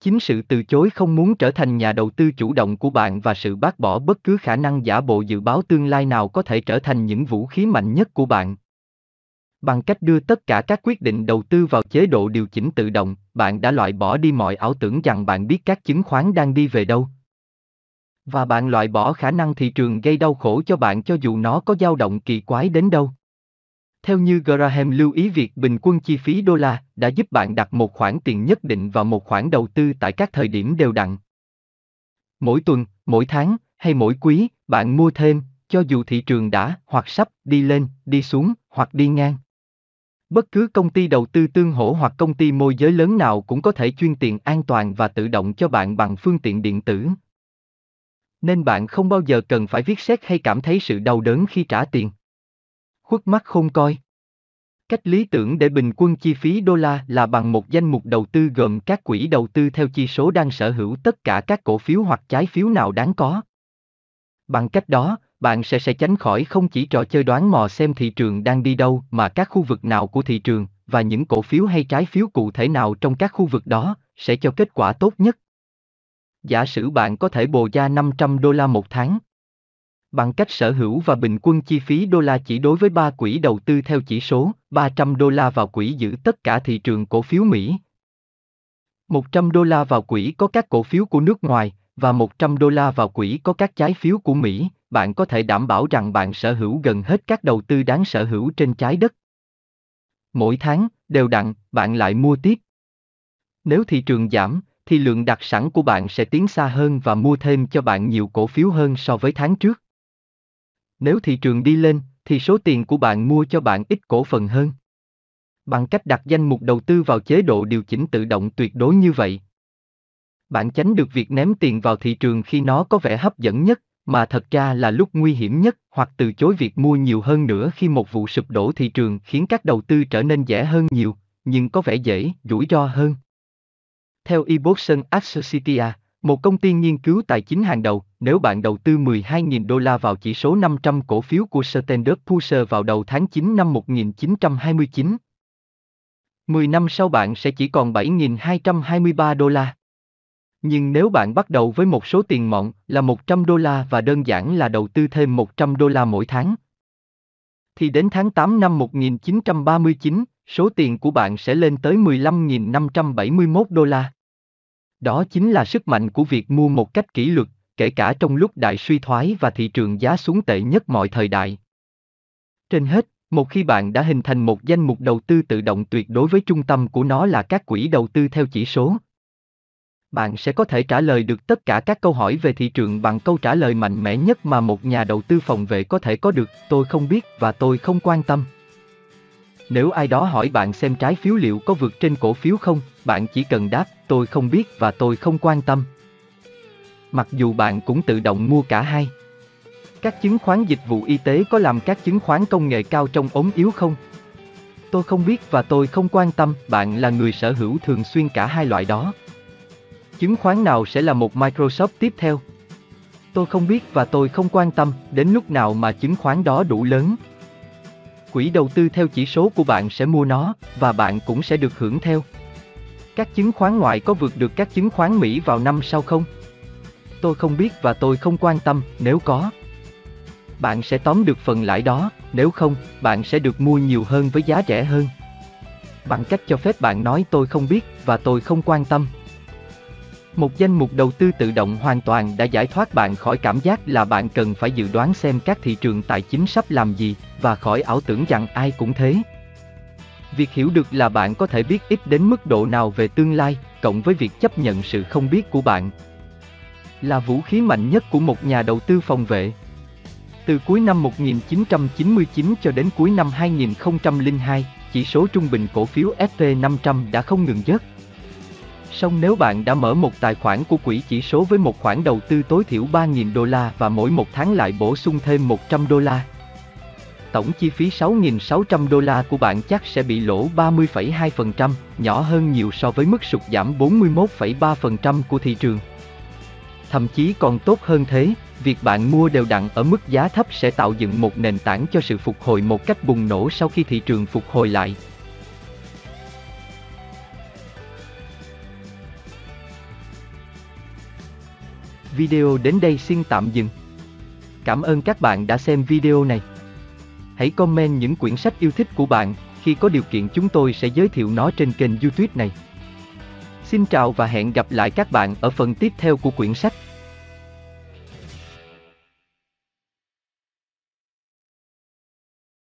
Chính sự từ chối không muốn trở thành nhà đầu tư chủ động của bạn và sự bác bỏ bất cứ khả năng giả bộ dự báo tương lai nào có thể trở thành những vũ khí mạnh nhất của bạn. Bằng cách đưa tất cả các quyết định đầu tư vào chế độ điều chỉnh tự động, bạn đã loại bỏ đi mọi ảo tưởng rằng bạn biết các chứng khoán đang đi về đâu. Và bạn loại bỏ khả năng thị trường gây đau khổ cho bạn cho dù nó có dao động kỳ quái đến đâu. Theo như Graham lưu ý, việc bình quân chi phí đô la đã giúp bạn đặt một khoản tiền nhất định vào một khoản đầu tư tại các thời điểm đều đặn. Mỗi tuần, mỗi tháng hay mỗi quý, bạn mua thêm, cho dù thị trường đã hoặc sắp đi lên, đi xuống hoặc đi ngang. Bất cứ công ty đầu tư tương hỗ hoặc công ty môi giới lớn nào cũng có thể chuyên tiền an toàn và tự động cho bạn bằng phương tiện điện tử. Nên bạn không bao giờ cần phải viết séc hay cảm thấy sự đau đớn khi trả tiền. Khuất mắt khôn coi. Cách lý tưởng để bình quân chi phí đô la là bằng một danh mục đầu tư gồm các quỹ đầu tư theo chỉ số đang sở hữu tất cả các cổ phiếu hoặc trái phiếu nào đáng có. Bằng cách đó, bạn sẽ sẽ tránh khỏi không chỉ trò chơi đoán mò xem thị trường đang đi đâu mà các khu vực nào của thị trường và những cổ phiếu hay trái phiếu cụ thể nào trong các khu vực đó sẽ cho kết quả tốt nhất. Giả sử bạn có thể bồ ra năm trăm đô la một tháng bằng cách sở hữu và bình quân chi phí đô la chỉ đối với ba quỹ đầu tư theo chỉ số, ba trăm đô la vào quỹ giữ tất cả thị trường cổ phiếu Mỹ, một trăm đô la vào quỹ có các cổ phiếu của nước ngoài và một trăm đô la vào quỹ có các trái phiếu của Mỹ, bạn có thể đảm bảo rằng bạn sở hữu gần hết các đầu tư đáng sở hữu trên trái đất. Mỗi tháng, đều đặn, bạn lại mua tiếp. Nếu thị trường giảm, thì lượng đặt sẵn của bạn sẽ tiến xa hơn và mua thêm cho bạn nhiều cổ phiếu hơn so với tháng trước. Nếu thị trường đi lên, thì số tiền của bạn mua cho bạn ít cổ phần hơn. Bằng cách đặt danh mục đầu tư vào chế độ điều chỉnh tự động tuyệt đối như vậy, bạn tránh được việc ném tiền vào thị trường khi nó có vẻ hấp dẫn nhất, mà thật ra là lúc nguy hiểm nhất, hoặc từ chối việc mua nhiều hơn nữa khi một vụ sụp đổ thị trường khiến các đầu tư trở nên rẻ hơn nhiều, nhưng có vẻ dễ, rủi ro hơn. Theo Ebosson Associates, một công ty nghiên cứu tài chính hàng đầu, nếu bạn đầu tư mười hai nghìn đô la vào chỉ số năm trăm cổ phiếu của Standard and Poor's vào đầu tháng chín năm một nghìn chín trăm hai mươi chín, mười năm sau bạn sẽ chỉ còn bảy nghìn hai trăm hai mươi ba đô la. Nhưng nếu bạn bắt đầu với một số tiền mọn là một trăm đô la và đơn giản là đầu tư thêm một trăm đô la mỗi tháng, thì đến tháng tám năm một nghìn chín trăm ba mươi chín, số tiền của bạn sẽ lên tới mười lăm nghìn năm trăm bảy mươi mốt đô la. Đó chính là sức mạnh của việc mua một cách kỷ luật, kể cả trong lúc đại suy thoái và thị trường giá xuống tệ nhất mọi thời đại. Trên hết, một khi bạn đã hình thành một danh mục đầu tư tự động tuyệt đối với trung tâm của nó là các quỹ đầu tư theo chỉ số, bạn sẽ có thể trả lời được tất cả các câu hỏi về thị trường bằng câu trả lời mạnh mẽ nhất mà một nhà đầu tư phòng vệ có thể có được: tôi không biết và tôi không quan tâm. Nếu ai đó hỏi bạn xem trái phiếu liệu có vượt trên cổ phiếu không, bạn chỉ cần đáp, tôi không biết và tôi không quan tâm. Mặc dù bạn cũng tự động mua cả hai. Các chứng khoán dịch vụ y tế có làm các chứng khoán công nghệ cao trông ốm yếu không? Tôi không biết và tôi không quan tâm, bạn là người sở hữu thường xuyên cả hai loại đó. Chứng khoán nào sẽ là một Microsoft tiếp theo? Tôi không biết và tôi không quan tâm đến lúc nào mà chứng khoán đó đủ lớn. Quỹ đầu tư theo chỉ số của bạn sẽ mua nó, và bạn cũng sẽ được hưởng theo. Các chứng khoán ngoại có vượt được các chứng khoán Mỹ vào năm sau không? Tôi không biết và tôi không quan tâm, nếu có, bạn sẽ tóm được phần lãi đó, nếu không, bạn sẽ được mua nhiều hơn với giá rẻ hơn. Bằng cách cho phép bạn nói tôi không biết và tôi không quan tâm, một danh mục đầu tư tự động hoàn toàn đã giải thoát bạn khỏi cảm giác là bạn cần phải dự đoán xem các thị trường tài chính sắp làm gì, và khỏi ảo tưởng rằng ai cũng thế. Việc hiểu được là bạn có thể biết ít đến mức độ nào về tương lai, cộng với việc chấp nhận sự không biết của bạn, là vũ khí mạnh nhất của một nhà đầu tư phòng vệ. Từ cuối năm một nghìn chín trăm chín mươi chín cho đến cuối năm hai nghìn không trăm lẻ hai, chỉ số trung bình cổ phiếu S and P năm trăm đã không ngừng dớt. Song nếu bạn đã mở một tài khoản của quỹ chỉ số với một khoản đầu tư tối thiểu ba nghìn đô la và mỗi một tháng lại bổ sung thêm một trăm đô la, tổng chi phí sáu nghìn sáu trăm đô la của bạn chắc sẽ bị lỗ ba mươi phẩy hai phần trăm, nhỏ hơn nhiều so với mức sụt giảm bốn mươi mốt phẩy ba phần trăm của thị trường. Thậm chí còn tốt hơn thế, việc bạn mua đều đặn ở mức giá thấp sẽ tạo dựng một nền tảng cho sự phục hồi một cách bùng nổ sau khi thị trường phục hồi lại. Video đến đây xin tạm dừng. Cảm ơn các bạn đã xem video này. Hãy comment những quyển sách yêu thích của bạn, khi có điều kiện chúng tôi sẽ giới thiệu nó trên kênh YouTube này. Xin chào và hẹn gặp lại các bạn ở phần tiếp theo của quyển sách.